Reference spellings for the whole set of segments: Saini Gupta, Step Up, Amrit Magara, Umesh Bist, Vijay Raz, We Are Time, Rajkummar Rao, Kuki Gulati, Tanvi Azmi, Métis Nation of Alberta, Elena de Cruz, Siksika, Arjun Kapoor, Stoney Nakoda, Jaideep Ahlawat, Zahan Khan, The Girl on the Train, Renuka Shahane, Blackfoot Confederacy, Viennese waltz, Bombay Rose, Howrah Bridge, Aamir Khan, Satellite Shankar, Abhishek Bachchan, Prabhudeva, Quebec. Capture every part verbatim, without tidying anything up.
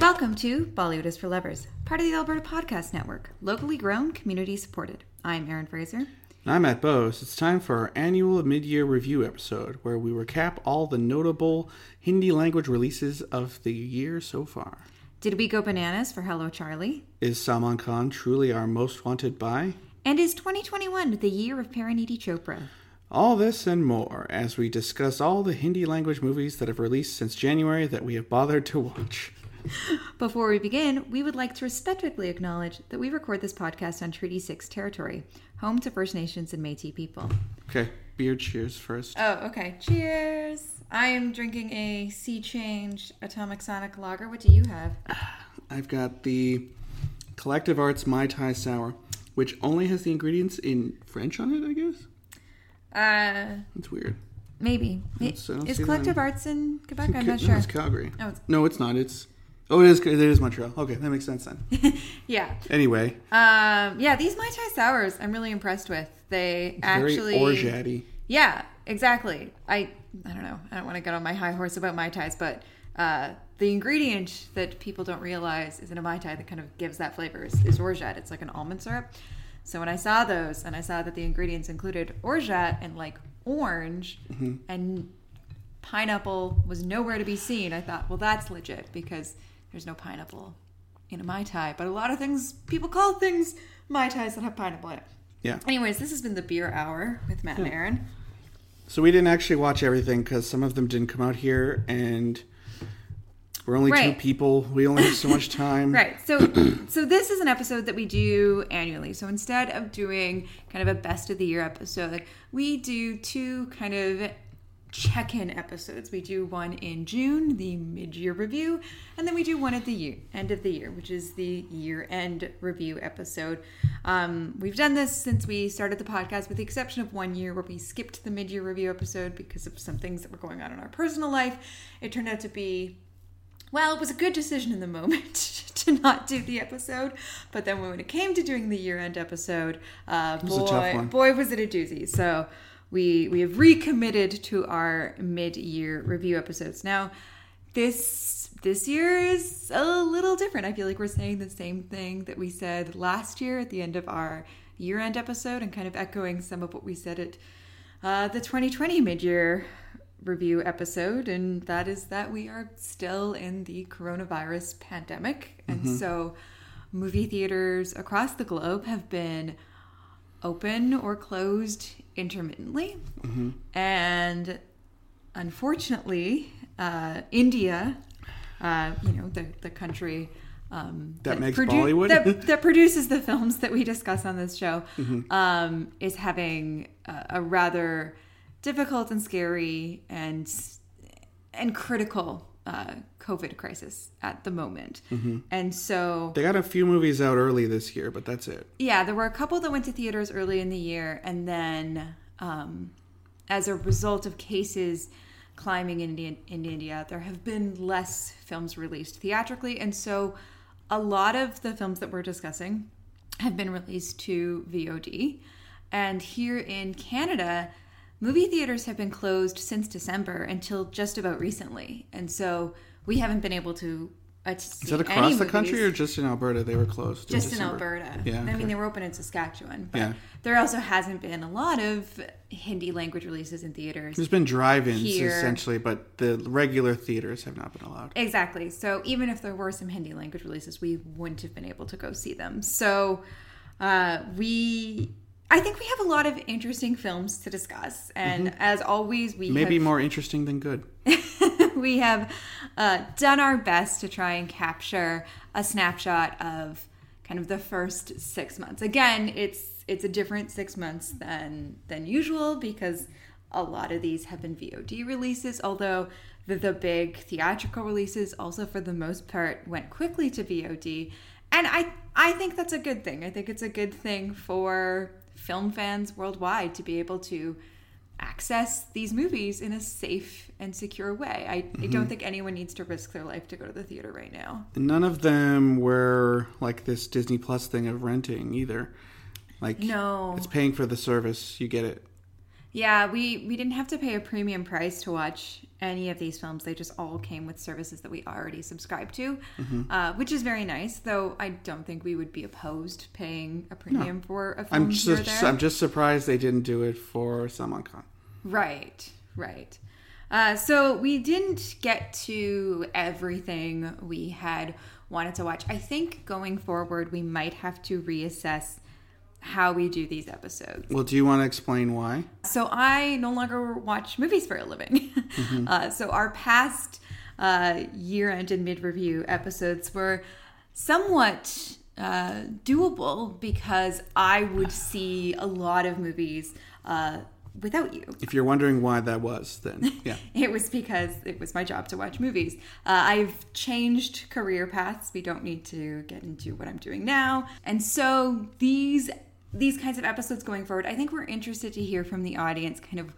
Welcome to Bollywood is for Lovers, part of the Alberta Podcast Network, locally grown, community supported. I'm Erin Fraser. And I'm Matt Bose. It's time for our annual mid-year review episode, where we recap all the notable Hindi language releases of the year so far. Did we go bananas for Hello Charlie? Is Salman Khan truly our most wanted by? And is twenty twenty-one the year of Parineeti Chopra? All this and more as we discuss all the Hindi language movies that have released since January that we have bothered to watch. Before we begin, we would like to respectfully acknowledge that we record this podcast on Treaty six territory, home to First Nations and Métis people. Okay, beer cheers first. Oh, okay. Cheers. I am drinking a Sea Change Atomic Sonic Lager. What do you have? I've got the Collective Arts Mai Tai Sour, which only has the ingredients in French on it, I guess? Uh, That's weird. Maybe. That's, is Collective that. Arts in Quebec? In I'm not sure. No, it's Calgary. Oh, it's- no, it's not. It's... Oh, it is, it is Montreal. Okay, that makes sense then. Yeah. Anyway. Um, yeah, these Mai Tai Sours I'm really impressed with. They it's actually... Very Orgeat-y. Yeah, exactly. I I don't know. I don't want to get on my high horse about Mai Tais, but uh, the ingredient that people don't realize is in a Mai Tai that kind of gives that flavor is, is Orgeat. It's like an almond syrup. So when I saw those and I saw that the ingredients included Orgeat and like orange mm-hmm. and pineapple was nowhere to be seen, I thought, well, that's legit because... There's no pineapple in a Mai Tai, but a lot of things, people call things Mai Tais that have pineapple in it. Yeah. Anyways, this has been the Beer Hour with Matt yeah. and Erin. So we didn't actually watch everything because some of them didn't come out here, and we're only right. two people. We only have so much time. Right. So, so this is an episode that we do annually. So instead of doing kind of a best of the year episode, we do two kind of check-in episodes. We do one in June, the mid-year review, and then we do one at the year, end of the year, which is the year-end review episode. Um, we've done this since we started the podcast, with the exception of one year where we skipped the mid-year review episode because of some things that were going on in our personal life. It turned out to be, well, it was a good decision in the moment to not do the episode, but then when it came to doing the year-end episode, uh, boy, was a tough one. boy, was it a doozy. So We we have recommitted to our mid-year review episodes. Now, this this year is a little different. I feel like we're saying the same thing that we said last year at the end of our year-end episode and kind of echoing some of what we said at uh, the twenty twenty mid-year review episode, and that is that we are still in the coronavirus pandemic. Mm-hmm. And so movie theaters across the globe have been open or closed intermittently. Mm-hmm. And unfortunately, uh, India, uh, you know, the, the country um, that, that makes produ- Bollywood, that, that produces the films that we discuss on this show, mm-hmm. um, is having a, a rather difficult and scary and and critical uh, COVID crisis at the moment. Mm-hmm. And so they got a few movies out early this year, but that's it. Yeah, there were a couple that went to theaters early in the year. And then um, as a result of cases climbing in India, in India, there have been less films released theatrically. And so a lot of the films that we're discussing have been released to V O D. And here in Canada, movie theaters have been closed since December until just about recently. And so we haven't been able to uh, see Is that across any the movies. Country or just in Alberta they were closed? Just in, in Alberta. Yeah, okay. I mean, they were open in Saskatchewan. But yeah. There also hasn't been a lot of Hindi language releases in theaters. There's been drive-ins here. Essentially, but the regular theaters have not been allowed. Exactly. So even if there were some Hindi language releases, we wouldn't have been able to go see them. So uh, we... I think we have a lot of interesting films to discuss, and mm-hmm. as always, we maybe have, more interesting than good. we have uh, done our best to try and capture a snapshot of kind of the first six months. Again, it's it's a different six months than than usual because a lot of these have been V O D releases, although the, the big theatrical releases also for the most part went quickly to V O D, and I I think that's a good thing. I think it's a good thing for film fans worldwide to be able to access these movies in a safe and secure way. I, mm-hmm. I don't think anyone needs to risk their life to go to the theater right now. And none of them were like this Disney Plus thing of renting either. Like, no. It's paying for the service. You get it. Yeah, we, we didn't have to pay a premium price to watch any of these films. They just all came with services that we already subscribed to, mm-hmm. uh, which is very nice, though I don't think we would be opposed paying a premium no. for a film I'm just, here or there. I'm just surprised they didn't do it for Salman Khan. Right, right. Uh, so we didn't get to everything we had wanted to watch. I think going forward, we might have to reassess how we do these episodes. Well, do you want to explain why? So I no longer watch movies for a living. Mm-hmm. Uh, so our past uh, year-end and mid-review episodes were somewhat uh, doable because I would see a lot of movies uh, without you. If you're wondering why that was, then yeah. It was because it was my job to watch movies. Uh, I've changed career paths. We don't need to get into what I'm doing now. And so these these kinds of episodes going forward, I think we're interested to hear from the audience kind of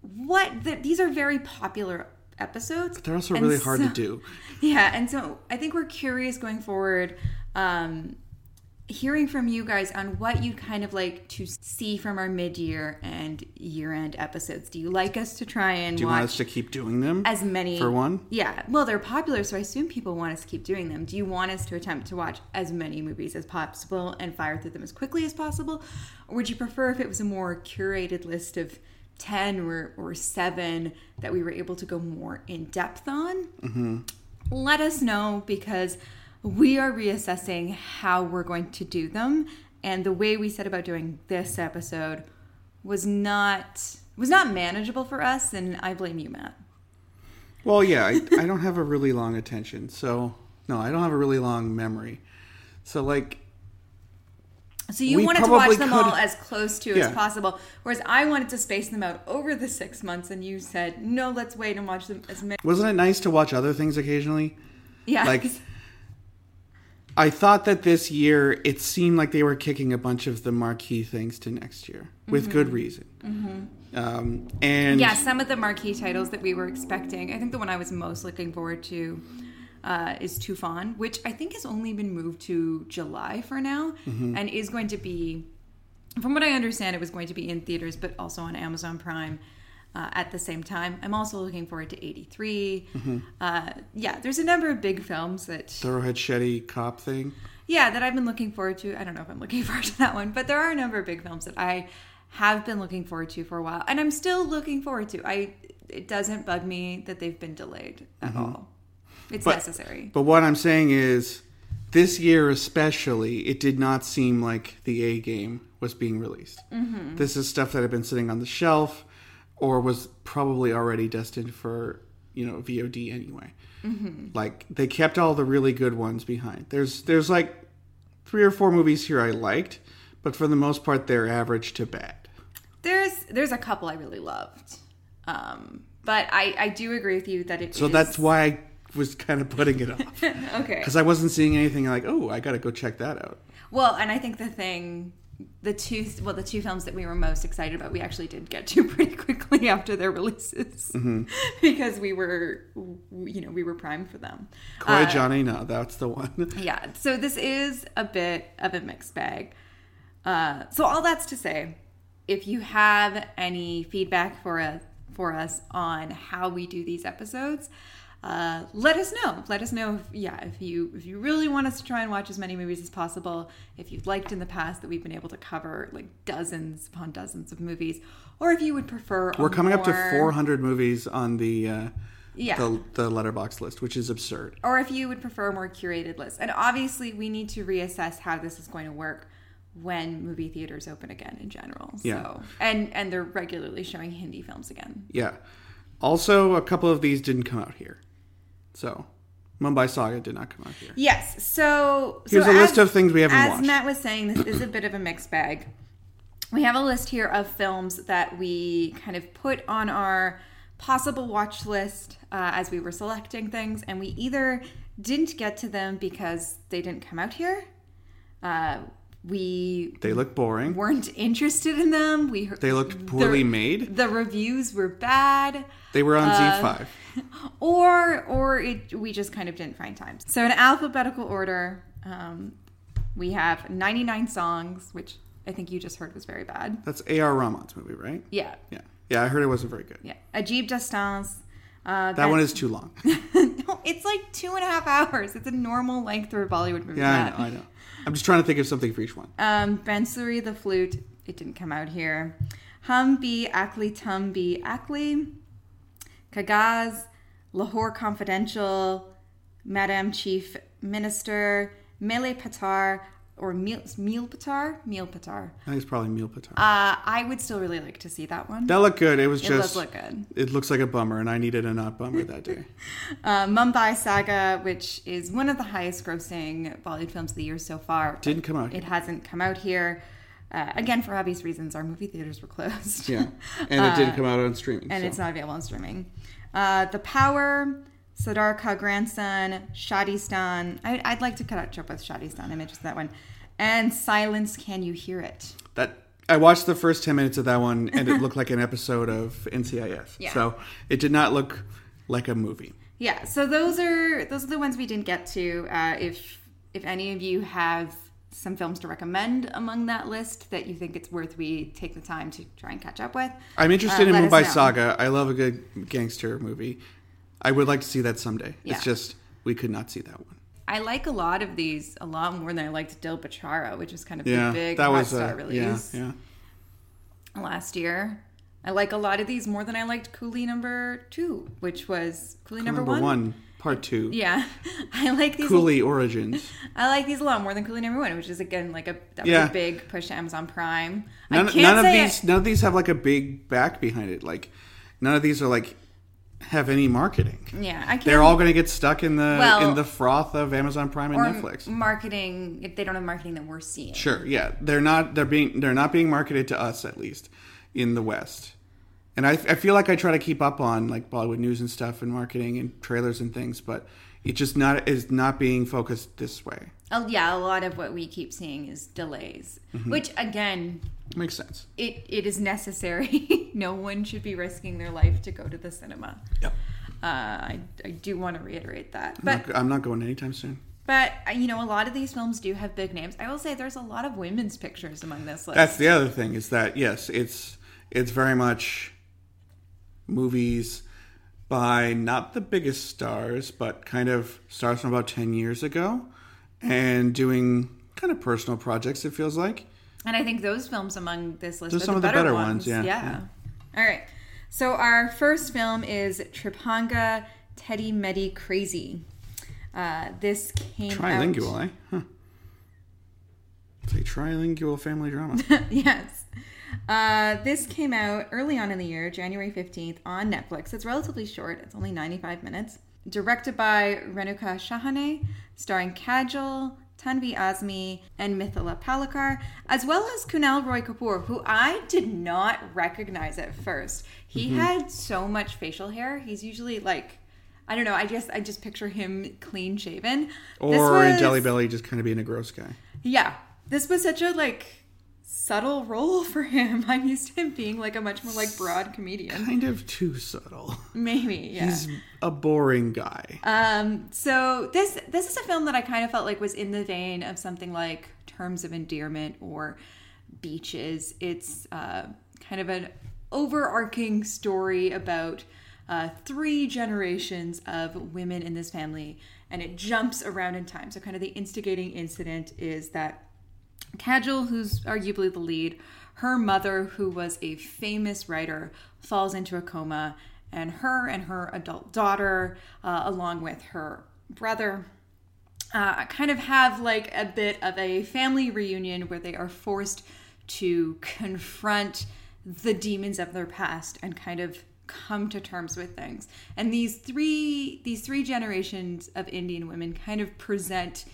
what the, these are very popular episodes. But they're also really so, hard to do. Yeah. And so I think we're curious going forward, um, hearing from you guys on what you kind of like to see from our mid-year and year-end episodes. Do you like us to try and do you watch want us to keep doing them? As many for one? Yeah. Well, they're popular, so I assume people want us to keep doing them. Do you want us to attempt to watch as many movies as possible and fire through them as quickly as possible? Or would you prefer if it was a more curated list of ten or, or seven that we were able to go more in depth on? Mm-hmm. Let us know, because we are reassessing how we're going to do them, and the way we set about doing this episode was not was not manageable for us, and I blame you, Matt. Well, yeah, I, I don't have a really long attention, so no, I don't have a really long memory. So, like, so you wanted to watch them could, all as close to yeah. as possible, whereas I wanted to space them out over the six months, and you said, no, let's wait and watch them as many. Wasn't it nice to watch other things occasionally? Yeah, like. I thought that this year, it seemed like they were kicking a bunch of the marquee things to next year, with mm-hmm. good reason. Mm-hmm. Um, and yeah, some of the marquee titles that we were expecting, I think the one I was most looking forward to uh, is Tufan, which I think has only been moved to July for now, mm-hmm. and is going to be, from what I understand, it was going to be in theaters, but also on Amazon Prime uh, at the same time. I'm also looking forward to eighty-three. Mm-hmm. Uh, yeah, there's a number of big films that... The Rohit Shetty cop thing? Yeah, that I've been looking forward to. I don't know if I'm looking forward to that one, but there are a number of big films that I have been looking forward to for a while, and I'm still looking forward to. I It doesn't bug me that they've been delayed at mm-hmm. all. It's but, necessary. But what I'm saying is, this year especially, it did not seem like the A-game was being released. Mm-hmm. This is stuff that had been sitting on the shelf, or was probably already destined for, you know, V O D anyway. Mm-hmm. Like, they kept all the really good ones behind. There's, there's like, three or four movies here I liked, but for the most part, they're average to bad. There's there's a couple I really loved. Um, but I, I do agree with you that it so is... So that's why I was kind of putting it off. Okay. Because I wasn't seeing anything like, oh, I gotta go check that out. Well, and I think the thing... The two well, the two films that we were most excited about, we actually did get to pretty quickly after their releases mm-hmm. because we were, you know, we were primed for them. Koi uh, Johnny, no, that's the one. Yeah, so this is a bit of a mixed bag. Uh, so all that's to say, if you have any feedback for us for us on how we do these episodes, uh, let us know. Let us know. If, yeah, if you if you really want us to try and watch as many movies as possible, if you've liked in the past that we've been able to cover like dozens upon dozens of movies, or if you would prefer, we're coming more... up to four hundred movies on the uh, yeah the, the Letterboxd list, which is absurd. Or if you would prefer a more curated list, and obviously we need to reassess how this is going to work when movie theaters open again in general. Yeah. So and and they're regularly showing Hindi films again. Yeah. Also, a couple of these didn't come out here. So, Mumbai Saga did not come out here. Yes. So, here's so a as, list of things we haven't as watched. As Matt was saying, this is a bit of a mixed bag. We have a list here of films that we kind of put on our possible watch list uh, as we were selecting things, and we either didn't get to them because they didn't come out here. Uh, we they look boring. Weren't interested in them. We they looked poorly the, made. The reviews were bad. They were on uh, Z five. Or or it, we just kind of didn't find time. So in alphabetical order, um, we have ninety-nine Songs, which I think you just heard was very bad. That's A R Rahman's movie, right? Yeah. Yeah. Yeah, I heard it wasn't very good. Yeah. Ajib Destan's. Uh, that ben... one is too long. No, it's like two and a half hours. It's a normal length for a Bollywood movie. Yeah, that. I know, I know. I'm just trying to think of something for each one. Um, Bansuri the Flute. It didn't come out here. Hum Bhi Akli Tum Bhi Akli. Kagaz. Lahore Confidential. Madame Chief Minister. Mele Patar. Or Meal, Meal Patar? Meal Patar. I think it's probably Meal Patar. Uh, I would still really like to see that one. That looked good. It was it just... It looked good. It looks like a bummer, and I needed a not bummer that day. uh, Mumbai Saga, which is one of the highest grossing Bollywood films of the year so far. Didn't come out here. It hasn't come out here. Uh, again, for obvious reasons, our movie theaters were closed. Yeah. And it didn't come out on streaming. And so. It's not available on streaming. Uh, The Power... Sardar Ka Grandson, Shadistan. I, I'd like to cut out Chopra's Shadistan. I mentioned that one. And Silence, Can You Hear It? That I watched the first ten minutes of that one, and it looked like an episode of N C I S. Yeah. So it did not look like a movie. Yeah. So those are those are the ones we didn't get to. Uh, if if any of you have some films to recommend among that list that you think it's worth we take the time to try and catch up with, I'm interested uh, in Mumbai Saga. I love a good gangster movie. I would like to see that someday. Yeah. It's just, we could not see that one. I like a lot of these a lot more than I liked Dil Bachara, which is kind of yeah, the big Hotstar release yeah, yeah. last year. I like a lot of these more than I liked Coolie Number Two, which was Coolie Cool Number, number one? one, Part Two. Yeah, I like these. Coolie Origins. I like these a lot more than Coolie Number One, which is again like a, that yeah. was a big push to Amazon Prime. None, I can't none say of these, I, none of these have like a big back behind it. Like, none of these are like. Have any marketing? Yeah, I can't. They're all going to get stuck in the well, in the froth of Amazon Prime and or Netflix. Marketing, if they don't have marketing that we're seeing. Sure, yeah, they're not they're being they're not being marketed to us at least in the West. And I, I feel like I try to keep up on like Bollywood news and stuff and marketing and trailers and things, but it just not is not being focused this way. Oh yeah, a lot of what we keep seeing is delays, mm-hmm. which again. Makes sense. It It is necessary. No one should be risking their life to go to the cinema. Yep. Uh, I, I do want to reiterate that. I'm, but, not, I'm not going anytime soon. But, you know, a lot of these films do have big names. I will say there's a lot of women's pictures among this list. That's the other thing is that, yes, it's it's very much movies by not the biggest stars, but kind of stars from about ten years ago and doing kind of personal projects, it feels like. And I think those films among this list Just are some the of the better, better ones. ones yeah, yeah. yeah. All right. So our first film is Tribhanga, Teddy Meddy Crazy. Uh, this came trilingual, out... Trilingual, eh? Huh. It's a trilingual family drama. Yes. Uh, this came out early on in the year, January fifteenth, on Netflix. It's relatively short. It's only ninety-five minutes. Directed by Renuka Shahane, starring Kajol, Tanvi Azmi, and Mithila Palekar, as well as Kunal Roy Kapoor, who I did not recognize at first. He mm-hmm. had so much facial hair. He's usually like, I don't know, I just I just picture him clean shaven. Or was, in Jelly Belly just kind of being a gross guy. Yeah. This was such a like subtle role for him. I'm used to him being like a much more like broad comedian. Kind of too subtle. Maybe, yeah. He's a boring guy. Um, so this this is a film that I kind of felt like was in the vein of something like Terms of Endearment or Beaches. It's uh, kind of an overarching story about uh, three generations of women in this family, and it jumps around in time. So kind of the instigating incident is that Kajol, who's arguably the lead, her mother, who was a famous writer, falls into a coma, and her and her adult daughter, uh, along with her brother, uh, kind of have like a bit of a family reunion where they are forced to confront the demons of their past and kind of come to terms with things. And these three, these three generations of Indian women kind of present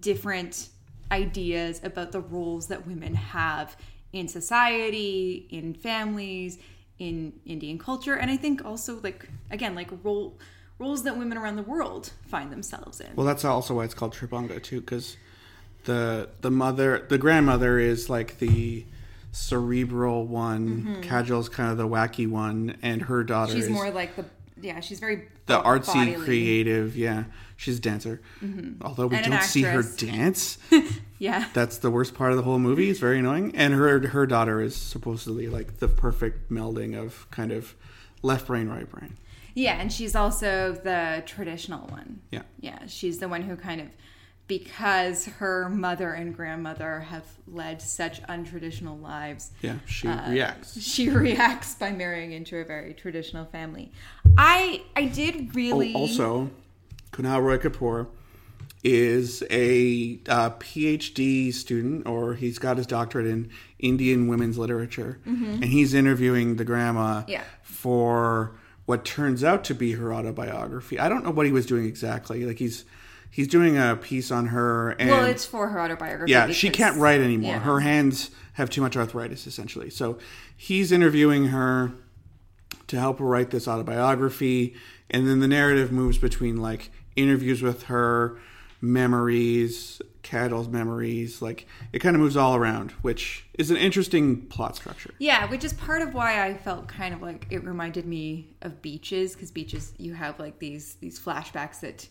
different ideas about the roles that women have in society, in families, in Indian culture, and I think also like again like role roles that women around the world find themselves in. Well, that's also why it's called Tribhanga too, because the the mother, the grandmother is like the cerebral one. Mm-hmm. Kajal's kind of the wacky one, and her daughter. She's is, more like the yeah, she's very the artsy, bodily. creative. Yeah, she's a dancer. Mm-hmm. Although we and don't see her dance. Yeah, that's the worst part of the whole movie. It's very annoying. And her her daughter is supposedly like the perfect melding of kind of left brain, right brain. Yeah, and she's also the traditional one. Yeah, yeah, she's the one who kind of, because her mother and grandmother have led such untraditional lives. Yeah, she uh, reacts. She reacts by marrying into a very traditional family. I I did really... Oh, also, Kunal Roy Kapoor is a uh, PhD student, or he's got his doctorate in Indian women's literature. Mm-hmm. And he's interviewing the grandma yeah. for what turns out to be her autobiography. I don't know what he was doing exactly. Like, he's... He's doing a piece on her. And well, it's for her autobiography. Yeah, because she can't write anymore. Yeah. Her hands have too much arthritis, essentially. So he's interviewing her to help her write this autobiography. And then the narrative moves between, like, interviews with her, memories, Cadill's memories. Like, it kind of moves all around, which is an interesting plot structure. Yeah, which is part of why I felt kind of like it reminded me of Beaches. Because Beaches, you have, like, these these flashbacks that...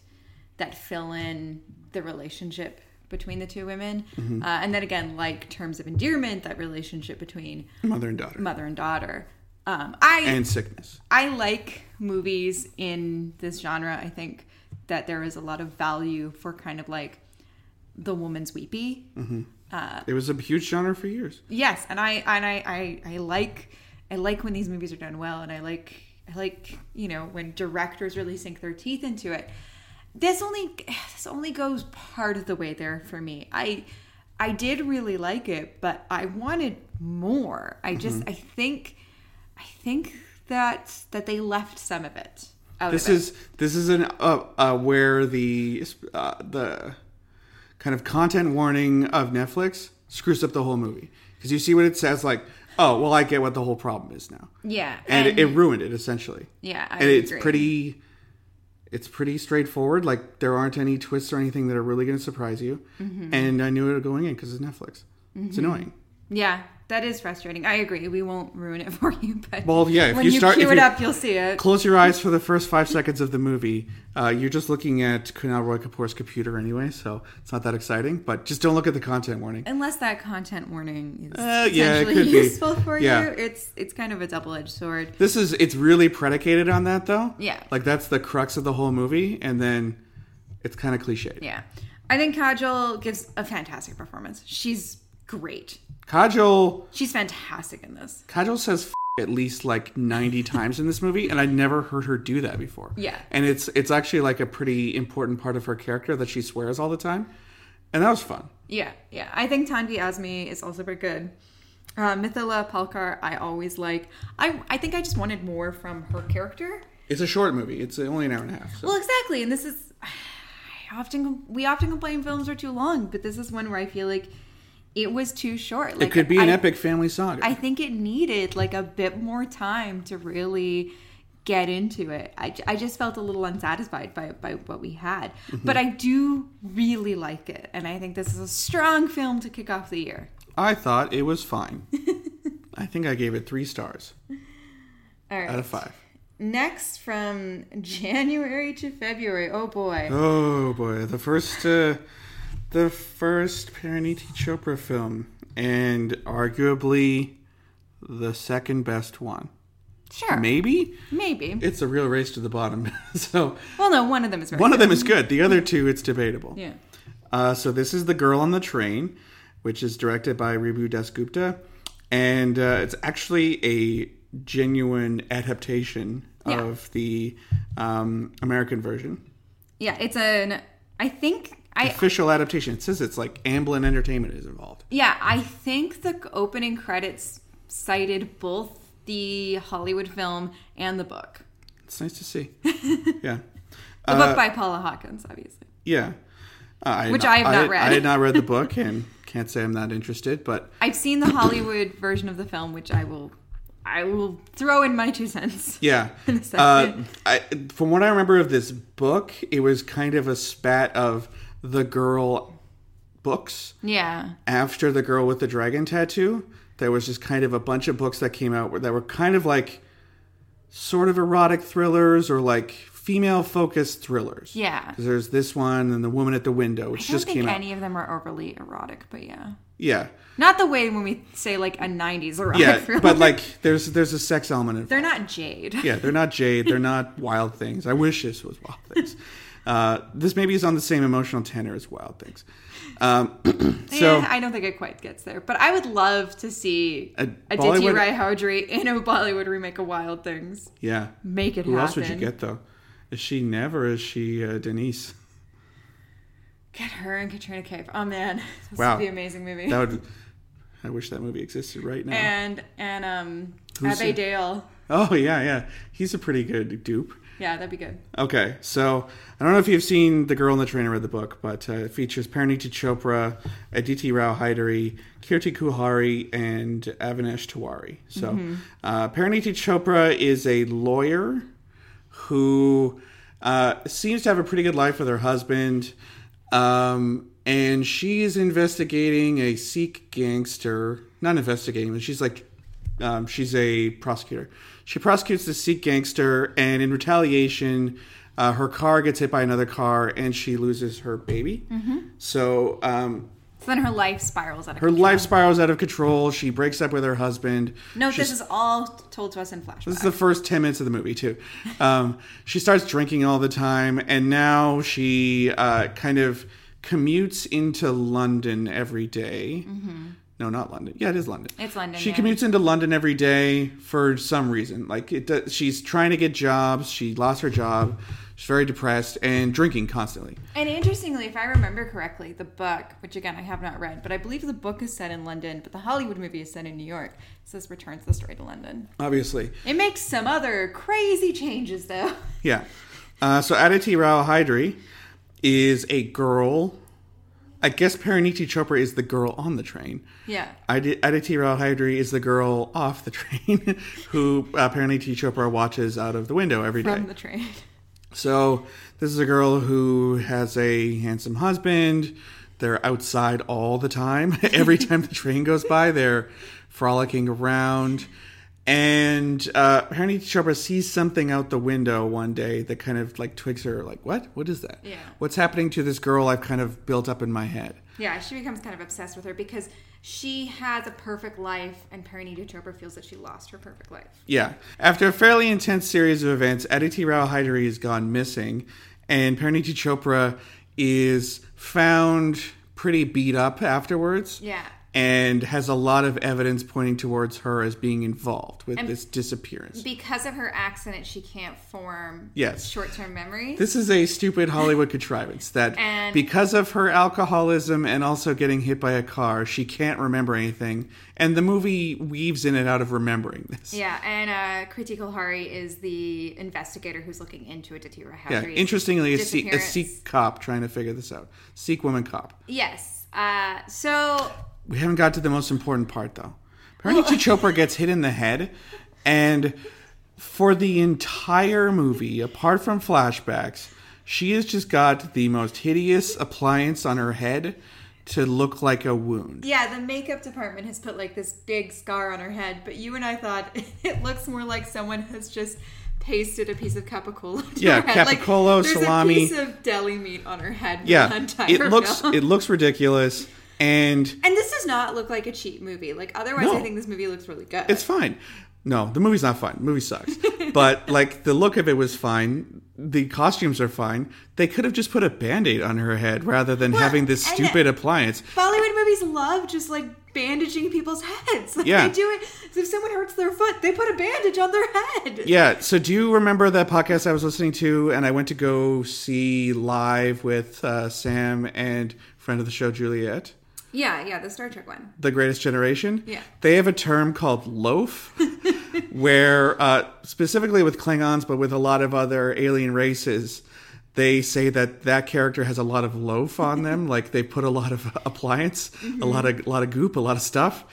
that fill in the relationship between the two women. Mm-hmm. Uh, and then again, like Terms of Endearment, that relationship between mother and daughter, mother and daughter. Um, I and sickness. I like movies in this genre. I think that there is a lot of value for kind of like the woman's weepy. Mm-hmm. Uh, it was a huge genre for years. Yes. And I, and I, I, I like, I like when these movies are done well. And I like, I like, you know, when directors really sink their teeth into it. This only this only goes part of the way there for me. I I did really like it, but I wanted more. I just mm-hmm. I think I think that that they left some of it out. This of it. is this is an uh, uh, where the uh, the kind of content warning of Netflix screws up the whole movie, because you see what it says, like, oh well, I get what the whole problem is now. Yeah, and, and it, it ruined it essentially. Yeah, I and agree. it's pretty. It's pretty straightforward. Like, there aren't any twists or anything that are really going to surprise you. Mm-hmm. And I knew it was going in because it's Netflix. Mm-hmm. It's annoying. Yeah, that is frustrating. I agree. We won't ruin it for you. But well, yeah, if when you, you start, queue if it up, you'll see it. Close your eyes for the first five seconds of the movie. Uh, you're just looking at Kunal Roy Kapoor's computer anyway, so it's not that exciting. But just don't look at the content warning. Unless that content warning is uh, potentially yeah, useful be. for yeah. you. It's it's kind of a double-edged sword. This is It's really predicated on that, though. Yeah. Like, that's the crux of the whole movie, and then it's kind of cliched. Yeah. I think Kajol gives a fantastic performance. She's great. Kajol. She's fantastic in this. Kajol says f- at least like ninety times in this movie, and I'd never heard her do that before. Yeah. And it's it's actually like a pretty important part of her character that she swears all the time. And that was fun. Yeah, yeah. I think Tanvi Azmi is also pretty good. Uh, Mithila Palkar, I always like. I I think I just wanted more from her character. It's a short movie. It's only an hour and a half. So. Well, exactly. And this is... I often We often complain films are too long, but this is one where I feel like it was too short. Like, it could be an I, epic family saga. I think it needed like a bit more time to really get into it. I, I just felt a little unsatisfied by, by what we had. Mm-hmm. But I do really like it. And I think this is a strong film to kick off the year. I thought it was fine. I think I gave it three stars All right. out of five. Next, from January to February. Oh, boy. Oh, boy. The first... Uh, The first Parineeti Chopra film, and arguably the second best one. Sure. Maybe? Maybe. It's a real race to the bottom. so. Well, no, one of them is very One good. of them is good. The other two, it's debatable. Yeah. Uh, so this is The Girl on the Train, which is directed by Ribhu Dasgupta. And uh, it's actually a genuine adaptation yeah. of the um, American version. Yeah, it's an, I think... I, official adaptation. It says it's like Amblin Entertainment is involved. Yeah, I think the opening credits cited both the Hollywood film and the book. It's nice to see. yeah. The uh, book by Paula Hawkins, obviously. Yeah. Uh, Which I, I have not I, read. I had not read the book and can't say I'm not interested, but... I've seen the Hollywood version of the film, which I will... I will throw in my two cents. Yeah. uh, I, from what I remember of this book, it was kind of a spat of... The Girl books. Yeah. After The Girl with the Dragon Tattoo, there was just kind of a bunch of books that came out that were kind of like sort of erotic thrillers or like female-focused thrillers. Yeah. Because there's this one and The Woman at the Window, which just came out. I don't think any of them are overly erotic, but yeah. Yeah. Not the way when we say like a nineties erotic yeah, thriller. But like there's there's a sex element involved. They're not Jade. Yeah, they're not Jade. They're not Wild Things. I wish this was Wild Things. Uh, this maybe is on the same emotional tenor as Wild Things. Um, so yeah, I don't think it quite gets there, but I would love to see a Aditi Rao Haidari in a Bollywood remake of Wild Things. Yeah, make it Who happen. Who else would you get though? Is she Never? Is she uh, Denise? Get her and Katrina Kaif. Oh man, this wow. would be an amazing movie. That would. I wish that movie existed right now. And and um, Who's Abe a... Dale. Oh yeah, yeah, he's a pretty good dupe. Yeah, that'd be good. Okay, so I don't know if you've seen The Girl on the Train or read the book, but uh, it features Parineeti Chopra, Aditi Rao Haidari, Kirti Kuhari, and Avinash Tiwari. So mm-hmm. uh, Parineeti Chopra is a lawyer who uh, seems to have a pretty good life with her husband, um, and she is investigating a Sikh gangster. Not investigating, but she's like... Um, she's a prosecutor. She prosecutes the Sikh gangster, and in retaliation, uh, her car gets hit by another car, and she loses her baby. Mm-hmm. So, um, so then her life spirals out of her control. Her life spirals out of control. She breaks up with her husband. No, She's, this is all told to us in flashback. This is the first ten minutes of the movie, too. Um, she starts drinking all the time, and now she uh, kind of commutes into London every day. Mm-hmm. No, not London. Yeah, it is London. It's London. She yeah. commutes into London every day for some reason. Like it, does, she's trying to get jobs. She lost her job. She's very depressed and drinking constantly. And interestingly, if I remember correctly, the book, which again I have not read, but I believe the book is set in London, but the Hollywood movie is set in New York. So this returns the story to London. Obviously, it makes some other crazy changes though. Yeah. Uh, so Aditi Rao Haidari is a girl. I guess Parineeti Chopra is the girl on the train. Yeah. Aditi Rao Haidari is the girl off the train who uh, Parineeti Chopra watches out of the window every day. From the train. So this is a girl who has a handsome husband. They're outside all the time. Every time the train goes by, they're frolicking around. And uh, Parineeti Chopra sees something out the window one day that kind of like twigs her, like, what? What is that? Yeah. What's happening to this girl I've kind of built up in my head? Yeah, she becomes kind of obsessed with her because she has a perfect life and Parineeti Chopra feels that she lost her perfect life. Yeah. After a fairly intense series of events, Aditi Rao Haidari has gone missing and Parineeti Chopra is found pretty beat up afterwards. Yeah. And has a lot of evidence pointing towards her as being involved with and this disappearance. Because of her accident, she can't form yes. short-term memories. This is a stupid Hollywood contrivance that and because of her alcoholism and also getting hit by a car, she can't remember anything. And the movie weaves in and out of remembering this. Yeah, and uh, Kirti Kuhari is the investigator who's looking into Aditi Rao Haidari's disappearance. Yeah, interestingly, a Sikh, a Sikh cop trying to figure this out. Sikh woman cop. Yes. Uh, so... We haven't got to the most important part, though. Parineeti Chopra gets hit in the head, and for the entire movie, apart from flashbacks, she has just got the most hideous appliance on her head to look like a wound. Yeah, the makeup department has put, like, this big scar on her head, but you and I thought it looks more like someone has just... pasted a piece of capicola. Yeah, capicola, like, salami. There's a piece of deli meat on her head. Yeah, entire it looks film. It looks ridiculous, and and this does not look like a cheap movie. Like otherwise, no. I think this movie looks really good. It's fine. No, the movie's not fine. The movie sucks. But like the look of it was fine. The costumes are fine. They could have just put a Band-Aid on her head rather than well, having this stupid appliance. Bollywood movies love just like bandaging people's heads. Like, yeah. They do it. So if someone hurts their foot, they put a bandage on their head. Yeah. So do you remember that podcast I was listening to and I went to go see live with uh, Sam and friend of the show, Juliet? Yeah, yeah, the Star Trek one. The Greatest Generation? Yeah. They have a term called loaf, where uh, specifically with Klingons, but with a lot of other alien races, they say that that character has a lot of loaf on them. Like, they put a lot of appliance, mm-hmm. a lot of a lot of goop, a lot of stuff.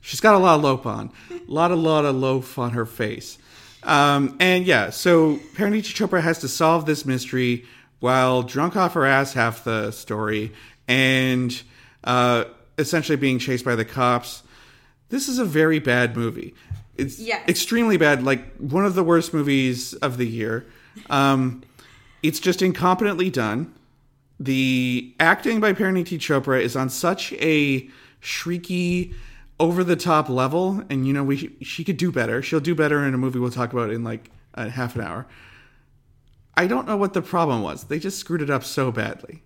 She's got a lot of loaf on. A lot, a lot of loaf on her face. Um, and, yeah, so Parineeti Chopra has to solve this mystery while drunk off her ass half the story. And... Uh, essentially being chased by the cops. This is a very bad movie. It's yes. extremely bad. Like, one of the worst movies of the year. Um, it's just incompetently done. The acting by Parineeti Chopra is on such a shrieky, over-the-top level. And, you know, we she could do better. She'll do better in a movie we'll talk about in, like, uh, half an hour. I don't know what the problem was. They just screwed it up so badly.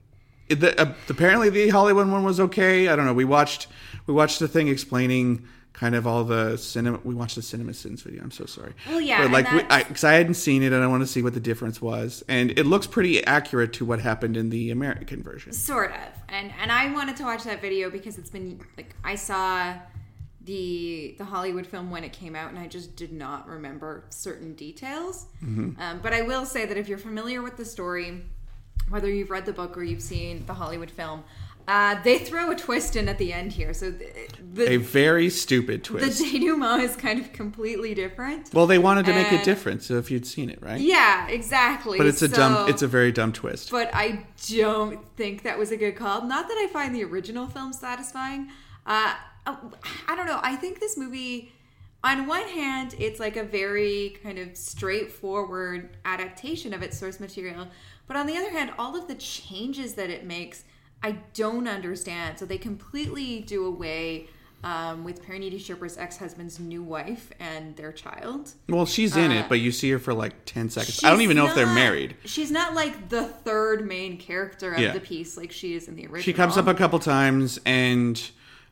It, the, uh, apparently, the Hollywood one was okay. I don't know. We watched we watched the thing explaining... Kind of all the cinema. We watched the CinemaSins video. I'm so sorry. Well, yeah, but like, because I, I hadn't seen it, and I want to see what the difference was. And it looks pretty accurate to what happened in the American version, sort of. And and I wanted to watch that video because it's been like I saw the the Hollywood film when it came out, and I just did not remember certain details. Mm-hmm. Um, but I will say that if you're familiar with the story, whether you've read the book or you've seen the Hollywood film. Uh, they throw a twist in at the end here. so the, the, A very stupid twist. The denouement is kind of completely different. Well, they wanted to and, make it different, so if you'd seen it, right? Yeah, exactly. But it's a so, dumb, it's a very dumb twist. But I don't think that was a good call. Not that I find the original film satisfying. Uh, I don't know. I think this movie, on one hand, it's like a very kind of straightforward adaptation of its source material. But on the other hand, all of the changes that it makes... I don't understand. So they completely do away um, with Parineeti Chopra's ex-husband's new wife and their child. Well, she's in uh, it, but you see her for like ten seconds. I don't even know not, if they're married. She's not like the third main character of yeah. the piece like she is in the original. She comes up a couple times and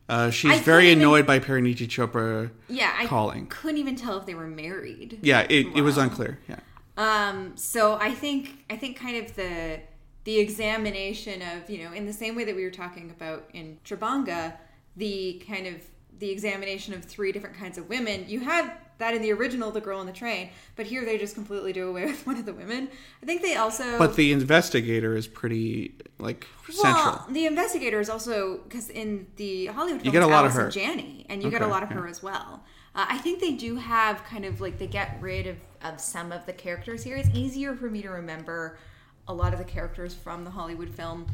uh, she's I very annoyed even, by Parineeti Chopra yeah, calling. I couldn't even tell if they were married. Yeah, it, wow. it was unclear. Yeah. Um. So I think I think kind of the... The examination of, you know, in the same way that we were talking about in Tribhanga, the kind of the examination of three different kinds of women. You have that in the original, The Girl on the Train, but here they just completely do away with one of the women. I think they also... But the investigator is pretty, like, central. Well, the investigator is also, because in the Hollywood films, you get a lot Alice of her. Janney, and you okay, get a lot of yeah. her as well. Uh, I think they do have kind of, like, they get rid of, of some of the characters here. It's easier for me to remember... a lot of the characters from the Hollywood film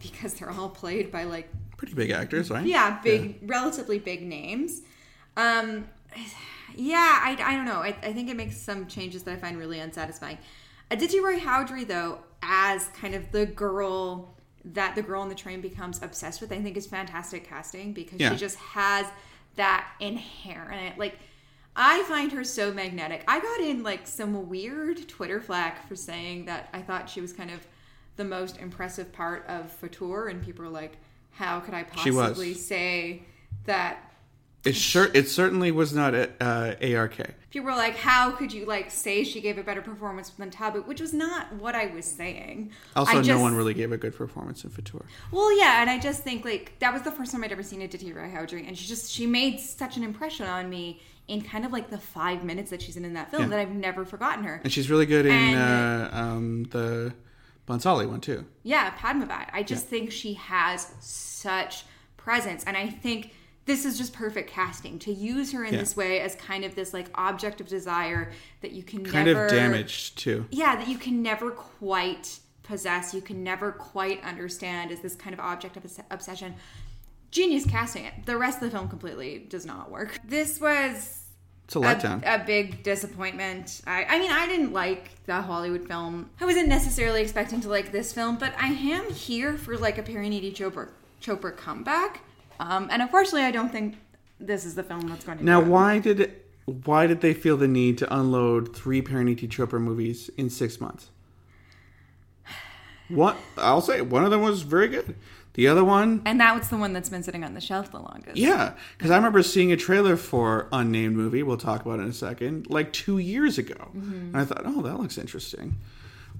because they're all played by like pretty big actors, right? Yeah, big, yeah. relatively big names. Um, yeah, I, I don't know. I, I think it makes some changes that I find really unsatisfying. Aditi Rao Haidari, though, as kind of the girl that The Girl on the Train becomes obsessed with, I think is fantastic casting because yeah. she just has that inherent like. I find her so magnetic. I got in, like, some weird Twitter flack for saying that I thought she was kind of the most impressive part of Fautour, and people were like, how could I possibly say that... It sure, it certainly was not a, uh, A R K. People were like, how could you, like, say she gave a better performance than Tabu, which was not what I was saying. Also, I no just, one really gave a good performance in Fautour. Well, yeah, and I just think, like, that was the first time I'd ever seen Aditi Rao Haidari, and she just, she made such an impression on me in kind of like the five minutes that she's in in that film yeah. that I've never forgotten her. And she's really good in and, uh, um, the Bhansali one too. Yeah, Padmavat. I just yeah. think she has such presence. And I think this is just perfect casting. To use her in yeah. this way as kind of this like object of desire that you can kind never... Kind of damaged too. Yeah, that you can never quite possess. You can never quite understand as this kind of object of obsession. Genius casting it. The rest of the film completely does not work. This was it's a, letdown. a, a big disappointment. I, I mean, I didn't like the Hollywood film. I wasn't necessarily expecting to like this film, but I am here for like a Parineeti Chopra, Chopra comeback. Um, and unfortunately, I don't think this is the film that's going to now, do Now, why did, why did they feel the need to unload three Parineeti Chopra movies in six months? What? I'll say one of them was very good. The other one... And that was the one that's been sitting on the shelf the longest. Yeah, because I remember seeing a trailer for Unnamed Movie, we'll talk about it in a second, like two years ago. Mm-hmm. And I thought, oh, that looks interesting.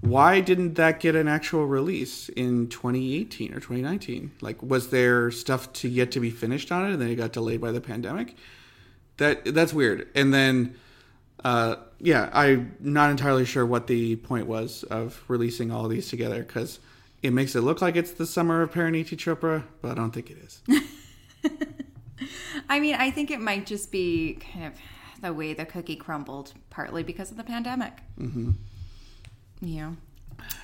Why didn't that get an actual release in twenty eighteen or twenty nineteen? Like, was there stuff to yet to be finished on it, and then it got delayed by the pandemic? That That's weird. And then, uh, yeah, I'm not entirely sure what the point was of releasing all of these together, because... It makes it look like it's the summer of Parineeti Chopra, but I don't think it is. I mean, I think it might just be kind of the way the cookie crumbled, partly because of the pandemic. Mm-hmm. Yeah.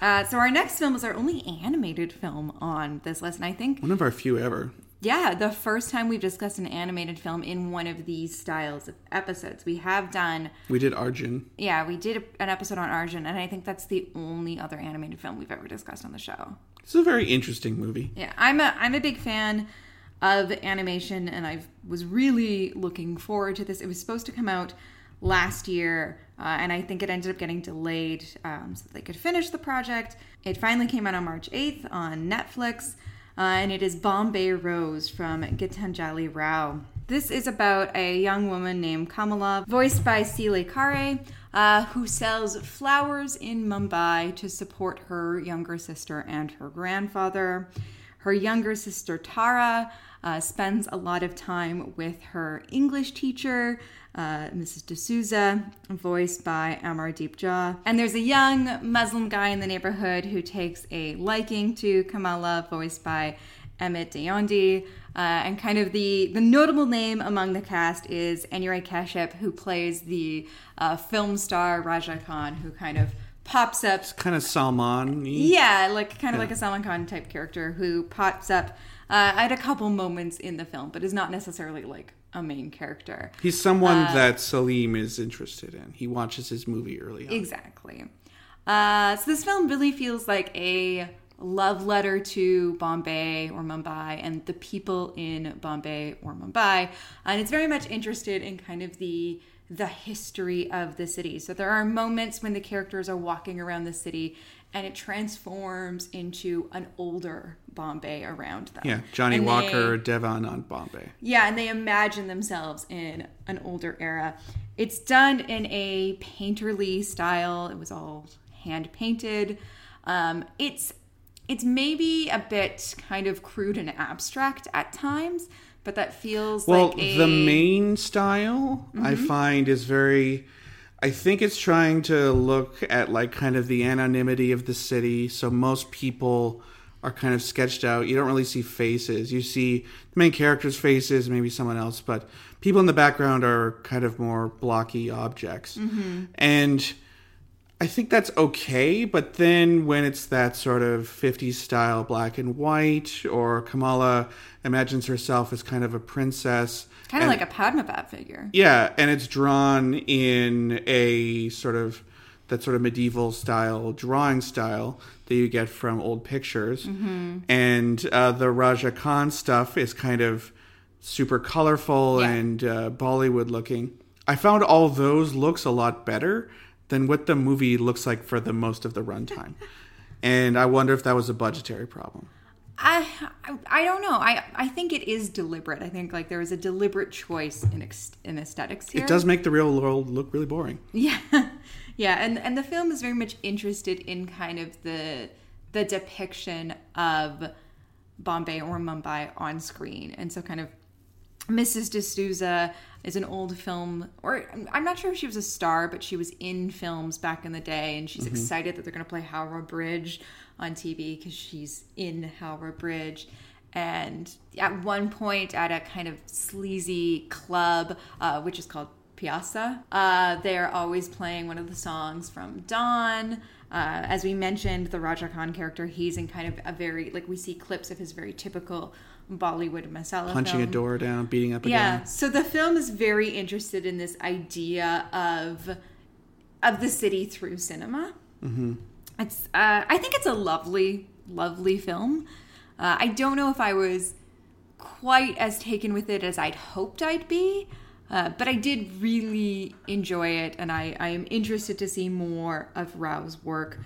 Uh, so our next film is our only animated film on this list, and I think... One of our few ever. yeah, the first time we've discussed an animated film in one of these styles of episodes. We have done... We did Arjun. Yeah, we did an episode on Arjun, and I think that's the only other animated film we've ever discussed on the show. It's a very interesting movie. Yeah, I'm a I'm a big fan of animation, and I was really looking forward to this. It was supposed to come out last year, uh, and I think it ended up getting delayed um, so that they could finish the project. It finally came out on March eighth on Netflix, uh, and it is Bombay Rose from Gitanjali Rao. This is about a young woman named Kamala, voiced by Sile Kare, uh, who sells flowers in Mumbai to support her younger sister and her grandfather. Her younger sister, Tara, uh, spends a lot of time with her English teacher, uh, Missus D'Souza, voiced by Amardeep Jha. And there's a young Muslim guy in the neighborhood who takes a liking to Kamala, voiced by Amit Deondi. Uh, and kind of the, the notable name among the cast is Anuray Kashyap, who plays the uh, film star Rajah Khan, who kind of pops up. It's kind of Salman. Yeah, like kind of yeah. like a Salman Khan type character who pops up uh, at a couple moments in the film, but is not necessarily like a main character. He's someone uh, that Salim is interested in. He watches his movie early on. Exactly. Uh, so this film really feels like a love letter to Bombay or Mumbai and the people in Bombay or Mumbai. And it's very much interested in kind of the the history of the city. So there are moments when the characters are walking around the city and it transforms into an older Bombay around them. Yeah, Johnny and Walker, they, Devon on Bombay. Yeah, and they imagine themselves in an older era. It's done in a painterly style. It was all hand-painted. Um, it's it's maybe a bit kind of crude and abstract at times, but that feels well, like a... Well, the main style, mm-hmm. I find, is very... I think it's trying to look at, like, kind of the anonymity of the city. So most people are kind of sketched out. You don't really see faces. You see the main character's faces, maybe someone else. But people in the background are kind of more blocky objects. Mm-hmm. And I think that's okay, but then when it's that sort of fifties style black and white, or Kamala imagines herself as kind of a princess. Kind of and, like a Padmavat figure. Yeah, and it's drawn in a sort of, that sort of medieval style, drawing style that you get from old pictures. Mm-hmm. And uh, the Rajah Khan stuff is kind of super colorful yeah. and uh, Bollywood looking. I found all those looks a lot better than what the movie looks like for the most of the runtime. And I wonder if that was a budgetary problem. I I don't know. I, I think it is deliberate. I think like there was a deliberate choice in ex- in aesthetics here. It does make the real world look really boring. Yeah. Yeah, and, and the film is very much interested in kind of the the depiction of Bombay or Mumbai on screen. And so kind of Missus D'Souza is an old film, or I'm not sure if she was a star, but she was in films back in the day, and she's mm-hmm. excited that they're going to play Howrah Bridge on T V because she's in Howrah Bridge. And at one point at a kind of sleazy club, uh, which is called Piazza, uh, they're always playing one of the songs from Dawn. Uh, as we mentioned, the Rajah Khan character, he's in kind of a very, like we see clips of his very typical Bollywood masala Punching film. A door down, beating up a yeah. guy. So the film is very interested in this idea of of the city through cinema. Mm-hmm. It's uh, I think it's a lovely, lovely film. Uh, I don't know if I was quite as taken with it as I'd hoped I'd be. Uh, but I did really enjoy it, and I, I am interested to see more of Rao's work.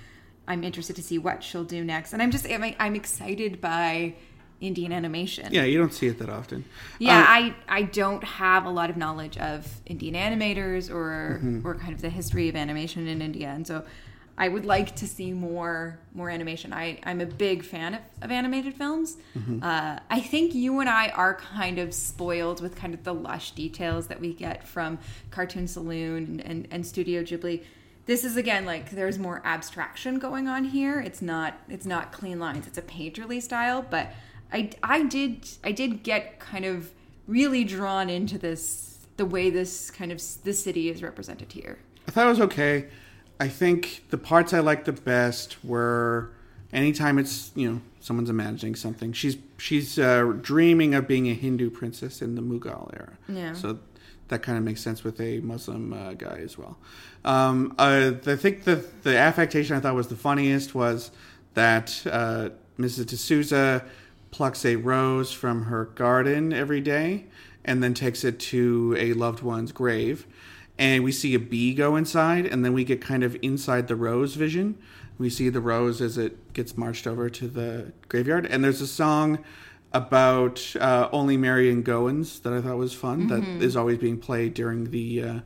I'm interested to see what she'll do next. And I'm just, I'm, I'm excited by Indian animation. Yeah, you don't see it that often. Yeah, um, I, I don't have a lot of knowledge of Indian animators or mm-hmm. or kind of the history of animation in India. And so I would like to see more more animation. I, I'm a big fan of, of animated films. Mm-hmm. Uh, I think you and I are kind of spoiled with kind of the lush details that we get from Cartoon Saloon and, and, and Studio Ghibli. This is, again, like there's more abstraction going on here. It's not it's not clean lines. It's a painterly style, but I, I did I did get kind of really drawn into this, the way this kind of the city is represented here. I thought it was okay. I think the parts I liked the best were anytime it's, you know, someone's imagining something. She's she's uh, dreaming of being a Hindu princess in the Mughal era. Yeah. So that kind of makes sense with a Muslim uh, guy as well. Um, I, I think the the affectation I thought was the funniest was that uh, Missus D'Souza plucks a rose from her garden every day and then takes it to a loved one's grave. And we see a bee go inside, and then we get kind of inside the rose vision. We see the rose as it gets marched over to the graveyard. And there's a song about uh, Only Marian Goins that I thought was fun, mm-hmm. that is always being played during the uh,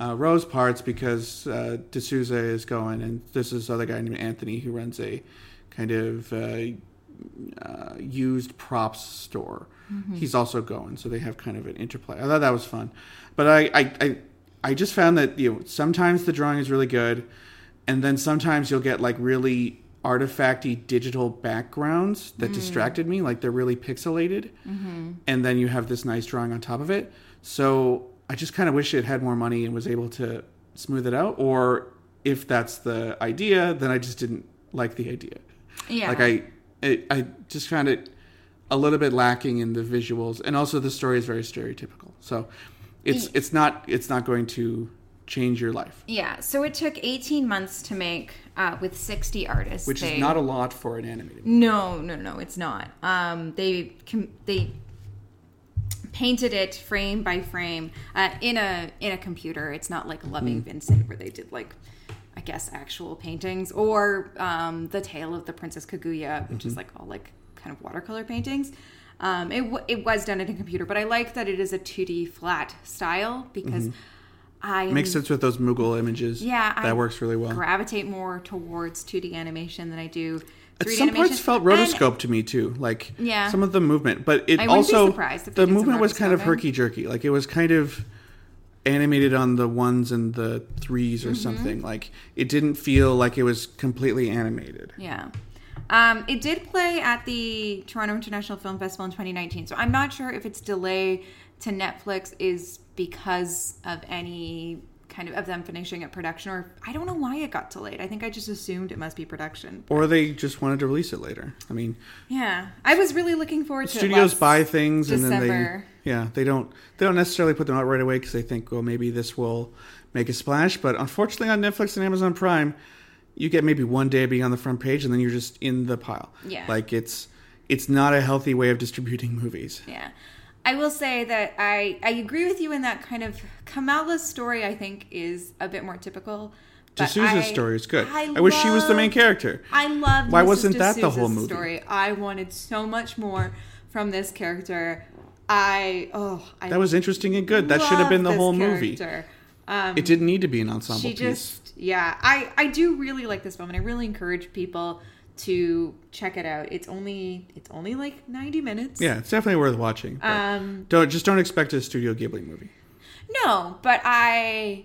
uh, rose parts because uh, D'Souza is going. And there's this other guy named Anthony who runs a kind of uh, uh, used props store. Mm-hmm. He's also going, so they have kind of an interplay. I thought that was fun. But I, I, I, I just found that, you know, sometimes the drawing is really good. And then sometimes you'll get like really artifacty digital backgrounds that mm. distracted me. Like they're really pixelated. Mm-hmm. And then you have this nice drawing on top of it. So I just kind of wish it had more money and was able to smooth it out. Or if that's the idea, then I just didn't like the idea. Yeah. Like I, it, I just found it a little bit lacking in the visuals. And also the story is very stereotypical. So it's, yeah. it's not, it's not going to change your life. Yeah. So it took eighteen months to make uh, with sixty artists. Which they, is not a lot for an animated movie. No, no, no, it's not. Um, they they painted it frame by frame uh, in a in a computer. It's not like Loving mm. Vincent where they did like, I guess, actual paintings or um, The Tale of the Princess Kaguya, which mm-hmm. is like all like kind of watercolor paintings. Um, it, w- it was done in a computer, but I like that it is a two D flat style because... Mm-hmm. I makes sense with those Mughal images. Yeah. That I works really well. Gravitate more towards two D animation than I do three D animation. At some points felt rotoscope and, to me too. Like yeah. some of the movement. But it I also, be surprised if the movement was kind of herky-jerky. Like it was kind of animated on the ones and the threes or mm-hmm. something. Like it didn't feel like it was completely animated. Yeah. Um, it did play at the Toronto International Film Festival in twenty nineteen. So I'm not sure if its delay to Netflix is... because of any kind of of them finishing at production, or I don't know why it got delayed. I think I just assumed it must be production, or they just wanted to release it later. I mean, yeah, I was really looking forward to it. Studios buy things December. And then they, yeah, they don't they don't necessarily put them out right away because they think, well, maybe this will make a splash. But unfortunately, on Netflix and Amazon Prime, you get maybe one day being on the front page, and then you're just in the pile. Yeah, like it's it's not a healthy way of distributing movies. Yeah. I will say that I, I agree with you in that kind of Kamala's story, I think, is a bit more typical. D'Souza's story is good. I, I love, wish she was the main character. I loved Why Missus wasn't D'Souza's that the whole movie? Story. I wanted so much more from this character. I oh I that was interesting and good. That should have been the whole character. Movie. Um, it didn't need to be an ensemble she piece. Just, yeah, I, I do really like this film, and I really encourage people to check it out. It's only it's only like ninety minutes. Yeah, it's definitely worth watching. Um, don't just don't expect a Studio Ghibli movie. No, but I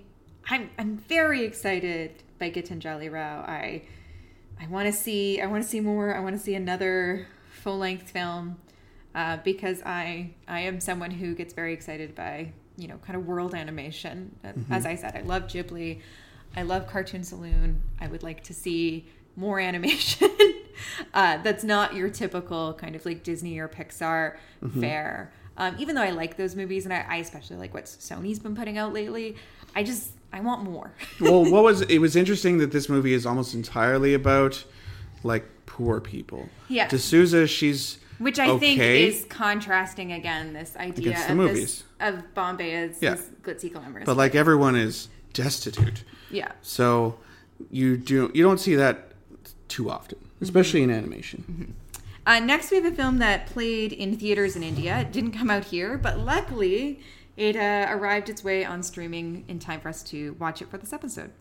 I'm I'm very excited by Gitanjali Rao. I I want to see I want to see more. I want to see another full length film uh, because I I am someone who gets very excited by, you know, kind of world animation. Mm-hmm. As I said, I love Ghibli. I love Cartoon Saloon. I would like to see more animation uh, that's not your typical kind of like Disney or Pixar mm-hmm. fare. Um, even though I like those movies, and I, I especially like what Sony's been putting out lately, I just I want more. Well, what was it was interesting that this movie is almost entirely about like poor people. Yeah, D'Souza, she's which I okay. think is contrasting again this idea Against the of movies. This, of Bombay as yeah. this glitzy glamorous, but like everyone is destitute. Yeah, so you do you don't see that too often, especially mm-hmm. in animation. Mm-hmm. Uh, next, we have a film that played in theaters in India. It didn't come out here, but luckily it uh, arrived its way on streaming in time for us to watch it for this episode.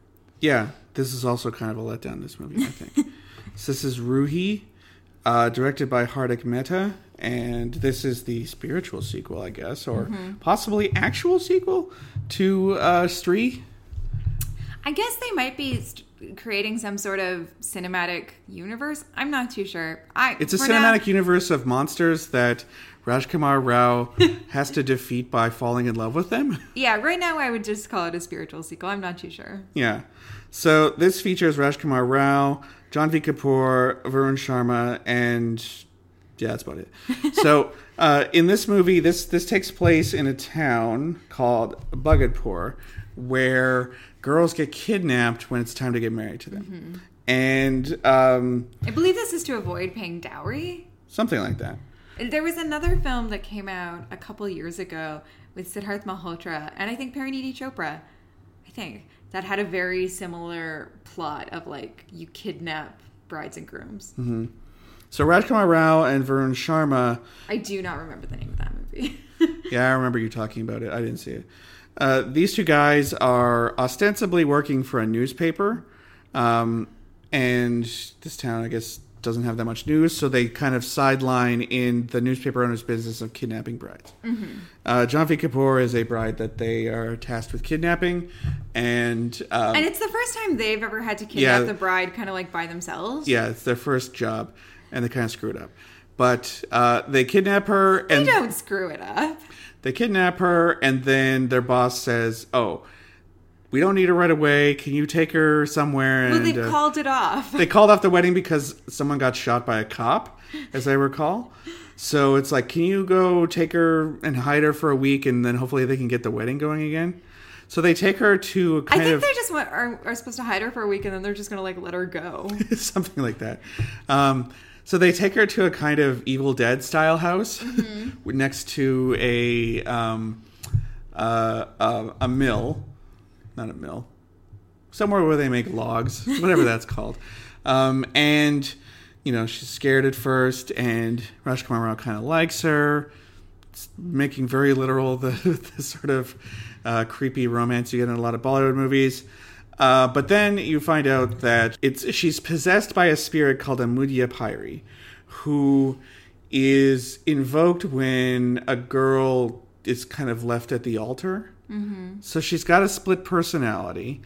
Yeah, this is also kind of a letdown, this movie, I think. So this is Roohi, uh, directed by Hardik Mehta, and this is the spiritual sequel, I guess, or mm-hmm. possibly actual sequel to uh, Stree. I guess they might be... St- creating some sort of cinematic universe. I'm not too sure. I It's a cinematic now... universe of monsters that Rajkummar Rao has to defeat by falling in love with them. Yeah, right now I would just call it a spiritual sequel. I'm not too sure. Yeah. So this features Rajkummar Rao, Janhvi Kapoor, Varun Sharma, and yeah, that's about it. So uh, in this movie, this this takes place in a town called Bhagatpur, where girls get kidnapped when it's time to get married to them. Mm-hmm. And um, I believe this is to avoid paying dowry. Something like that. There was another film that came out a couple years ago with Siddharth Malhotra and I think Parineeti Chopra, I think, that had a very similar plot of like you kidnap brides and grooms. Mm-hmm. So Rajkummar Rao and Varun Sharma. I do not remember the name of that movie. Yeah, I remember you talking about it. I didn't see it. Uh, these two guys are ostensibly working for a newspaper. Um, and this town, I guess, doesn't have that much news. So they kind of sideline in the newspaper owner's business of kidnapping brides. Mm-hmm. Uh, Janhvi Kapoor is a bride that they are tasked with kidnapping. And um, and it's the first time they've ever had to kidnap yeah, the bride kind of like by themselves. Yeah, it's their first job. And they kind of screw it up. But uh, they kidnap her. And they don't screw it up. They kidnap her, and then their boss says, oh, we don't need her right away. Can you take her somewhere? Well, and, they uh, called it off. They called off the wedding because someone got shot by a cop, as I recall. So it's like, can you go take her and hide her for a week, and then hopefully they can get the wedding going again? So they take her to kind of... I think of, they just went, are, are supposed to hide her for a week, and then they're just going to, like, let her go. Something like that. Um... So they take her to a kind of Evil Dead style house mm-hmm. next to a um, uh, uh, a mill, not a mill, somewhere where they make logs, whatever that's called. Um, and you know she's scared at first, and Rajkummar Rao kind of likes her, it's making very literal the, the sort of uh, creepy romance you get in a lot of Bollywood movies. Uh, but then you find out that it's she's possessed by a spirit called a Mudya Pyri, who is invoked when a girl is kind of left at the altar. Mm-hmm. So she's got a split personality,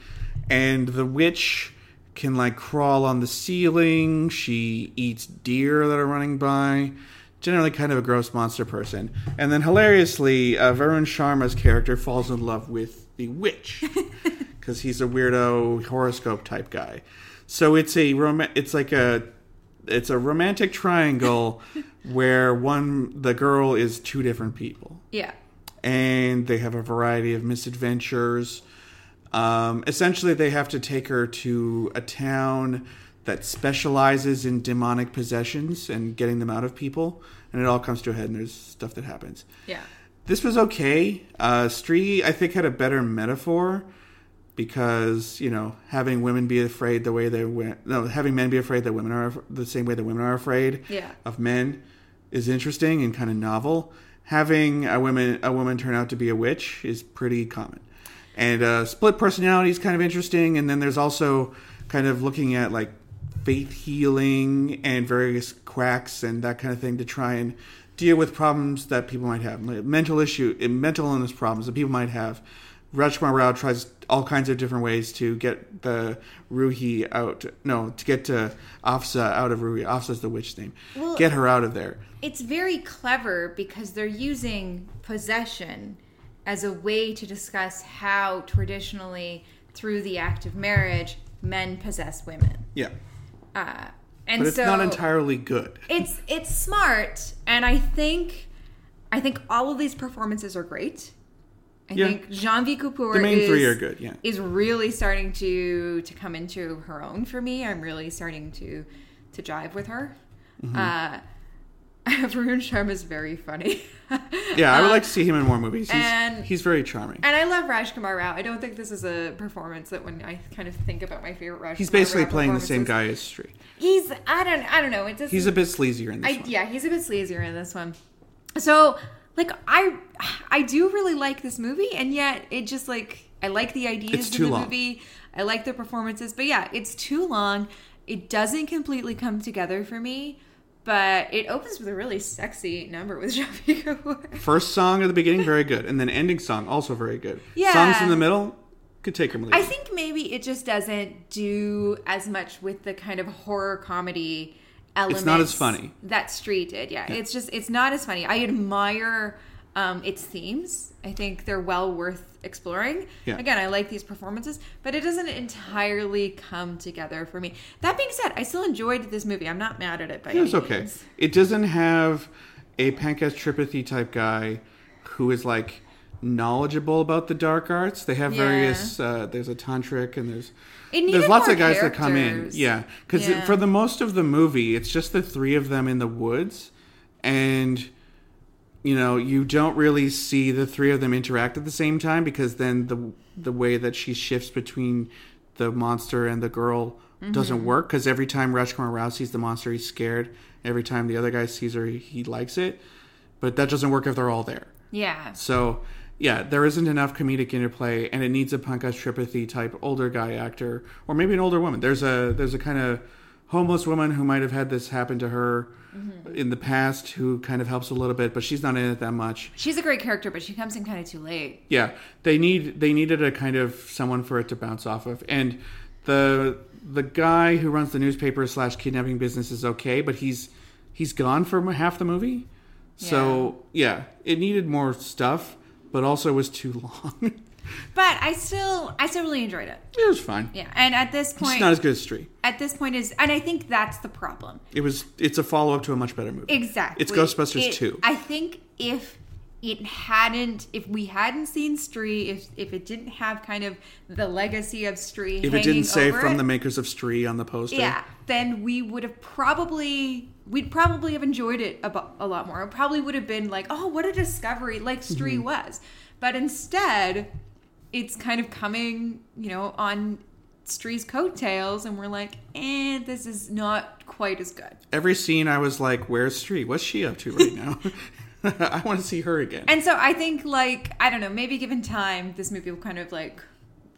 and the witch can like crawl on the ceiling. She eats deer that are running by. Generally kind of a gross monster person. And then hilariously, uh, Varun Sharma's character falls in love with the witch. Because he's a weirdo horoscope type guy. So it's a rom- it's like a it's a romantic triangle where one the girl is two different people. Yeah. And they have a variety of misadventures. Um, essentially they have to take her to a town that specializes in demonic possessions and getting them out of people. And it all comes to a head and there's stuff that happens. Yeah. This was okay. Uh, Stree, I think, had a better metaphor. Because, you know, having women be afraid the way they went, no, having men be afraid that women are the same way that women are afraid yeah. of men is interesting and kind of novel. Having a woman a woman turn out to be a witch is pretty common, and uh, split personality is kind of interesting. And then there's also kind of looking at like faith healing and various quacks and that kind of thing to try and deal with problems that people might have, like mental issue, mental illness problems that people might have. Rajkummar Rao tries all kinds of different ways to get the Roohi out. No, to get to Afsa out of Roohi. Afsa's the witch's name. Well, get her out of there. It's very clever because they're using possession as a way to discuss how traditionally, through the act of marriage, men possess women. Yeah. Uh, and but it's so not entirely good. It's it's smart, and I think I think all of these performances are great. I yeah. think Janhvi Kapoor the main is, three are good, yeah. is really starting to to come into her own for me. I'm really starting to to jive with her. Mm-hmm. Uh, Varun Sharma is very funny. yeah, I would uh, like to see him in more movies. He's, and, he's very charming. And I love Rajkummar Rao. I don't think this is a performance that when I kind of think about my favorite Rajkummar Rao he's basically Rao playing the same guy as Stree. He's, I don't I don't know. It doesn't, he's a bit sleazier in this I, one. Yeah, he's a bit sleazier in this one. So... Like, I I do really like this movie, and yet it just, like, I like the ideas in the long. movie. I like the performances. But, yeah, it's too long. It doesn't completely come together for me, but it opens with a really sexy number with Janhvi Kapoor. First song at the beginning, very good. And then ending song, also very good. Yeah. Songs in the middle, could take them later. I think maybe it just doesn't do as much with the kind of horror comedy elements. It's not as funny. That Stree did, yeah. yeah. It's just, it's not as funny. I admire um, its themes. I think they're well worth exploring. Yeah. Again, I like these performances, but it doesn't entirely come together for me. That being said, I still enjoyed this movie. I'm not mad at it by any means. It was okay. It doesn't have a Pankaj Tripathi type guy who is like knowledgeable about the dark arts. They have yeah. various, uh, there's a tantric and there's... There's lots of guys characters. That come in. Yeah. Because yeah. for the most of the movie, it's just the three of them in the woods. And, you know, you don't really see the three of them interact at the same time, because then the the way that she shifts between the monster and the girl mm-hmm. doesn't work. Because every time Rajkummar Rao sees the monster, he's scared. Every time the other guy sees her, he, he likes it. But that doesn't work if they're all there. Yeah. So... yeah, there isn't enough comedic interplay, and it needs a Pankaj Tripathi type older guy actor, or maybe an older woman. There's a there's a kind of homeless woman who might have had this happen to her mm-hmm. in the past, who kind of helps a little bit, but she's not in it that much. She's a great character, but she comes in kind of too late. Yeah, they need they needed a kind of someone for it to bounce off of, and the the guy who runs the newspaper slash kidnapping business is okay, but he's he's gone for half the movie, yeah. so yeah, it needed more stuff. But also was too long. But I still, I still really enjoyed it. It was fine. Yeah, and at this point, it's not as good as Stree. At this point is, and I think that's the problem. It was, it's a follow up to a much better movie. Exactly. It's Ghostbusters it, two. I think if it hadn't, if we hadn't seen Stree, if if it didn't have kind of the legacy of Stree, if it didn't say from it, the makers of Stree on the poster, yeah, then we would have probably. We'd probably have enjoyed it a lot more. It probably would have been like, oh, what a discovery, like Stree mm-hmm. was. But instead, it's kind of coming, you know, on Stree's coattails, and we're like, eh, this is not quite as good. Every scene I was like, where's Stree? What's she up to right now? I want to see her again. And so I think, like, I don't know, maybe given time, this movie will kind of like,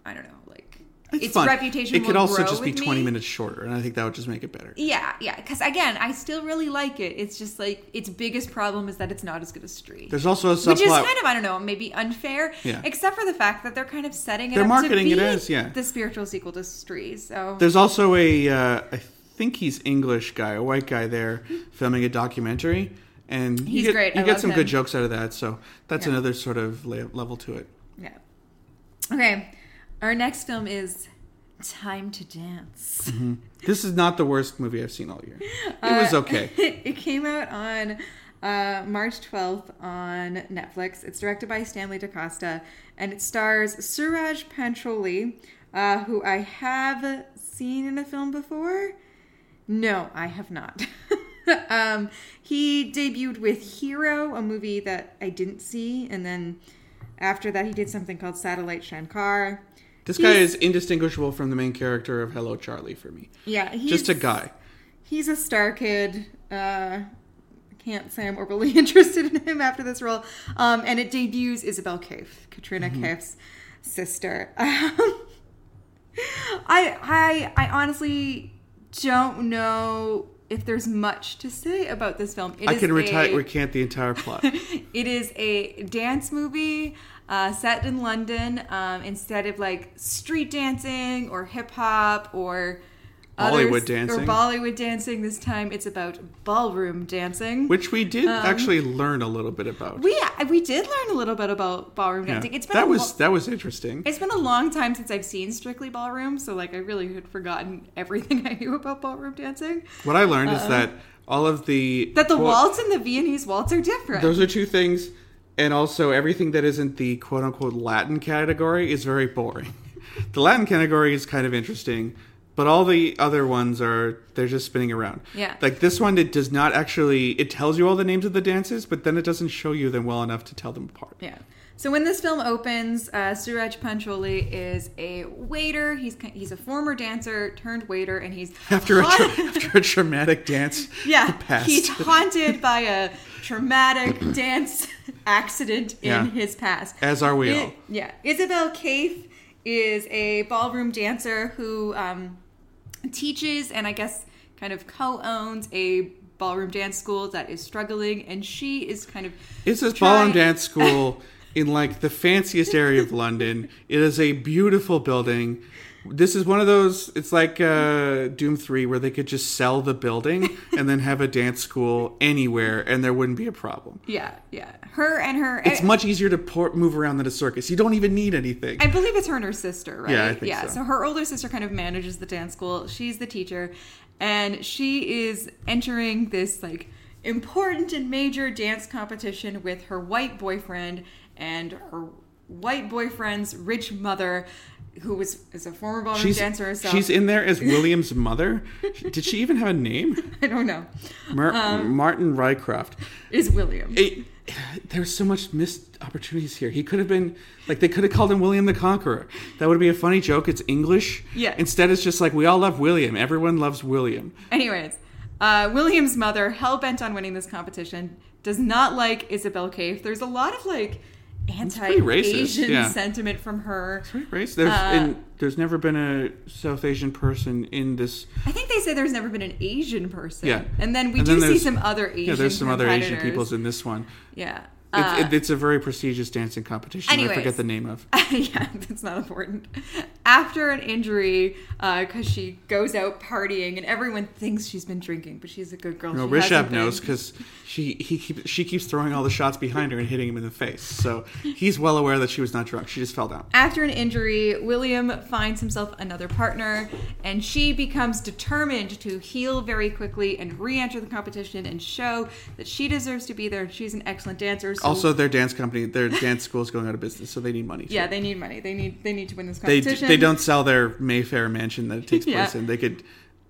I don't know, like... It's its fun. Reputation. It could also just be twenty me. minutes shorter, and I think that would just make it better. Yeah, yeah. Because again, I still really like it. It's just like its biggest problem is that it's not as good as Stree. There's also a subplot, which is kind of I don't know, maybe unfair. Yeah. Except for the fact that they're kind of setting it. They're up marketing to be it as yeah the spiritual sequel to Stree. So there's also a uh, I think he's English guy, a white guy there filming a documentary, and he's you get, great. You I get some him. good jokes out of that. So that's yeah. another sort of level to it. Yeah. Okay. Our next film is Time to Dance. Mm-hmm. This is not the worst movie I've seen all year. It uh, was okay. It came out on uh, March twelfth on Netflix. It's directed by Stanley DaCosta, and it stars Suraj Pancholi, uh, who I have seen in a film before. No, I have not. um, he debuted with Hero, a movie that I didn't see, and then after that he did something called Satellite Shankar. This he's, guy is indistinguishable from the main character of Hello Charlie for me. Yeah, he's... just a guy. He's a star kid. Uh, can't say I'm overly interested in him after this role. Um, and it debuts Isabel Kaif, Katrina mm-hmm. Kaif's sister. Um, I, I, I honestly don't know if there's much to say about this film. It I is can reti- a, recant the entire plot. It is a dance movie. Uh, set in London, um, instead of like street dancing or hip hop or Bollywood others, dancing or Bollywood dancing, this time it's about ballroom dancing, which we did um, actually learn a little bit about. We we did learn a little bit about ballroom yeah. dancing. It's been that was lo- that was interesting. It's been a long time since I've seen Strictly Ballroom, so like I really had forgotten everything I knew about ballroom dancing. What I learned um, is that all of the that the well, waltz and the Viennese waltz are different. Those are two things. And also, everything that isn't the quote-unquote Latin category is very boring. The Latin category is kind of interesting, but all the other ones are, they're just spinning around. Yeah. Like this one, it does not actually, it tells you all the names of the dances, but then it doesn't show you them well enough to tell them apart. Yeah. So when this film opens, uh, Suraj Pancholi is a waiter. He's he's a former dancer turned waiter, and he's after ha- a tra- after a traumatic dance. Yeah, past. He's haunted by a traumatic dance accident in yeah, his past. As are we it, all. Yeah, Isabel Kaif is a ballroom dancer who um, teaches and I guess kind of co-owns a ballroom dance school that is struggling, and she is kind of it's this trying- ballroom dance school. In, like, the fanciest area of London. It is a beautiful building. This is one of those, it's like uh, Doom three, where they could just sell the building and then have a dance school anywhere and there wouldn't be a problem. Yeah, yeah. Her and her... It's I, much easier to pour, move around than a circus. You don't even need anything. I believe it's her and her sister, right? Yeah, I think yeah, so. So her older sister kind of manages the dance school. She's the teacher. And she is entering this like important and major dance competition with her white boyfriend and her white boyfriend's rich mother, who was is a former ballroom she's, dancer herself. She's in there as William's mother. Did she even have a name? I don't know. Mer- um, Martin Rycroft. Is William. It, there's so much missed opportunities here. He could have been, like, they could have called him William the Conqueror. That would be a funny joke. It's English. Yeah. Instead, it's just like, we all love William. Everyone loves William. Anyways, uh, William's mother, hell-bent on winning this competition, does not like Isabel Kaif. There's a lot of, like... anti-Asian yeah. sentiment from her. It's pretty racist. There's, uh, and there's never been a South Asian person in this. I think they say there's never been an Asian person. Yeah. And then we and do then see some other Asian Yeah, there's some other Asian peoples in this one. Yeah. Uh, it, it, it's a very prestigious dancing competition. Anyways, I forget the name of. Yeah, that's not important. After an injury, because uh, she goes out partying, and everyone thinks she's been drinking, but she's a good girl. No, Rishabh knows because she he keep, she keeps throwing all the shots behind her and hitting him in the face. So he's well aware that she was not drunk. She just fell down. After an injury, William finds himself another partner, and she becomes determined to heal very quickly and re-enter the competition and show that she deserves to be there. She's an excellent dancer. Also, their dance company, their dance school is going out of business, so they need money. Too. Yeah, they need money. They need they need to win this competition. They, d- they don't sell their Mayfair mansion that it takes yeah. place in. They could,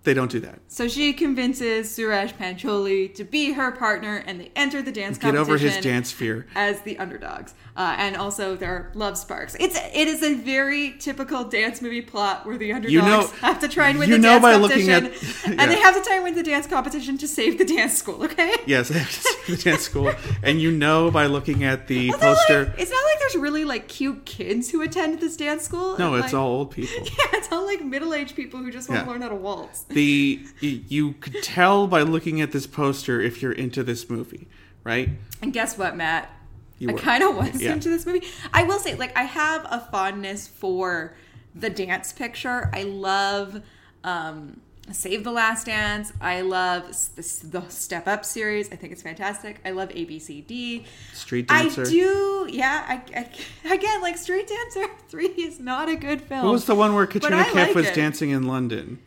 they don't do that. So she convinces Suraj Pancholi to be her partner, and they enter the dance competition. Get over his dance fear. As the underdogs, uh, and also their love sparks. It's it is a very typical dance movie plot where the underdogs you know, have to try and win you the know dance by competition, looking at, yeah. and they have to try and win the dance competition to save the dance school. Okay. Yes, they have to save the dance school, and you know by looking at the well, poster. Like, it's not like there's really like cute kids who attend this dance school. No, it's like, all old people. Yeah, it's all like middle-aged people who just want yeah. to learn how to waltz. The you could tell by looking at this poster if you're into this movie, right? And guess what, Matt? You I kind of was yeah. into this movie. I will say, like, I have a fondness for the dance picture. I love um, Save the Last Dance. I love the, the Step Up series. I think it's fantastic. I love A B C D. Street Dancer. I do, yeah. I, I, again, like, Street Dancer three is not a good film. What was the one where Katrina Kaif like was it. dancing in London?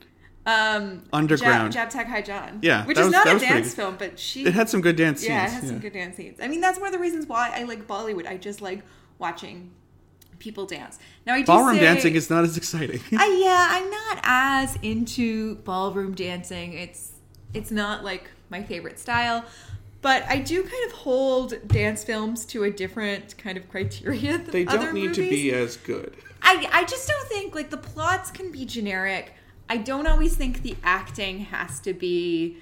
Um, Underground. Jab, Jab Tag Hi John. Yeah. Which is was, not a dance film, but she... It had some good dance yeah, scenes. Yeah, it had yeah. some good dance scenes. I mean, that's one of the reasons why I like Bollywood. I just like watching people dance. Now, I do Ballroom say, dancing is not as exciting. I, yeah, I'm not as into ballroom dancing. It's It's not, like, my favorite style. But I do kind of hold dance films to a different kind of criteria than They don't other need movies. To be as good. I, I just don't think, like, the plots can be generic. I don't always think the acting has to be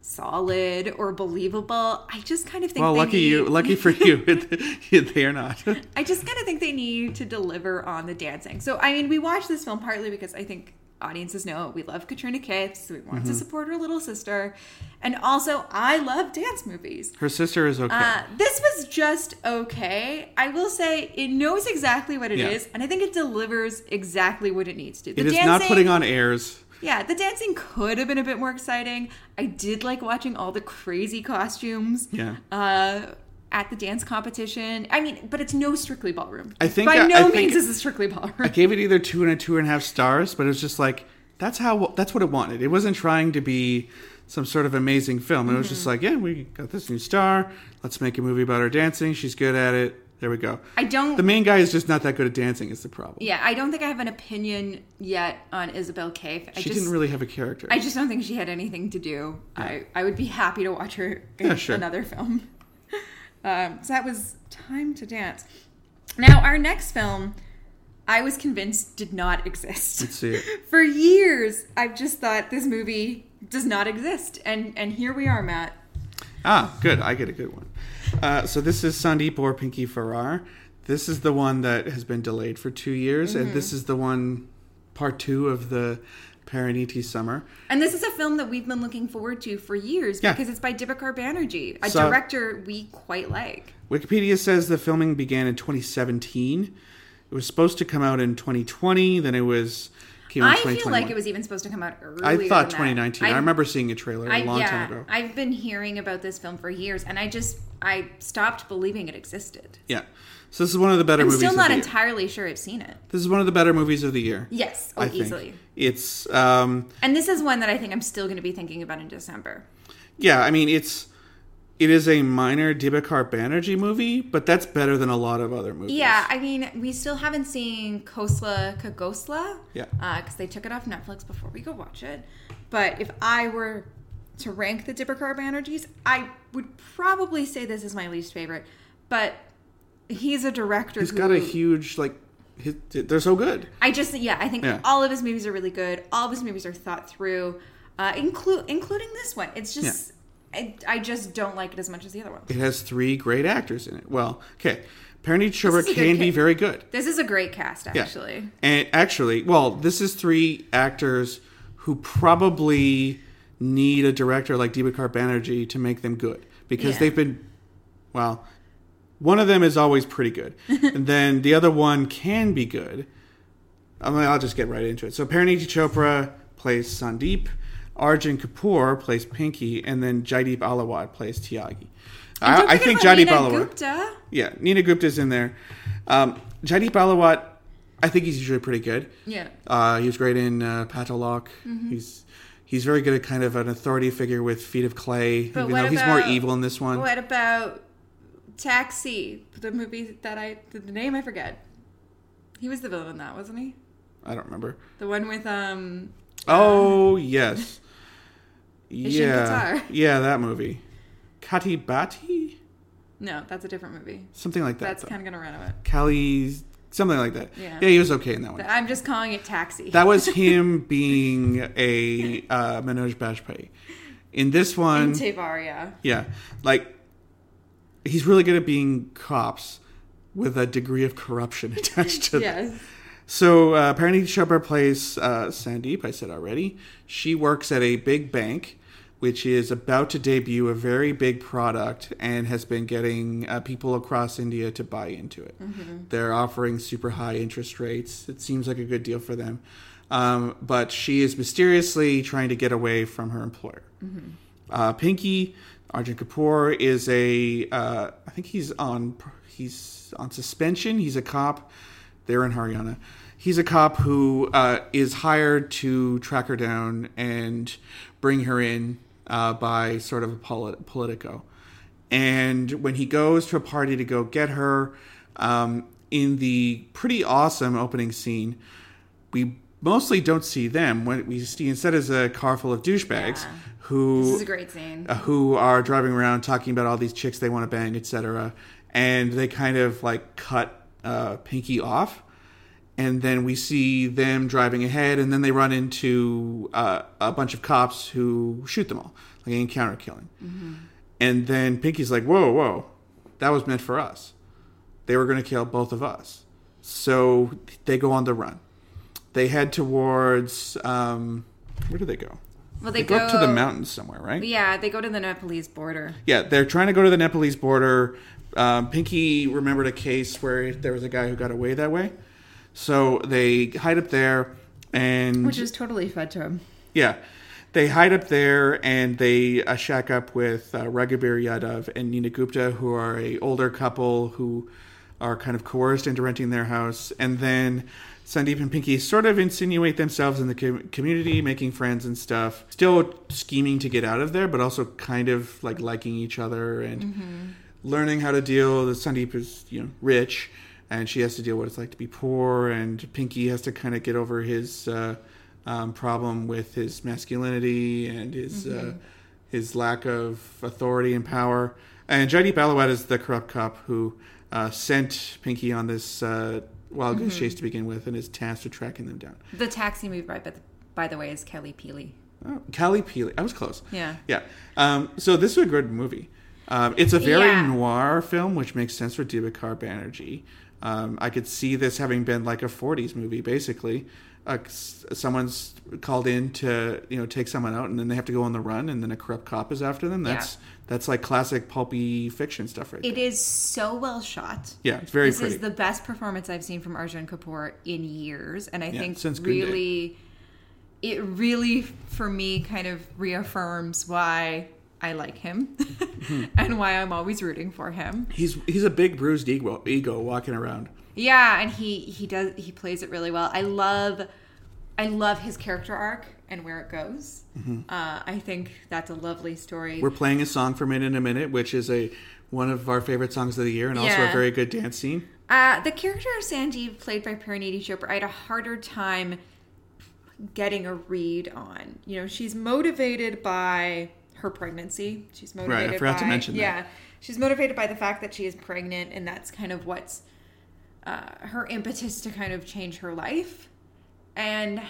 solid or believable. I just kind of think well, they lucky need... you, lucky for you, they are not. I just kind of think they need to deliver on the dancing. So, I mean, we watched this film partly because I think audiences know we love Katrina Kaif, so we want mm-hmm. to support her little sister. And also, I love dance movies. Her sister is okay. Uh, this was just okay. I will say it knows exactly what it yeah. is, and I think it delivers exactly what it needs to. The it is dancing, not putting on airs. Yeah, the dancing could have been a bit more exciting. I did like watching all the crazy costumes. Yeah. Uh, at the dance competition. I mean, but it's no Strictly Ballroom. I think... By I, no I means think is it Strictly Ballroom. I gave it either two and a two and a half stars, but it was just like, that's how, that's what it wanted. It wasn't trying to be some sort of amazing film. Mm-hmm. It was just like, yeah, we got this new star. Let's make a movie about her dancing. She's good at it. There we go. I don't... The main guy is just not that good at dancing is the problem. Yeah, I don't think I have an opinion yet on Isabel Kaif. I she just, didn't really have a character. I just don't think she had anything to do. Yeah. I, I would be happy to watch her in yeah, sure. another film. Um, so that was Time to Dance. Now, our next film, I was convinced, did not exist. Let's see it. For years, I've just thought this movie does not exist. And and here we are, Matt. Ah, good. I get a good one. Uh, so this is Sandeep or Pinky Farrar. This is the one that has been delayed for two years. Mm-hmm. And this is the one, part two of the Parineeti Summer. And this is a film that we've been looking forward to for years because yeah. it's by Dibakar Banerjee, a so, director we quite like. Wikipedia says the filming began in twenty seventeen. It was supposed to come out in twenty twenty. Then it was... came out in twenty twenty-one. I feel like it was even supposed to come out earlier. I thought twenty nineteen. I, I remember seeing a trailer I, a long yeah, time ago. I've been hearing about this film for years, and I just I stopped believing it existed. Yeah. So this is one of the better I'm movies of the year. I'm still not entirely sure I've seen it. This is one of the better movies of the year. Yes, oh, easily. It's um, and this is one that I think I'm still going to be thinking about in December. Yeah, I mean it's it is a minor Dibakar Banerjee movie, but that's better than a lot of other movies. Yeah, I mean we still haven't seen Khosla Khagosla. Yeah, because uh, they took it off Netflix before we could watch it. But if I were to rank the Dibakar Banerjees, I would probably say this is my least favorite, but. He's a director. He's who, got a huge, like, his, they're so good. I just, yeah, I think yeah. all of his movies are really good. All of his movies are thought through, uh, inclu- including this one. It's just, yeah. I, I just don't like it as much as the other one. It has three great actors in it. Well, okay. Parineeti Chopra can be very good. This is a great cast, actually. Yeah. And actually, well, this is three actors who probably need a director like Dibakar Banerjee to make them good. Because yeah. they've been, well... One of them is always pretty good. And then the other one can be good. I mean, I'll just get right into it. So Parineeti Chopra plays Sandeep. Arjun Kapoor plays Pinky. And then Jaideep Ahlawat plays Tyagi. I, I think Jaideep Ahlawat. Gupta. Yeah, Nina Gupta's in there. Um, Jaideep Ahlawat, I think he's usually pretty good. Yeah. Uh, he was great in uh, Patalok. Mm-hmm. He's... He's very good at kind of an authority figure with feet of clay. But even what though about, he's more evil in this one. What about... Taxi, the movie that I... The name I forget. He was the villain in that, wasn't he? I don't remember. The one with... um. Oh, um, yes. yeah. Yeah, that movie. Katibati? No, that's a different movie. Something like that. That's kind of going to run out. Kali's... Something like that. Yeah. yeah, he was okay in that one. I'm just calling it Taxi. That was him being a uh, Manoj Bajpayee. In this one... In Tevar, yeah. Yeah. Like... He's really good at being cops with a degree of corruption attached to yes. them. So uh, Parineeti Chopra plays uh, Sandeep, I said already. She works at a big bank, which is about to debut a very big product and has been getting uh, people across India to buy into it. Mm-hmm. They're offering super high interest rates. It seems like a good deal for them. Um, but she is mysteriously trying to get away from her employer. Mm-hmm. Uh, Pinky... Arjun Kapoor is a, uh, I think he's on, he's on suspension. He's a cop. They're in Haryana. He's a cop who uh, is hired to track her down and bring her in uh, by sort of a polit- politico. And when he goes to a party to go get her, um, in the pretty awesome opening scene, we mostly don't see them. What we see instead is a car full of douchebags. Yeah. Who, this is a great scene. Uh, who are driving around talking about all these chicks they want to bang, et cetera. And they kind of like cut uh, Pinky off. And then we see them driving ahead. And then they run into uh, a bunch of cops who shoot them all. Like an encounter killing. Mm-hmm. And then Pinky's like, whoa, whoa. That was meant for us. They were going to kill both of us. So they go on the run. They head towards... Um, where do they go? Well, they, they go, go up to the mountains somewhere, right? Yeah, they go to the Nepalese border. Yeah, they're trying to go to the Nepalese border. Um, Pinky remembered a case where there was a guy who got away that way. So they hide up there and... Which is totally fed to him. Yeah. They hide up there and they uh, shack up with uh, Raghuber Yadav and Nina Gupta, who are a older couple who are kind of coerced into renting their house. And then... Sandeep and Pinky sort of insinuate themselves in the com- community, making friends and stuff. Still scheming to get out of there, but also kind of like liking each other and mm-hmm. learning how to deal. Sandeep is, you know, rich, and she has to deal with what it's like to be poor. And Pinky has to kind of get over his uh, um, problem with his masculinity and his mm-hmm. uh, his lack of authority and power. And Jaideep Ahlawat is the corrupt cop who uh, sent Pinky on this. Uh, Wild Goose mm-hmm. Chase to begin with, and is tasked with tracking them down. The taxi movie, by, by the way, is Kelly Peely. Oh, Kelly Peely. I was close. Yeah. Yeah. Um, so this is a good movie. Um, it's a very yeah. noir film, which makes sense for Dibakar Banerjee. Um, I could see this having been like a forties movie, basically. Uh, someone's called in to, you know, take someone out, and then they have to go on the run, and then a corrupt cop is after them. That's yeah. that's like classic pulpy fiction stuff, right? It there. is so well shot. Yeah, it's very. This pretty. is the best performance I've seen from Arjun Kapoor in years, and I yeah, think since really it really, for me, kind of reaffirms why I like him mm-hmm. and why I'm always rooting for him. He's he's a big bruised ego, ego walking around. Yeah, and he he does he plays it really well. I love I love his character arc and where it goes. Mm-hmm. Uh, I think that's a lovely story. We're playing a song from It in a Minute, which is a one of our favorite songs of the year, and yeah. also a very good dance scene. Uh, the character of Sanjeev, played by Parineeti Chopra, I had a harder time getting a read on. You know, she's motivated by her pregnancy. She's motivated by... Right, I forgot by, to mention that. Yeah, she's motivated by the fact that she is pregnant, and that's kind of what's uh, her impetus to kind of change her life. And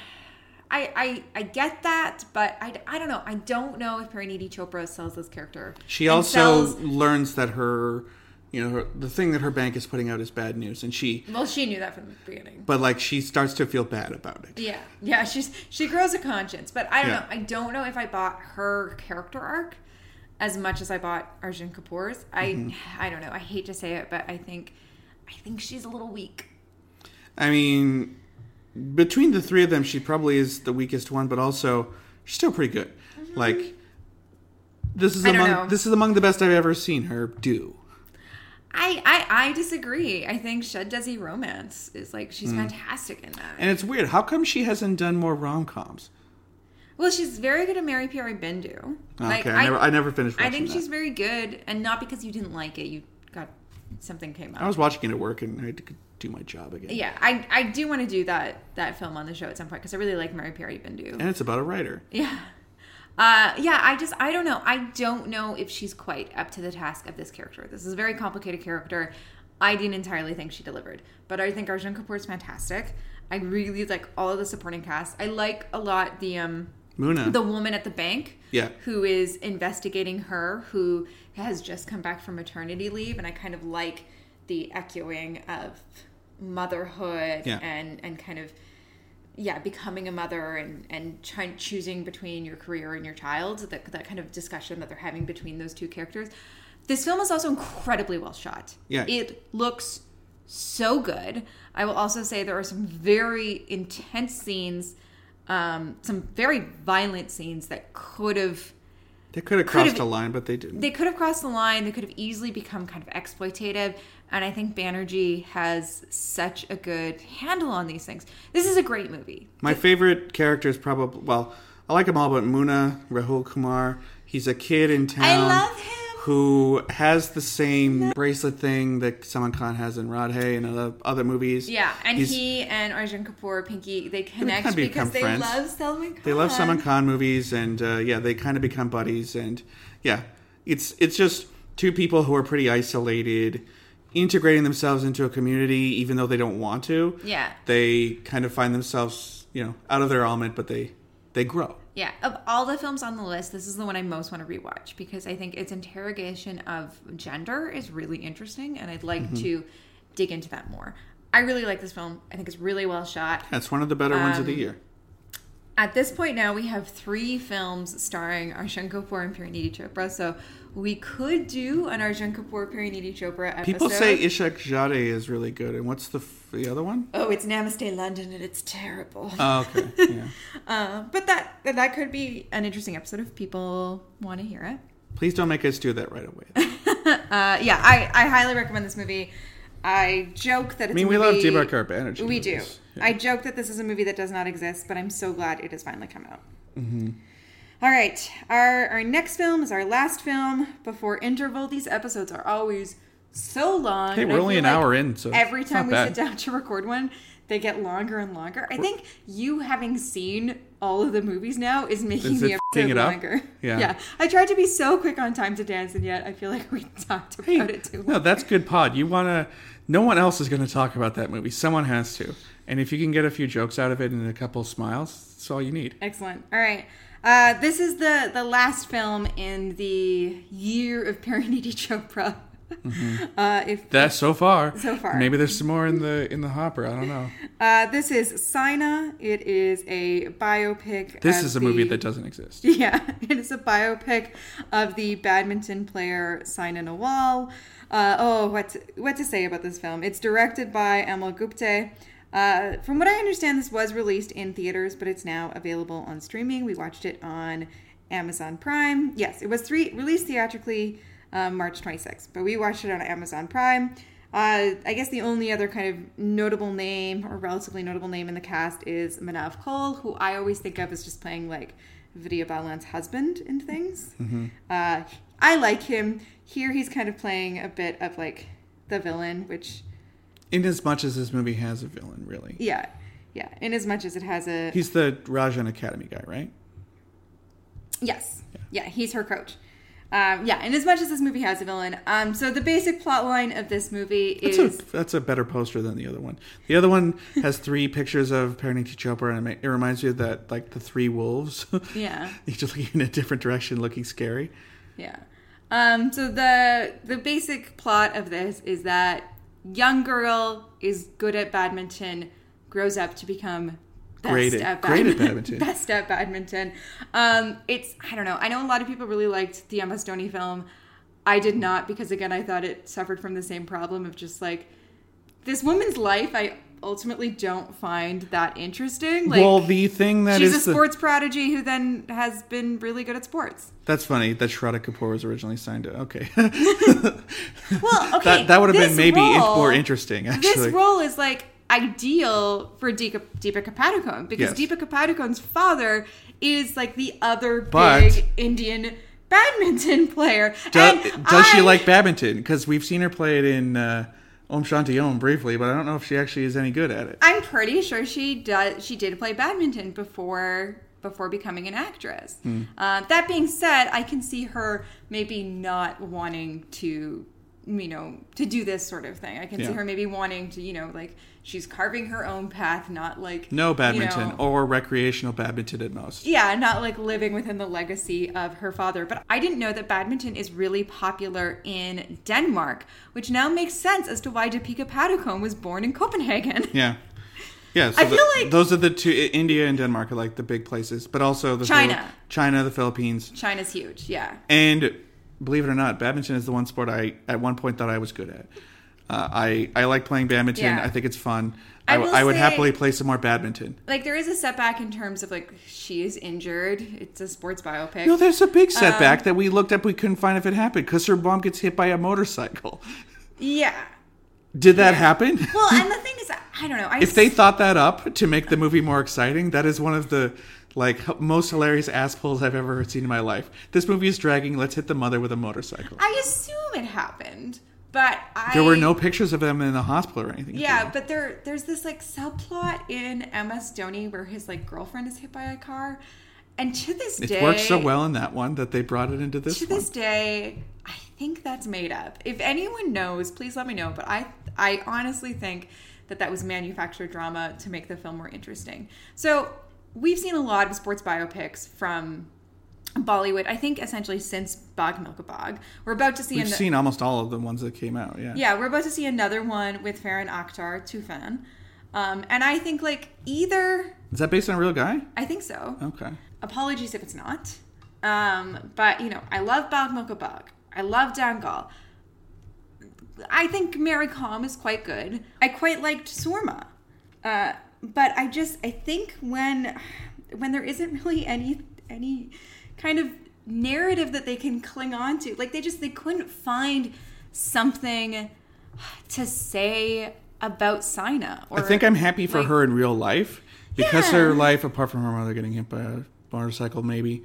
I I, I get that, but I, I don't know. I don't know if Parineeti Chopra sells this character. She also sells, learns that her... You know, her, the thing that her bank is putting out is bad news, and she... Well, she knew that from the beginning. But, like, she starts to feel bad about it. Yeah. Yeah, she's she grows a conscience. But I don't yeah. know. I don't know if I bought her character arc as much as I bought Arjun Kapoor's. I mm-hmm. I don't know. I hate to say it, but I think I think she's a little weak. I mean, between the three of them, she probably is the weakest one, but also she's still pretty good. Mm-hmm. Like, this is I among don't know. this is among the best I've ever seen her do. I, I, I disagree. I think Sheddazi Romance is like, she's mm. fantastic in that. And it's weird. How come she hasn't done more rom-coms? Well, she's very good at Mary Pierre Bindu. Okay, like, I, never, I, I never finished watching I think that. She's very good, and not because you didn't like it. You got, something came up. I was watching it at work, and I had to do my job again. Yeah, I, I do want to do that, that film on the show at some point, because I really like Mary Pierre Bindu. And it's about a writer. Yeah. Uh, yeah, I just, I don't know. I don't know if she's quite up to the task of this character. This is a very complicated character. I didn't entirely think she delivered. But I think Arjun Kapoor's fantastic. I really like all of the supporting cast. I like a lot the, um... Muna. The woman at the bank. Yeah. Who is investigating her, who has just come back from maternity leave. And I kind of like the echoing of motherhood yeah. and, and kind of... Yeah, becoming a mother and, and trying, choosing between your career and your child, that that kind of discussion that they're having between those two characters. This film is also incredibly well shot. Yeah. It looks so good. I will also say there are some very intense scenes, um, some very violent scenes that could have... They could have crossed the line, but they didn't. They could have crossed the line. They could have easily become kind of exploitative. And I think Banerjee has such a good handle on these things. This is a great movie. My favorite character is probably, well, I like them all, but Muna, Rahul Kumar. He's a kid in town. I love him. Who has the same bracelet thing that Salman Khan has in Radhe and other, other movies. Yeah, and He's, he and Arjun Kapoor, Pinky, they connect they because they friends. love Salman Khan. They love Salman Khan movies, and uh, yeah, they kind of become buddies. And yeah, it's it's just two people who are pretty isolated, integrating themselves into a community, even though they don't want to. Yeah. They kind of find themselves, you know, out of their element, but they, they grow. Yeah. Of all the films on the list, this is the one I most want to rewatch, because I think its interrogation of gender is really interesting, and I'd like mm-hmm. to dig into that more. I really like this film. I think it's really well shot. That's one of the better um, ones of the year. At this point now, we have three films starring Arjun Kapoor and Parineeti Chopra, so we could do an Arjun Kapoor, Parineeti Chopra episode. People say Ishak Jade is really good, and what's the f- the other one? Oh, it's Namaste London, and it's terrible. Oh, okay, yeah. uh, but that that could be an interesting episode if people want to hear it. Please don't make us do that right away. uh, yeah, I, I highly recommend this movie. I joke that it's I mean, a movie... we love Dibakar Banerjee. We do. Yeah. I joke that this is a movie that does not exist, but I'm so glad it has finally come out. Mm-hmm. All right. Our, our next film is our last film before interval. These episodes are always so long. Hey, we're only an like hour in, so every time we bad. sit down to record one, they get longer and longer. I we're... think you having seen all of the movies now is making is the episode it longer. Up? Yeah. Yeah. I tried to be so quick on Time to Dance, and yet I feel like we talked about hey, it too long. No, that's good pod. You want to... No one else is going to talk about that movie. Someone has to. And if you can get a few jokes out of it and a couple smiles, that's all you need. Excellent. All right. Uh, this is the, the last film in the year of Parineeti Chopra. Mm-hmm. Uh, if That's if, so far. So far. Maybe there's some more in the in the hopper. I don't know. Uh, this is Sina. It is a biopic. This is a the, movie that doesn't exist. Yeah. It is a biopic of the badminton player Sina Nawal. Uh, oh, what to, what to say about this film? It's directed by Amal Gupte. Uh, from what I understand, this was released in theaters, but it's now available on streaming. We watched it on Amazon Prime. Yes, it was three, released theatrically um, March twenty-sixth, but we watched it on Amazon Prime. Uh, I guess the only other kind of notable name or relatively notable name in the cast is Manav Cole, who I always think of as just playing like Vidya Balan's husband in things. Mm-hmm. Uh, I like him. Here he's kind of playing a bit of like the villain, which... In as much as this movie has a villain, really. Yeah. Yeah. In as much as it has a... He's the Rajan Academy guy, right? Yes. Yeah. Yeah, he's her coach. Um, yeah. In as much as this movie has a villain. Um, so the basic plot line of this movie is... That's a, that's a better poster than the other one. The other one has three pictures of Parineeti Chopra, and it reminds you of that, like, the three wolves. Yeah. He's just looking in a different direction, looking scary. Yeah. Um, so the the basic plot of this is that... Young girl is good at badminton, grows up to become best great at, at badminton. Great at badminton. Best at badminton. Um, it's, I don't know. I know a lot of people really liked the Emma Stoney film. I did not because, again, I thought it suffered from the same problem of just like, this woman's life, I ultimately don't find that interesting. Like, well, the thing that she's is... She's a sports the... prodigy who then has been really good at sports. That's funny that Shraddha Kapoor was originally signed to... Okay. Well, okay. That, that would have been maybe role, in, more interesting, actually. This role is, like, ideal for Deepa, Deepika Padukone because yes. Deepika Padukone's father is, like, the other but big Indian badminton player. Do, and does I... she like badminton? Because we've seen her play it in... Uh, Om Shanti Om briefly, but I don't know if she actually is any good at it. I'm pretty sure she does. She did play badminton before before becoming an actress. Mm. Uh, that being said, I can see her maybe not wanting to, you know, to do this sort of thing. I can yeah. see her maybe wanting to, you know, like she's carving her own path, not like no badminton you know, or recreational badminton at most. Yeah, not like living within the legacy of her father. But I didn't know that badminton is really popular in Denmark, which now makes sense as to why Deepika Padukone was born in Copenhagen. Yeah. Yeah, so I the, feel like those are the two. India and Denmark are like the big places, but also the China, Phil- China, the Philippines. China's huge, yeah. And believe it or not, badminton is the one sport I at one point thought I was good at. Uh, I I like playing badminton. Yeah. I think it's fun. I, I, I would say, happily play some more badminton. Like there is a setback in terms of like she is injured. It's a sports biopic. No, there's a big setback um, that we looked up. We couldn't find if it happened because her mom gets hit by a motorcycle. Yeah. Did that yeah. happen? Well, and the thing is, I don't know. I if s- they thought that up to make the movie more exciting, that is one of the like most hilarious assholes I've ever seen in my life. This movie is dragging. Let's hit the mother with a motorcycle. I assume it happened. But I, there were no pictures of him in the hospital or anything. Yeah, like but there, there's this like subplot in Emma Stoney where his like girlfriend is hit by a car, and to this it day, it worked so well in that one that they brought it into this. To one. This day, I think that's made up. If anyone knows, please let me know. But I, I honestly think that that was manufactured drama to make the film more interesting. So we've seen a lot of sports biopics from Bollywood, I think essentially since Bag Milka Bag. We're about to see... We've an- seen almost all of the ones that came out, yeah. Yeah, we're about to see another one with Farhan Akhtar, Tufan. Um, and I think, like, either... Is that based on a real guy? I think so. Okay. Apologies if it's not. Um, but, you know, I love Bag Milka Bag. I love Dangal. I think Mary Kom is quite good. I quite liked Surma. Uh, but I just... I think when when there isn't really any any... kind of narrative that they can cling on to. Like, they just, they couldn't find something to say about Sina. Or, I think I'm happy for like, her in real life because yeah. her life, apart from her mother getting hit by a motorcycle maybe,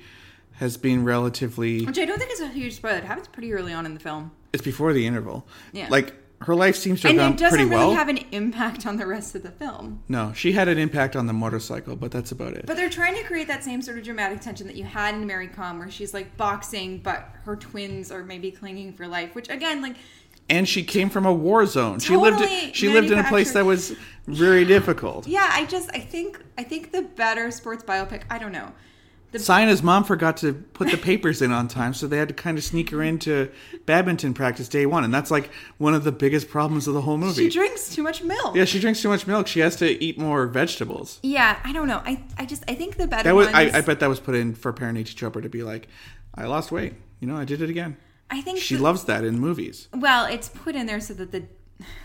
has been relatively... Which I don't think is a huge spoiler. It happens pretty early on in the film. It's before the interval. Yeah. Like, her life seems to have and gone pretty well. And it doesn't really have an impact on the rest of the film. No, she had an impact on the motorcycle, but that's about it. But they're trying to create that same sort of dramatic tension that you had in Mary Com, where she's like boxing, but her twins are maybe clinging for life, which again, like... And she came from a war zone. Totally she lived She lived in a place that was very yeah. difficult. Yeah, I just, I think, I think the better sports biopic, I don't know. The... Sina's mom forgot to put the papers in on time, so they had to kind of sneak her into badminton practice day one. And that's like one of the biggest problems of the whole movie. She drinks too much milk. Yeah, she drinks too much milk. She has to eat more vegetables. Yeah, I don't know. I I just, I think the better that was, ones... I, I bet that was put in for Parineeti Chopra to be like, I lost weight. You know, I did it again. I think... She the... loves that in movies. Well, it's put in there so that the,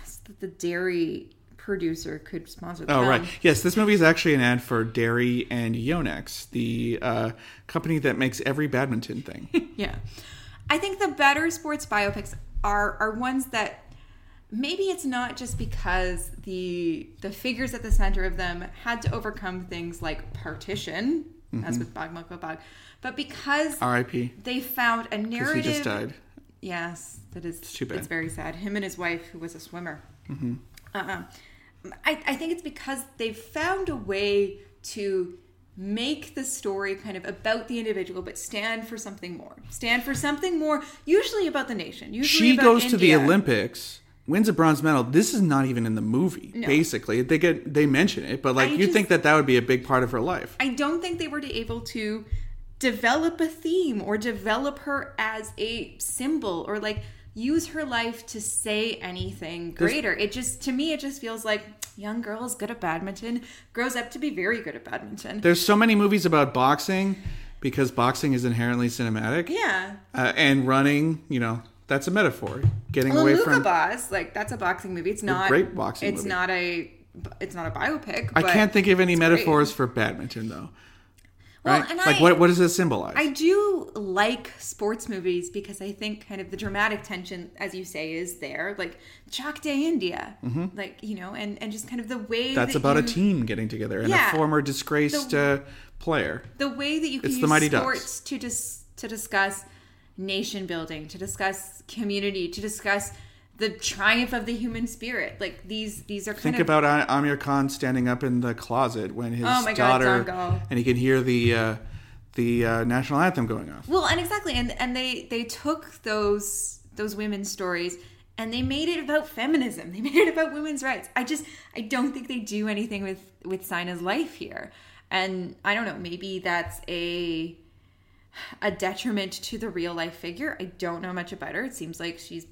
so that the dairy... producer could sponsor the oh, film. Oh, right. Yes, this movie is actually an ad for Dairy and Yonex, the uh, company that makes every badminton thing. Yeah. I think the better sports biopics are are ones that maybe it's not just because the the figures at the center of them had to overcome things like partition, mm-hmm. as with Bag Bag, but because R I P they found a narrative. He just died. Yes, that is. It's too bad. It's very sad. Him and his wife, who was a swimmer. Mm-hmm. Uh-uh. I I think it's because they've found a way to make the story kind of about the individual, but stand for something more. Stand for something more, usually about the nation. Usually she about goes India. To the Olympics, wins a bronze medal. This is not even in the movie, no. basically. They get they mention it, but like I you just, think that that would be a big part of her life. I don't think they were able to develop a theme or develop her as a symbol or like use her life to say anything greater. There's, it just, to me, it just feels like young girl's good at badminton, grows up to be very good at badminton. There's so many movies about boxing because boxing is inherently cinematic. Yeah. Uh, and running, you know, that's a metaphor. Getting well, away Luca from... Boss, like, that's a boxing movie. It's not... A great boxing it's movie. Not a, it's not a biopic, I but can't think of any metaphors great. For badminton, though. Well, right? and like I, what, what does this symbolize? I do like sports movies because I think kind of the dramatic tension, as you say, is there. Like Chalk Day India, mm-hmm. like, you know, and, and just kind of the way that's that about you, a team getting together and yeah, a former disgraced the, uh, player. The way that you can it's use sports to dis, to discuss nation building, to discuss community, to discuss the triumph of the human spirit. Like these these are kind Think of... Think about Amir Khan standing up in the closet when his oh my daughter... God, and he can hear the uh, the uh, national anthem going off. Well, and exactly. And and they, they took those those women's stories and they made it about feminism. They made it about women's rights. I just... I don't think they do anything with, with Sina's life here. And I don't know. Maybe that's a... a detriment to the real life figure. I don't know much about her. It seems like she's...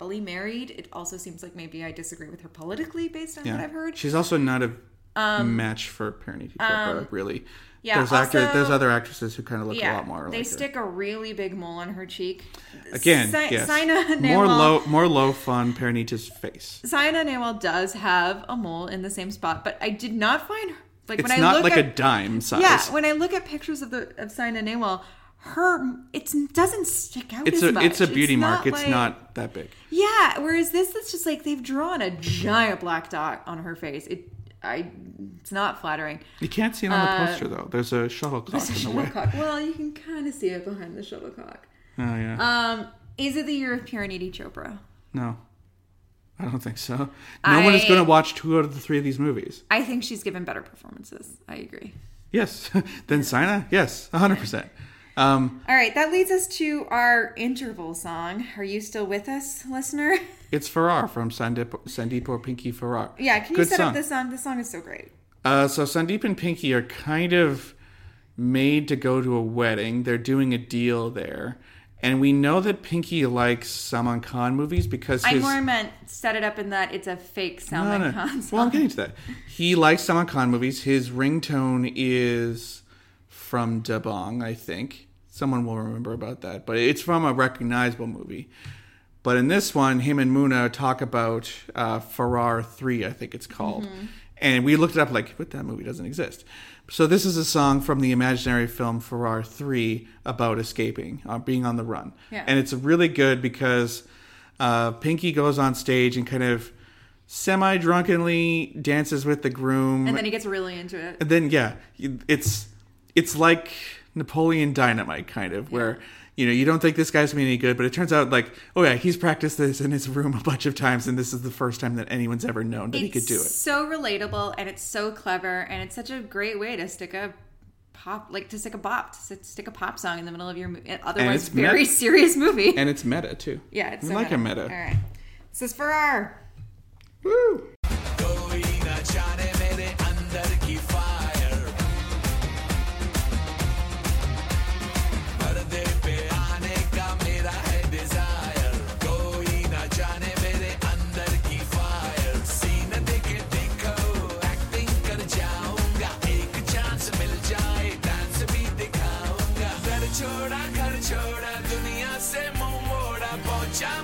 married. It also seems like maybe I disagree with her politically based on yeah. what I've heard. She's also not a um, match for Parineeti Chopra, um, really. Yeah, there's, also, actor, there's other actresses who kind of look yeah, a lot more like They stick her. A really big mole on her cheek. Again, Sa- yes. Saina more Nawal, low more low fun Parineeti's face. Saina Nawal does have a mole in the same spot, but I did not find her. Like, it's when not I look like at, a dime size. Yeah, when I look at pictures of the of Saina Nawal, her it doesn't stick out it's as a, much. It's a beauty it's mark. It's like, not that big. Yeah. Whereas this is just like they've drawn a giant black dot on her face. It, I, it's not flattering. You can't see it on uh, the poster though. There's a shuttlecock there's a in shuttlecock. the way. Well, you can kind of see it behind the shuttlecock. Oh yeah. Um, is it the year of Parineeti Chopra? No, I don't think so. No I, one is going to watch two out of the three of these movies. I think she's given better performances. I agree. Yes. Then Saina. Yes, a hundred percent. Um, All right, that leads us to our interval song. Are you still with us, listener? It's Farrar from Sandeep, Sandeep or Pinky Farrar. Yeah, can you Good set song. Up this song? This song is so great. Uh, so Sandeep and Pinky are kind of made to go to a wedding. They're doing a deal there. And we know that Pinky likes Salman Khan movies because his... I more meant set it up in that it's a fake Salman no, no. Khan song. Well, I'm getting to that. He likes Salman Khan movies. His ringtone is from Dabang, I think. Someone will remember about that. But it's from a recognizable movie. But in this one, him and Muna talk about uh, Farrar three, I think it's called. Mm-hmm. And we looked it up like, but that movie doesn't exist. So this is a song from the imaginary film Farrar three about escaping, uh, being on the run. Yeah. And it's really good because uh, Pinky goes on stage and kind of semi-drunkenly dances with the groom. And then he gets really into it. And then, yeah, it's it's like... Napoleon Dynamite kind of where yeah. you know you don't think this guy's gonna be any good, but it turns out like oh yeah he's practiced this in his room a bunch of times and this is the first time that anyone's ever known that it's he could do it. It's so relatable and it's so clever and it's such a great way to stick a pop like to stick a bop to stick a pop song in the middle of your movie. Otherwise very meta. Serious movie and it's meta too. Yeah, it's so like meta. A meta. All right, this is Farrar. Woo.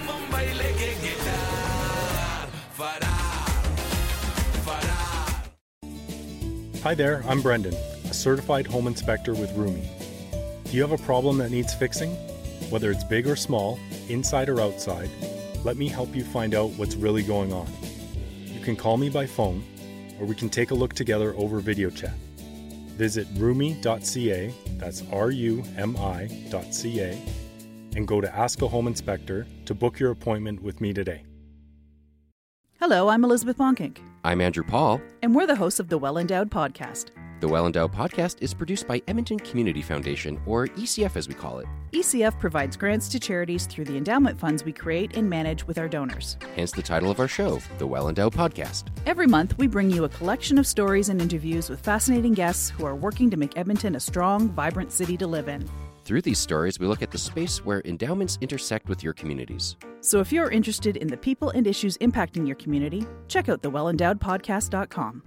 Mumbai le ke guitar, Farrar. Hi there, I'm Brendan, a certified home inspector with Roomi. Do you have a problem that needs fixing? Whether it's big or small, inside or outside, let me help you find out what's really going on. You can call me by phone, or we can take a look together over video chat. Visit roomi dot c a, that's R U M I dot C A, and go to Ask a Home Inspector to book your appointment with me today. Hello, I'm Elizabeth Bonkink. I'm Andrew Paul. And we're the hosts of the Well Endowed Podcast. The Well Endowed Podcast is produced by Edmonton Community Foundation, or E C F as we call it. E C F provides grants to charities through the endowment funds we create and manage with our donors. Hence the title of our show, The Well Endowed Podcast. Every month, we bring you a collection of stories and interviews with fascinating guests who are working to make Edmonton a strong, vibrant city to live in. Through these stories, we look at the space where endowments intersect with your communities. So if you're interested in the people and issues impacting your community, check out the well endowed podcast dot com.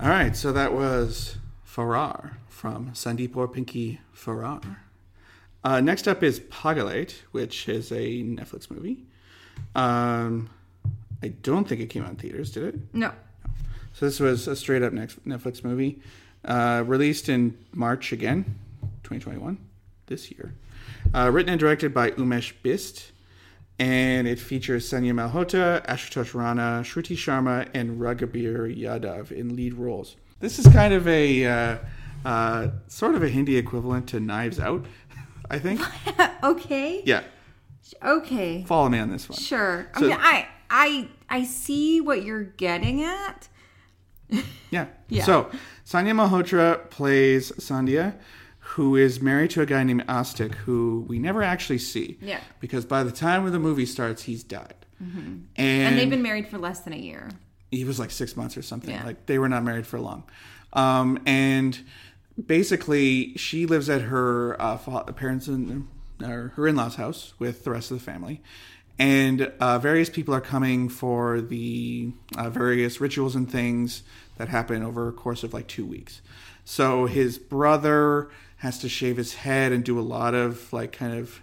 All right, so that was Farrar from Sandeep or Pinky Farrar. Uh, next up is Pagalite, which is a Netflix movie. Um, I don't think it came out in theaters, did it? No. no. So this was a straight-up Netflix movie, uh, released in March again, twenty twenty-one, this year. Uh, written and directed by Umesh Bist, and it features Sania Malhotra, Ashutosh Rana, Shruti Sharma, and Raghabir Yadav in lead roles. This is kind of a uh, uh, sort of a Hindi equivalent to Knives Out, I think. Okay. Yeah. Okay. Follow me on this one. Sure. So, I, mean, I I I see what you're getting at. yeah. Yeah. So Sania Malhotra plays Sandhya, who is married to a guy named Astik, who we never actually see. Yeah. Because by the time the movie starts, he's died. Mm-hmm. And, and they've been married for less than a year. He was like six months or something. Yeah. Like, they were not married for long. Um, and basically, she lives at her uh, parents' in, or her in-laws' house with the rest of the family. And uh, various people are coming for the uh, various rituals and things that happen over a course of like two weeks. So his brother has to shave his head and do a lot of like kind of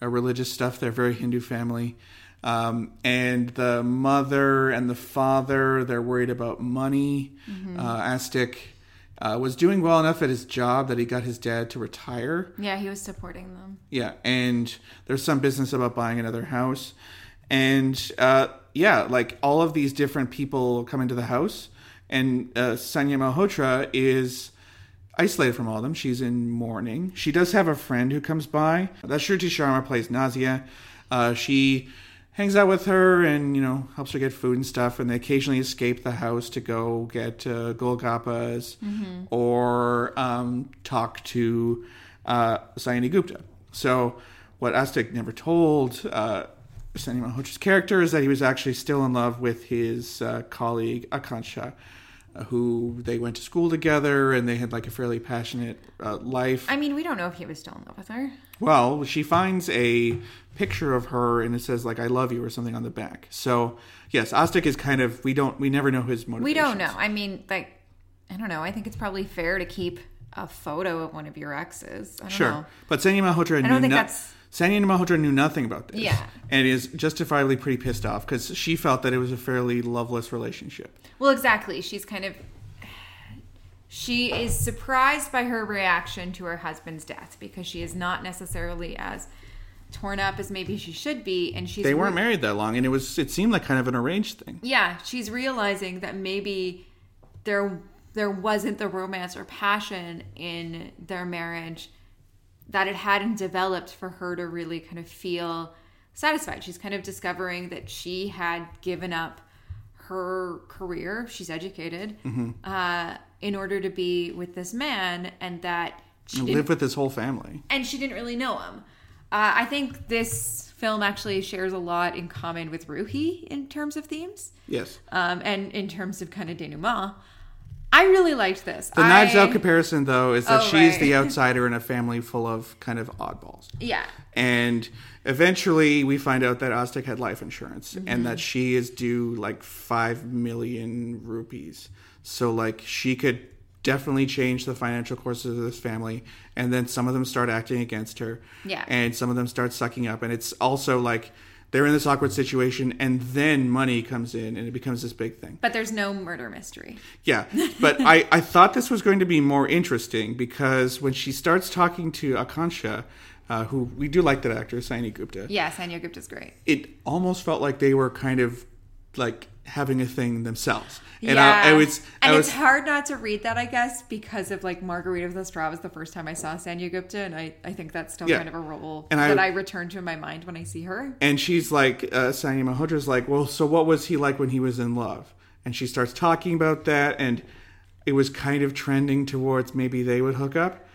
uh, religious stuff. They're a very Hindu family. Um, and the mother and the father, they're worried about money. Mm-hmm. Uh, Astik uh, was doing well enough at his job that he got his dad to retire. Yeah, he was supporting them. Yeah, and there's some business about buying another house. And uh, yeah, like all of these different people come into the house. And uh, Sania Malhotra is isolated from all of them. She's in mourning. She does have a friend who comes by. That Shruti Sharma plays Nazia. Uh, she hangs out with her and, you know, helps her get food and stuff. And they occasionally escape the house to go get uh, golgappas mm-hmm. or um, talk to uh, Sayani Gupta. So what Astik never told uh, Sania Malhotra's character is that he was actually still in love with his uh, colleague Akanksha, who they went to school together and they had like a fairly passionate uh, life. I mean, we don't know if he was still in love with her. Well, she finds a picture of her and it says like, I love you or something on the back. So yes, Astik is kind of, we don't, we never know his motivations. We don't know. I mean, like, I don't know. I think it's probably fair to keep a photo of one of your exes. I don't sure. know. But Sania Malhotra knew, I don't think no- that's... Sania Malhotra knew nothing about this. Yeah. And is justifiably pretty pissed off because she felt that it was a fairly loveless relationship. Well, exactly. She's kind of... She is surprised by her reaction to her husband's death because she is not necessarily as torn up as maybe she should be. And she's They weren't re- married that long and it was. It seemed like kind of an arranged thing. Yeah. She's realizing that maybe there there wasn't the romance or passion in their marriage, that it hadn't developed for her to really kind of feel satisfied. She's kind of discovering that she had given up her career, she's educated, mm-hmm. uh, in order to be with this man and that... she and live with his whole family. And she didn't really know him. Uh, I think this film actually shares a lot in common with Roohi in terms of themes. Yes. Um, and in terms of kind of denouement. I really liked this. The I... Knives Out comparison, though, is that oh, she's right. the outsider in a family full of kind of oddballs. Yeah. And eventually we find out that Astik had life insurance mm-hmm. and that she is due like five million rupees. So like she could definitely change the financial courses of this family. And then some of them start acting against her. Yeah. And some of them start sucking up. And it's also like They're in this awkward situation, and then money comes in, and it becomes this big thing. But there's no murder mystery. Yeah, but I, I thought this was going to be more interesting, because when she starts talking to Akanksha, uh, who we do like that actor, Saini Gupta. Yeah, Saini Gupta's great. It almost felt like they were kind of like having a thing themselves. And yeah. I, I was, and I was, it's hard not to read that, I guess, because of like Margarita with Estrada was the first time I saw Saini Gupta, and I, I think that's still yeah. kind of a role and that I, I return to in my mind when I see her. And she's like, uh, Saini Malhotra's like, well, so what was he like when he was in love? And she starts talking about that, and it was kind of trending towards maybe they would hook up.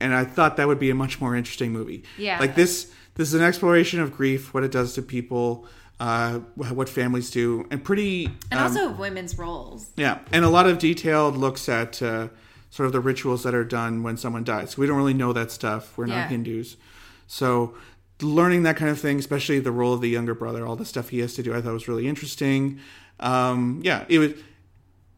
And I thought that would be a much more interesting movie. Yeah. Like this, this is an exploration of grief, what it does to people. Uh, what families do, and pretty... And um, also women's roles. Yeah, and a lot of detailed looks at uh, sort of the rituals that are done when someone dies. We don't really know that stuff. We're yeah. not Hindus. So learning that kind of thing, especially the role of the younger brother, all the stuff he has to do, I thought was really interesting. Um, yeah, it was...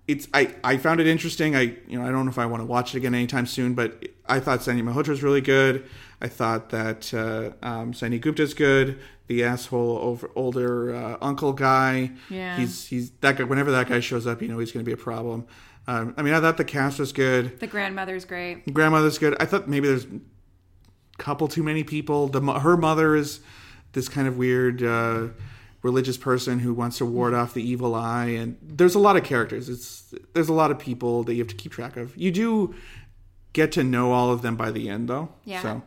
It's I, I found it interesting. I you know I don't know if I want to watch it again anytime soon, but I thought Saini Malhotra is really good. I thought that uh, um, Saini Gupta's good. The asshole over, older uh, uncle guy. Yeah. He's he's that guy. Whenever that guy shows up, you know he's going to be a problem. Um, I mean, I thought the cast was good. The grandmother's great. The grandmother's good. I thought maybe there's a couple too many people. The her mother is this kind of weird. Uh, religious person who wants to ward off the evil eye, and there's a lot of characters. It's there's a lot of people that you have to keep track of. You do get to know all of them by the end, though. Yeah, so.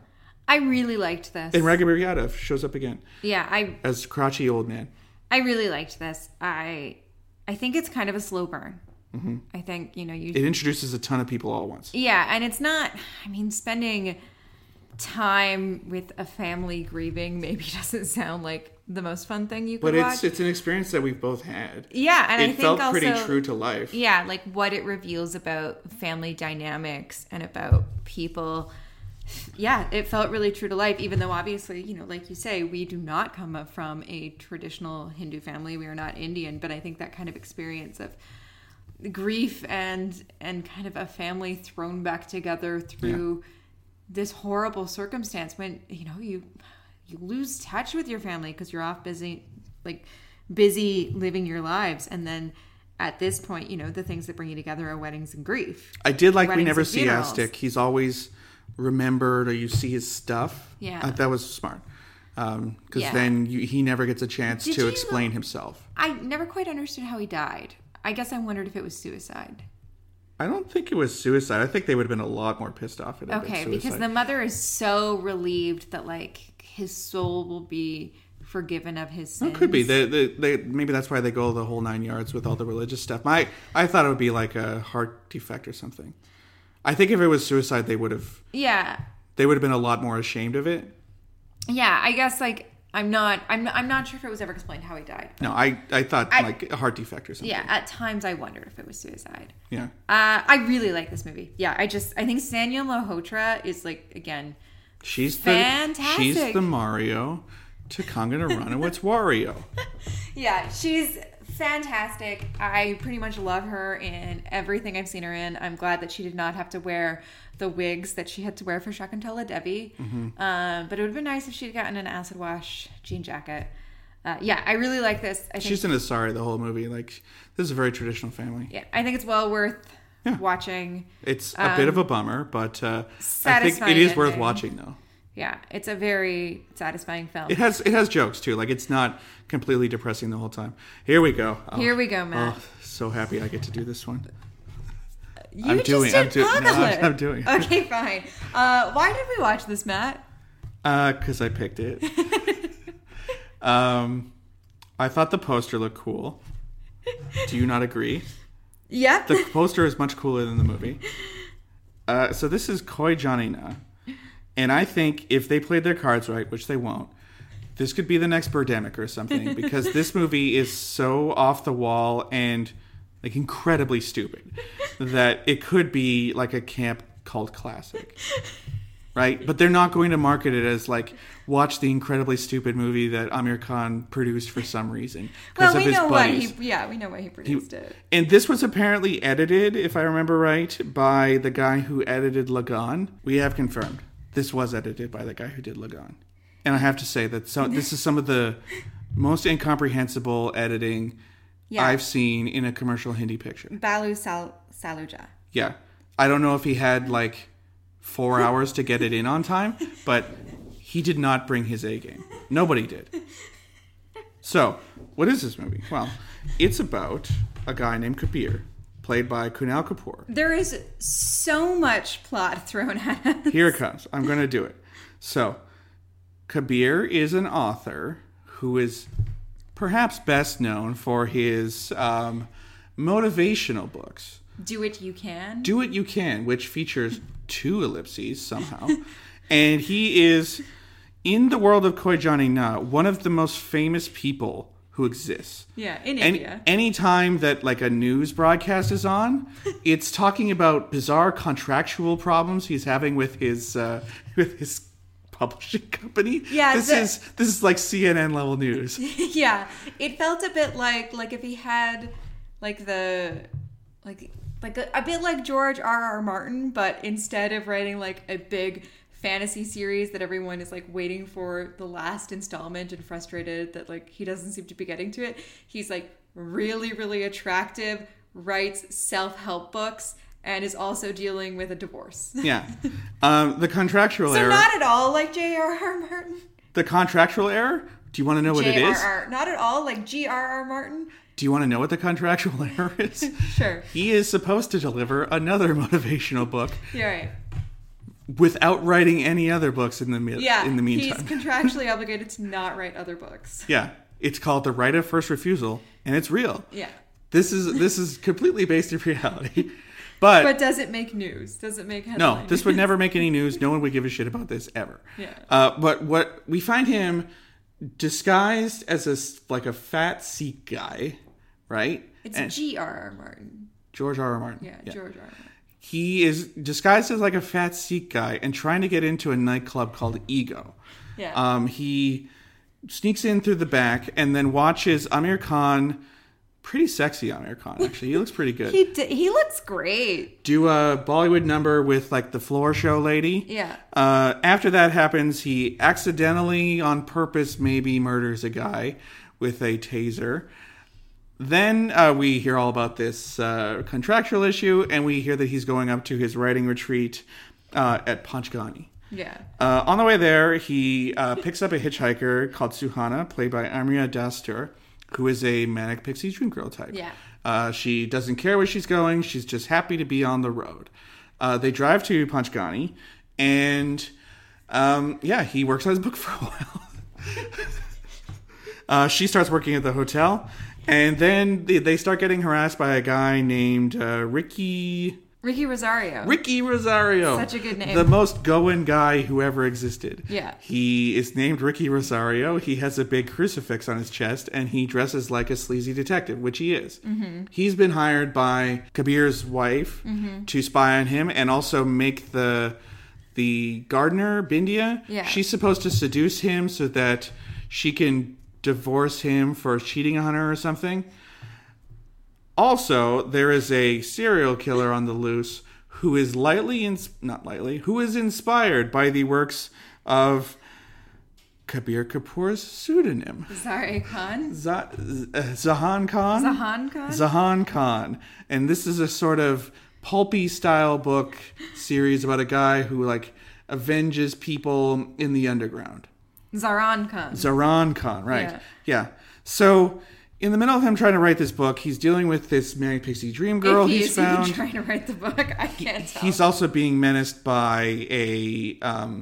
I really liked this. And Raghu Yadav shows up again. Yeah, I as crotchety old man. I really liked this. I I think it's kind of a slow burn. Mm-hmm. I think you know you. It introduces a ton of people all at once. Yeah, and it's not. I mean, spending time with a family grieving maybe doesn't sound like the most fun thing you could but it's watch. It's an experience that we've both had. Yeah, and it I think felt also, pretty true to life. Yeah, like what it reveals about family dynamics and about people. Yeah, it felt really true to life, even though obviously, you know, like you say, we do not come up from a traditional Hindu family. We are not Indian, but I think that kind of experience of grief and and kind of a family thrown back together through yeah. this horrible circumstance when, you know, you... You lose touch with your family because you're off busy, like busy living your lives. And then at this point, you know, the things that bring you together are weddings and grief. I did like we never see Aztec. He's always remembered or you see his stuff. Yeah. Uh, that was smart. Because um, yeah. then you, he never gets a chance did to explain know, himself. I never quite understood how he died. I guess I wondered if it was suicide. I don't think it was suicide. I think they would have been a lot more pissed off if it had been suicide. Okay, because the mother is so relieved that like... his soul will be forgiven of his sins. It could be. They, they, they, maybe that's why they go the whole nine yards with all the religious stuff. My, I thought it would be like a heart defect or something. I think if it was suicide, they would have... Yeah. They would have been a lot more ashamed of it. Yeah, I guess like... I'm not I'm I'm not sure if it was ever explained how he died. No, I, I thought at, like a heart defect or something. Yeah, at times I wondered if it was suicide. Yeah. Uh, I really like this movie. Yeah, I just... I think Saini Malhotra is like, again... She's the Fantastic. She's the Mario to Kangana Ranaut's Wario. Yeah, she's fantastic. I pretty much love her in everything I've seen her in. I'm glad that she did not have to wear the wigs that she had to wear for Shakuntala Devi. Mm-hmm. Um, but it would have been nice if she'd gotten an acid wash jean jacket. Uh, yeah, I really like this. I think she's in Asari the whole movie. Like, this is a very traditional family. Yeah, I think it's well worth... Yeah. Watching. It's a um, bit of a bummer, but uh, I think it is ending. Worth watching, though. Yeah, it's a very satisfying film. It has it has jokes too. Like it's not completely depressing the whole time. Here we go. Oh, Here we go, Matt. Oh, so happy I get to do this one. You I'm just doing. Did I'm, do- no, I'm, I'm doing. Okay, fine. Uh, why did we watch this, Matt? Uh, because I picked it. um, I thought the poster looked cool. Do you not agree? Yep. The poster is much cooler than the movie. Uh, so this is Koi Johnny Na. And I think if they played their cards right, which they won't, this could be the next Birdemic or something. Because this movie is so off the wall and like incredibly stupid that it could be like a camp cult classic. Right? But they're not going to market it as like, watch the incredibly stupid movie that Aamir Khan produced for some reason. Well, of we his know buddies. What he... Yeah, we know why he produced he, it. And this was apparently edited, if I remember right, by the guy who edited Lagan. We have confirmed. This was edited by the guy who did Lagan. And I have to say that so, this is some of the most incomprehensible editing yeah. I've seen in a commercial Hindi picture. Balu Sal- Saluja. Yeah. I don't know if he had like four hours to get it in on time, but he did not bring his A game. Nobody did. So, what is this movie? Well, it's about a guy named Kabir, played by Kunal Kapoor. There is so much plot thrown at us. Here it comes. I'm going to do it. So, Kabir is an author who is perhaps best known for his um, motivational books. Do It You Can. Do It You Can, which features two ellipses somehow. And he is... in the world of Koi Jani Na, one of the most famous people who exists. Yeah, in and India. Any time that like a news broadcast is on, it's talking about bizarre contractual problems he's having with his uh, with his publishing company. Yeah, this the, is this is like C N N level news. Yeah, it felt a bit like like if he had like the like like a, a bit like George R R. Martin, but instead of writing like a big fantasy series that everyone is like waiting for the last installment and frustrated that like he doesn't seem to be getting to it. He's like really, really attractive, writes self-help books, and is also dealing with a divorce. Yeah. Um, the contractual so error. So not at all like J R R. Martin. The contractual error? Do you want to know what J R R. It is? Not at all like G R R. Martin. Do you want to know what the contractual error is? Sure. He is supposed to deliver another motivational book. You're right. Without writing any other books in the mi- yeah, in the meantime. He's contractually obligated to not write other books. Yeah. It's called the right of first refusal, and it's real. Yeah. This is this is completely based in reality. But But does it make news? Does it make headlines? No, this would never make any news. No one would give a shit about this ever. Yeah. Uh, but what we find him disguised as a like a fat Sikh guy, right? It's and G R R. Martin. George R R. Martin. Yeah, yeah. George R R. Martin. He is disguised as like a fat Sikh guy and trying to get into a nightclub called Ego. Yeah. Um, he sneaks in through the back and then watches Amir Khan, pretty sexy Amir Khan, actually. He looks pretty good. he d- he looks great. Do a Bollywood number with like the floor show lady. Yeah. Uh, after that happens, he accidentally, on purpose, maybe murders a guy with a taser. Then uh, we hear all about this uh, contractual issue, and we hear that he's going up to his writing retreat uh, at Panchgani. Yeah. Uh, on the way there, he uh, picks up a hitchhiker called Suhana, played by Amriya Dastur, who is a manic pixie dream girl type. Yeah. Uh, she doesn't care where she's going. She's just happy to be on the road. Uh, they drive to Panchgani, and um, yeah, he works on his book for a while. uh, she starts working at the hotel. And then they start getting harassed by a guy named uh, Ricky... Ricky Rosario. Ricky Rosario. Such a good name. The most Goan guy who ever existed. Yeah. He is named Ricky Rosario. He has a big crucifix on his chest, and he dresses like a sleazy detective, which he is. Mm-hmm. He's been hired by Kabir's wife mm-hmm. to spy on him and also make the, the gardener, Bindia. Yeah. She's supposed to seduce him so that she can... divorce him for cheating on her or something. Also, there is a serial killer on the loose who is lightly, ins- not lightly, who is inspired by the works of Kabir Kapoor's pseudonym. Zahar Khan? Z- uh, Zahan Khan? Zahan Khan? Zahan Khan. And this is a sort of pulpy style book series about a guy who like avenges people in the underground. Zaran Khan. Zaran Khan, right. Yeah. yeah. So, in the middle of him trying to write this book, he's dealing with this Manic Pixie Dream Girl he he's found. He's trying to write the book. I can't tell. He's also being menaced by a, um,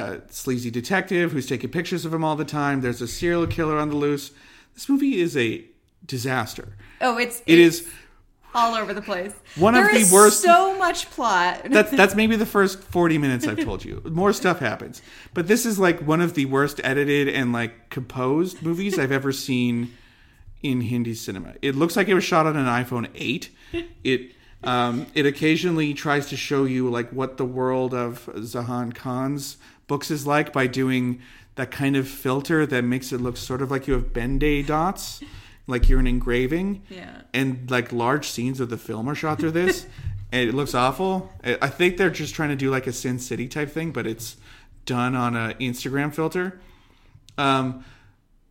a sleazy detective who's taking pictures of him all the time. There's a serial killer on the loose. This movie is a disaster. Oh, it's... It it's... is... all over the place. One there of the is worst. So much plot. That's that's maybe the first forty minutes I've told you. More stuff happens, but this is like one of the worst edited and like composed movies I've ever seen in Hindi cinema. It looks like it was shot on an iPhone eight. It um, it occasionally tries to show you like what the world of Zahan Khan's books is like by doing that kind of filter that makes it look sort of like you have Bengay dots. Like you're an engraving. Yeah. And like large scenes of the film are shot through this. And it looks awful. I think they're just trying to do like a Sin City type thing, but it's done on an Instagram filter. Um,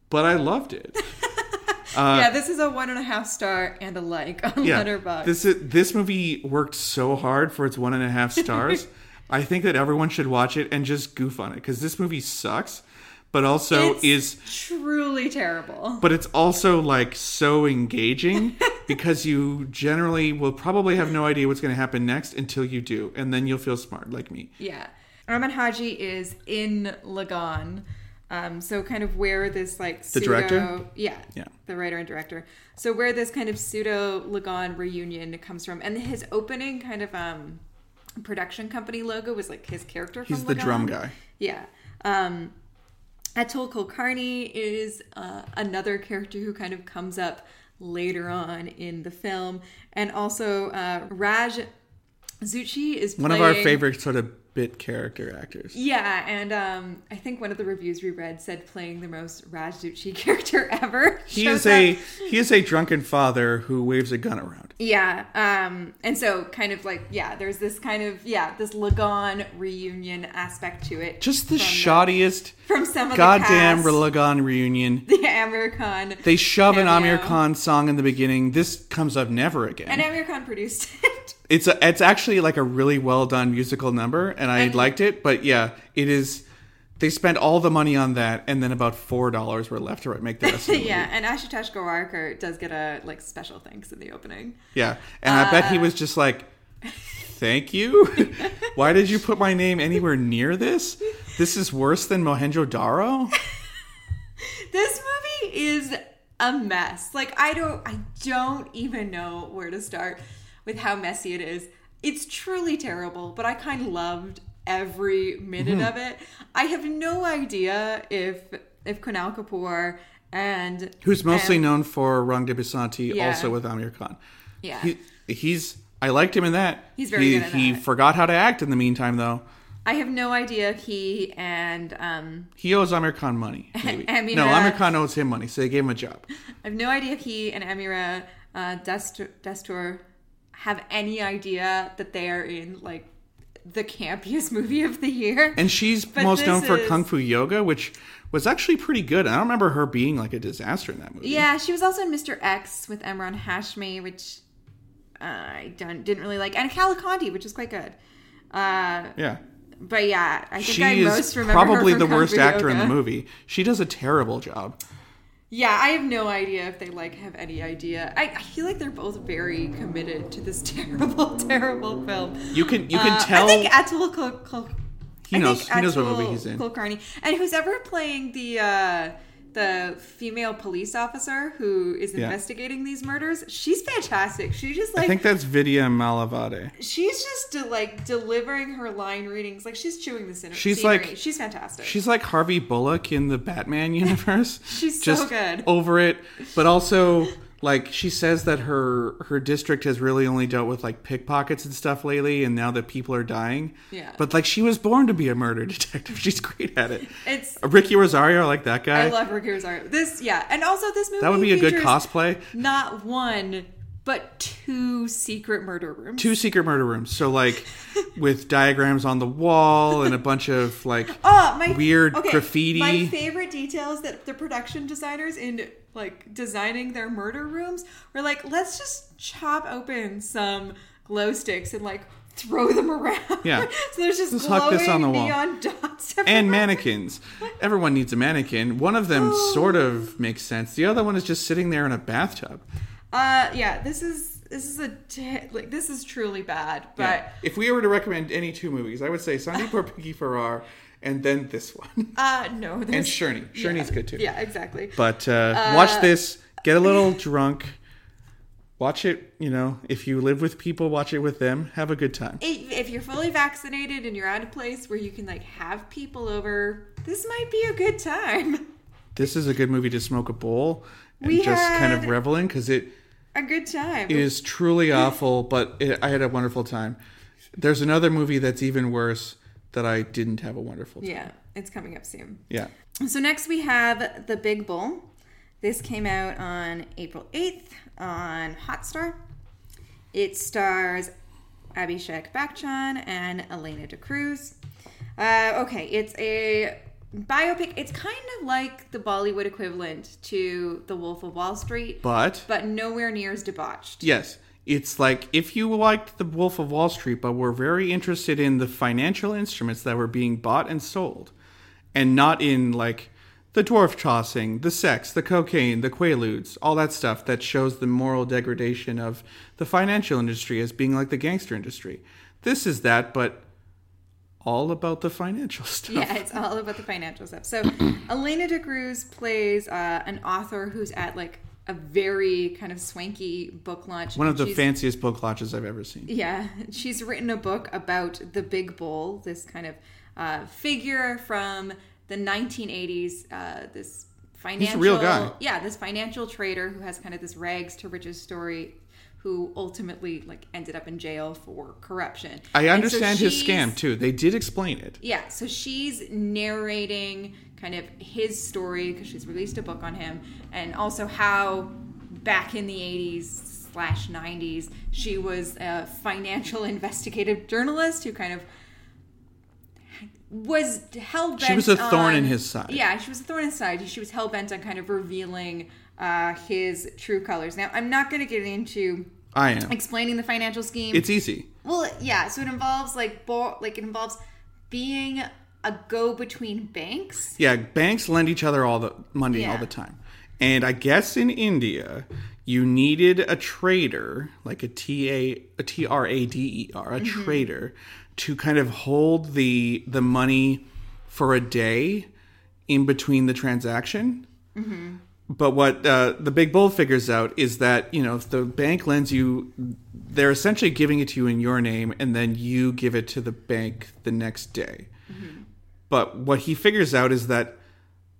but I loved it. Uh, yeah, this is a one and a half star and a like on yeah, Letterboxd. This is, this movie worked so hard for its one and a half stars. I think that everyone should watch it and just goof on it, because this movie sucks, but also it's is truly terrible. But it's also like so engaging because you generally will probably have no idea what's going to happen next until you do, and then you'll feel smart like me. Yeah, Arman Haji is in Lagan. Um, so kind of where this like pseudo, the director, yeah, yeah, the writer and director. So where this kind of pseudo Lagan reunion comes from, and his opening kind of um, production company logo was like his character. He's from the Lagan. Drum guy. Yeah. Um, Atul Kulkarni is uh, another character who kind of comes up later on in the film, and also uh, Raj Zuchi is playing... one of our favorite sort of bit character actors. Yeah, and um, I think one of the reviews we read said playing the most Raj Zuchi character ever. He is a up. he is a drunken father who waves a gun around. Yeah, um, and so kind of like yeah, there's this kind of yeah, this Lagan reunion aspect to it. Just the shoddiest the, from some of goddamn the Lagan reunion. The Aamir Khan. They shove cameo. An Aamir Khan song in the beginning. This comes up never again. And Aamir Khan produced it. It's a, it's actually like a really well done musical number, and I and, liked it. But yeah, it is. They spent all the money on that, and then about four dollars were left to make the rest of the movie. Yeah, and Ashutosh Gowarkar does get a like special thanks in the opening. Yeah, and uh, I bet he was just like, "Thank you. Why did you put my name anywhere near this? This is worse than Mohenjo-Daro." This movie is a mess. Like I don't, I don't even know where to start with how messy it is. It's truly terrible, but I kind of loved every minute mm-hmm. of it. I have no idea if if Kunal Kapoor and... who's mostly and, known for Rang De Basanti, yeah. also with Aamir Khan. Yeah. He, he's... I liked him in that. He's very he, good at He that. Forgot how to act in the meantime, though. I have no idea if he and... Um, he owes Aamir Khan money, maybe. Amira, no, Aamir Khan owes him money, so they gave him a job. I have no idea if he and Amira uh, Dastur... Dastur have any idea that they are in like the campiest movie of the year. And she's but most known is... for Kung Fu Yoga, which was actually pretty good. I don't remember her being like a disaster in that movie. Yeah, she was also in Mister X with Imran Hashmi, which uh, I don't, didn't really like. And Kalakandi, which is quite good. Uh, yeah. But yeah, I think she I most remember her from Kung Fu Yoga. She's probably the worst actor in the movie. She does a terrible job. Yeah, I have no idea if they, like, have any idea. I, I feel like they're both very committed to this terrible, terrible film. You can you can uh, tell... I think Atul Kul... Kul he I knows. He knows what movie he's in. Kulkarni. And who's ever playing the uh, the female police officer who is yeah. investigating these murders, she's fantastic. She just, like... I think that's Vidya Malavate. She's just, de- like, delivering her line readings. Like, she's chewing the cin- she's scenery. Like, she's fantastic. She's like Harvey Bullock in the Batman universe. She's just so good. Over it. But also, like, she says that her, her district has really only dealt with, like, pickpockets and stuff lately, and now that people are dying. Yeah. But, like, she was born to be a murder detective. She's great at it. It's... Ricky Rosario, I like that guy. I love Ricky Rosario. This, yeah. And also this movie That would be a good cosplay. Not one... but two secret murder rooms. Two secret murder rooms. So, like, with diagrams on the wall and a bunch of, like, oh, my, weird okay, graffiti. My favorite detail is that the production designers in, like, designing their murder rooms were like, let's just chop open some glow sticks and, like, throw them around. Yeah. So there's just let's glowing this on the wall. Neon dots everywhere. And mannequins. Everyone needs a mannequin. One of them oh. sort of makes sense. The other one is just sitting there in a bathtub. Uh yeah, this is this is a t- like this is truly bad. But yeah. If we were to recommend any two movies, I would say Sandeep or Pinky Farrar, and then this one. Uh no, and Sherney. Sherney's yeah, good too. Yeah, exactly. But uh, uh watch this. Get a little drunk. Watch it. You know, if you live with people, watch it with them. Have a good time. If, if you're fully vaccinated and you're at a place where you can like have people over, this might be a good time. This is a good movie to smoke a bowl and we just kind of revel in because it. A good time. It is truly awful, but it, I had a wonderful time. There's another movie that's even worse that I didn't have a wonderful time. Yeah, it's coming up soon. Yeah. So next we have The Big Bull. This came out on April eighth on Hotstar. It stars Abhishek Bachchan and Elena de Cruz. Uh, okay, it's a biopic, it's kind of like the Bollywood equivalent to The Wolf of Wall Street. But? But nowhere near as debauched. Yes. It's like, if you liked The Wolf of Wall Street, but were very interested in the financial instruments that were being bought and sold, and not in, like, the dwarf tossing, the sex, the cocaine, the quaaludes, all that stuff that shows the moral degradation of the financial industry as being like the gangster industry. This is that, but all about the financial stuff. Yeah, it's all about the financial stuff. So Elena de Cruz plays uh, an author who's at, like, a very kind of swanky book launch. One of the she's, fanciest book launches I've ever seen. Yeah. She's written a book about the Big Bull, this kind of uh, figure from the nineteen eighties, uh, this financial... He's a real guy. Yeah, this financial trader who has kind of this rags to riches story, who ultimately like ended up in jail for corruption. I understand so his scam, too. They did explain it. Yeah, so she's narrating kind of his story, because she's released a book on him, and also how back in the eighties slash nineties, she was a financial investigative journalist who kind of was hell-bent on... She was a thorn on, in his side. Yeah, she was a thorn in his side. She was hell-bent on kind of revealing... Uh, his true colors. Now, I'm not going to get into I am. explaining the financial scheme. It's easy. Well, yeah. So it involves like bo- like it involves being a go-between banks. Yeah, banks lend each other all the money yeah. all the time. And I guess in India, you needed a trader, like a T A, a T R A D E R, a mm-hmm. trader, to kind of hold the the money for a day in between the transaction. Mm-hmm. But what uh, the Big Bull figures out is that, you know, if the bank lends you, they're essentially giving it to you in your name, and then you give it to the bank the next day. Mm-hmm. But what he figures out is that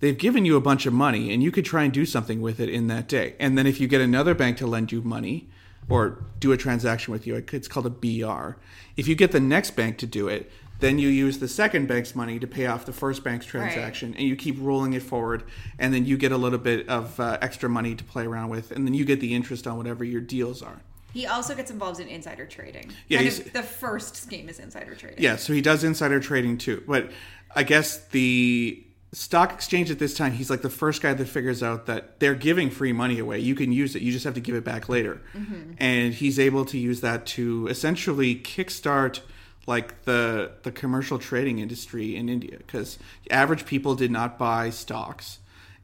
they've given you a bunch of money, and you could try and do something with it in that day. And then if you get another bank to lend you money or do a transaction with you, it's called a B R. If you get the next bank to do it, then you use the second bank's money to pay off the first bank's transaction, right. and you keep rolling it forward, and then you get a little bit of uh, extra money to play around with, and then you get the interest on whatever your deals are. He also gets involved in insider trading. Yeah, kind of the first scheme is insider trading. Yeah, so he does insider trading too. But I guess the stock exchange at this time, he's like the first guy that figures out that they're giving free money away. You can use it. You just have to give it back later. Mm-hmm. And he's able to use that to essentially kickstart... like the the commercial trading industry in India, because average people did not buy stocks,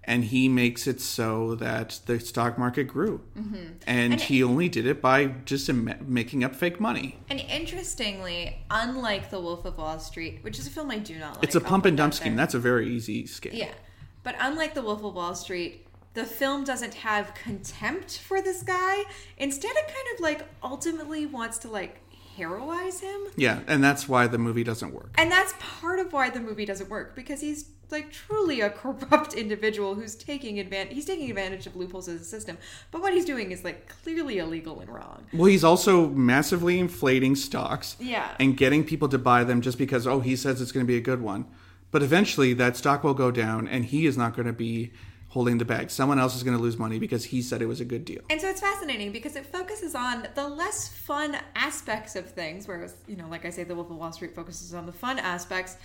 and he makes it so that the stock market grew, mm-hmm. and, and he only did it by just Im- making up fake money. And interestingly, unlike The Wolf of Wall Street, which is a film I do not like, it's a pump and dump scheme. That's a very easy scheme. Yeah, but unlike The Wolf of Wall Street, the film doesn't have contempt for this guy. Instead, it kind of like ultimately wants to like. heroize him. Yeah, and that's why the movie doesn't work. And that's part of why the movie doesn't work, because he's like truly a corrupt individual who's taking advantage he's taking advantage of loopholes in the system. But what he's doing is like clearly illegal and wrong. Well, he's also massively inflating stocks yeah. and getting people to buy them just because oh, he says it's going to be a good one. But eventually that stock will go down and he is not going to be holding the bag. Someone else is going to lose money because he said it was a good deal. And so it's fascinating because it focuses on the less fun aspects of things, whereas, you know, like I say, The Wolf of Wall Street focuses on the fun aspects,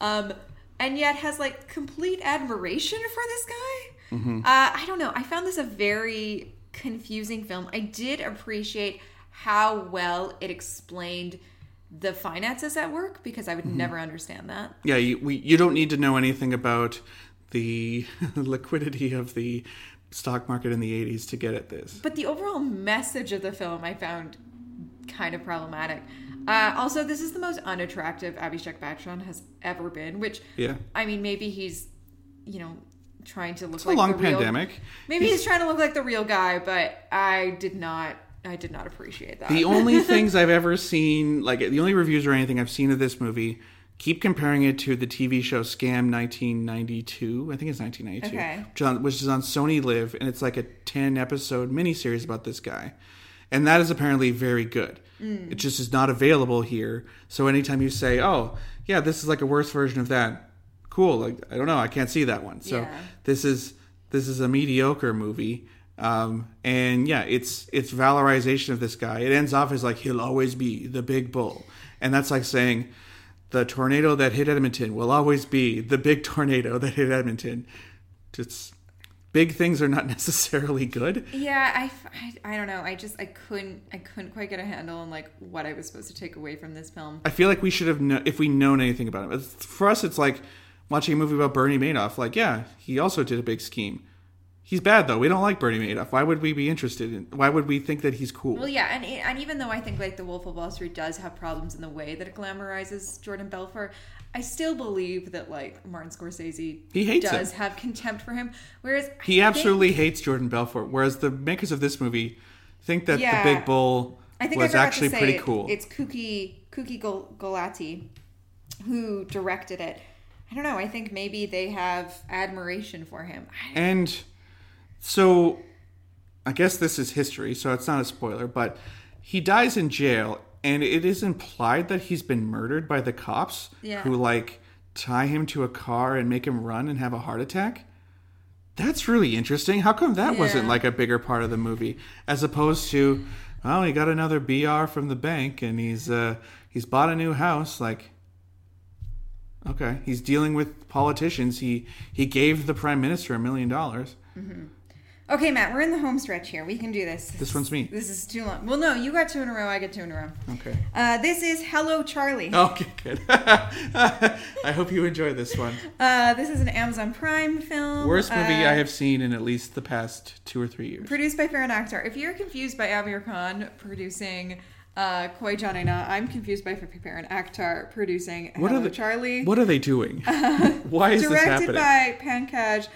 um, and yet has, like, complete admiration for this guy. Mm-hmm. Uh, I don't know. I found this a very confusing film. I did appreciate how well it explained the finances at work, because I would mm-hmm. never understand that. Yeah, you, we, you don't need to know anything about... the liquidity of the stock market in the eighties to get at this. But the overall message of the film I found kind of problematic. Uh, also, this is the most unattractive Abhishek Bachchan has ever been, which, yeah. I mean, maybe he's, you know, trying to look it's like a long the real... pandemic. Maybe he's... he's trying to look like the real guy, but I did not... I did not appreciate that. The only things I've ever seen, like, the only reviews or anything I've seen of this movie... keep comparing it to the T V show Scam nineteen ninety-two. I think it's nineteen ninety-two. Okay. Which is, on, which is on Sony Live. And it's like a ten-episode miniseries about this guy. And that is apparently very good. Mm. It just is not available here. So anytime you say, oh, yeah, this is like a worse version of that. Cool. Like, I don't know. I can't see that one. So yeah. this is this is a mediocre movie. Um, and yeah, it's it's valorization of this guy. It ends off as like, he'll always be the big bull. And that's like saying... the tornado that hit Edmonton will always be the big tornado that hit Edmonton. Just big things are not necessarily good. Yeah, I, I, I don't know. I just I couldn't I couldn't quite get a handle on like what I was supposed to take away from this film. I feel like we should have known if we known anything about it. For us, it's like watching a movie about Bernie Madoff. Like, yeah, he also did a big scheme. He's bad though. We don't like Bernie Madoff. Why would we be interested in? Why would we think that he's cool? Well, yeah, and and even though I think like The Wolf of Wall Street does have problems in the way that it glamorizes Jordan Belfort, I still believe that like Martin Scorsese he hates does him. have contempt for him. Whereas he I absolutely think, hates Jordan Belfort. Whereas the makers of this movie think that yeah, the Big Bull I think was I actually to say pretty it, cool. It's Kuki Kuki Gol- Golati who directed it. I don't know. I think maybe they have admiration for him. And. So, I guess this is history, so it's not a spoiler, but he dies in jail, and it is implied that he's been murdered by the cops yeah. who, like, tie him to a car and make him run and have a heart attack. That's really interesting. How come that yeah. wasn't, like, a bigger part of the movie? As opposed to, oh, he got another B R from the bank, and he's uh, he's bought a new house, like... Okay, he's dealing with politicians. He, he gave the prime minister a million dollars. Mm-hmm. Okay, Matt, we're in the home stretch here. We can do this. This, this one's me. This is too long. Well, no, you got two in a row. I got two in a row. Okay. Uh, this is Hello Charlie. Okay, good. I hope you enjoy this one. Uh, this is an Amazon Prime film. Worst movie uh, I have seen in at least the past two or three years. Produced by Farhan Akhtar. If you're confused by Avier Khan producing uh, Koi Janaina, I'm confused by Farhan Akhtar producing what Hello are the, Charlie. What are they doing? Uh, Why is this happening? Directed by Pankaj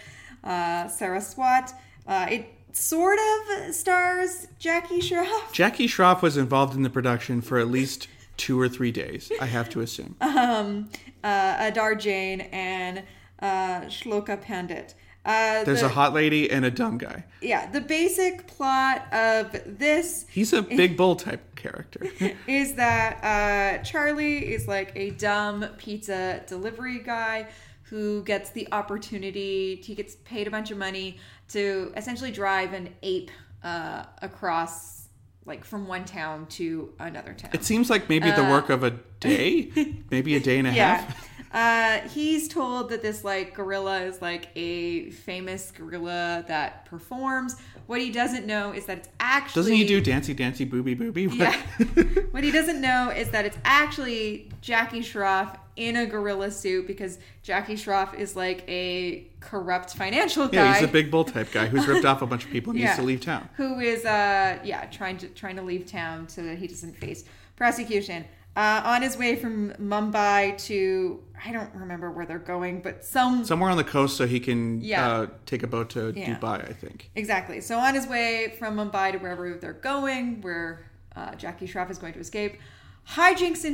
uh, Saraswat. Uh, it sort of stars Jackie Shroff. Jackie Shroff was involved in the production for at least two or three days, I have to assume. Um, uh, Adar Jain and uh, Shloka Pandit. Uh, There's the, a hot lady and a dumb guy. Yeah, the basic plot of this... He's a big bull type character. ...is that uh, Charlie is like a dumb pizza delivery guy who gets the opportunity, he gets paid a bunch of money to essentially drive an ape uh, across, like, from one town to another town. It seems like maybe uh, the work of a day, maybe a day and a yeah. half. Uh, he's told that this, like, gorilla is, like, a famous gorilla that performs. What he doesn't know is that it's actually... Doesn't he do Dancy Dancy Booby Booby? Yeah. What he doesn't know is that it's actually Jackie Shroff in a gorilla suit, because Jackie Shroff is like a corrupt financial guy. Yeah, he's a big bull type guy who's ripped off a bunch of people and yeah. needs to leave town. Who is, uh, yeah, trying to trying to leave town so that he doesn't face prosecution. Uh, on his way from Mumbai to, I don't remember where they're going, but some... Somewhere on the coast so he can yeah. uh, take a boat to yeah. Dubai, I think. Exactly. So on his way from Mumbai to wherever they're going, where uh, Jackie Shroff is going to escape... Hijinks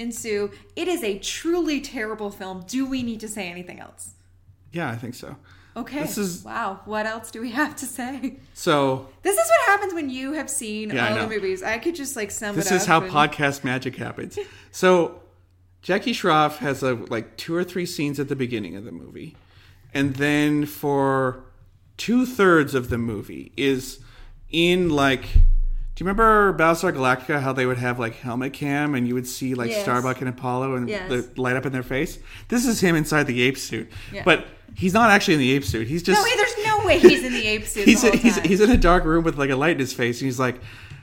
ensue. It is a truly terrible film. Do we need to say anything else? Yeah, I think so. Okay. This is... Wow. What else do we have to say? So... This is what happens when you have seen yeah, all the movies. I could just like sum this it up. This is how and... podcast magic happens. So Jackie Shroff has a, like two or three scenes at the beginning of the movie. And then for two thirds of the movie is in like... Do you remember Battlestar Galactica, how they would have like helmet cam and you would see like yes. Starbuck and Apollo and yes. the light up in their face? This is him inside the ape suit. Yeah. But he's not actually in the ape suit. He's just... No, there's no way he's in the ape suit he's, the whole time. he's He's in a dark room with like a light in his face and he's like,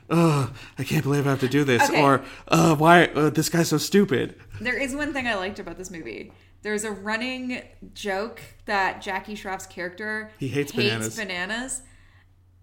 oh, I can't believe I have to do this. Okay. Or, oh, why, uh, this guy's so stupid. There is one thing I liked about this movie. There's a running joke that Jackie Shroff's character he hates, hates bananas. bananas.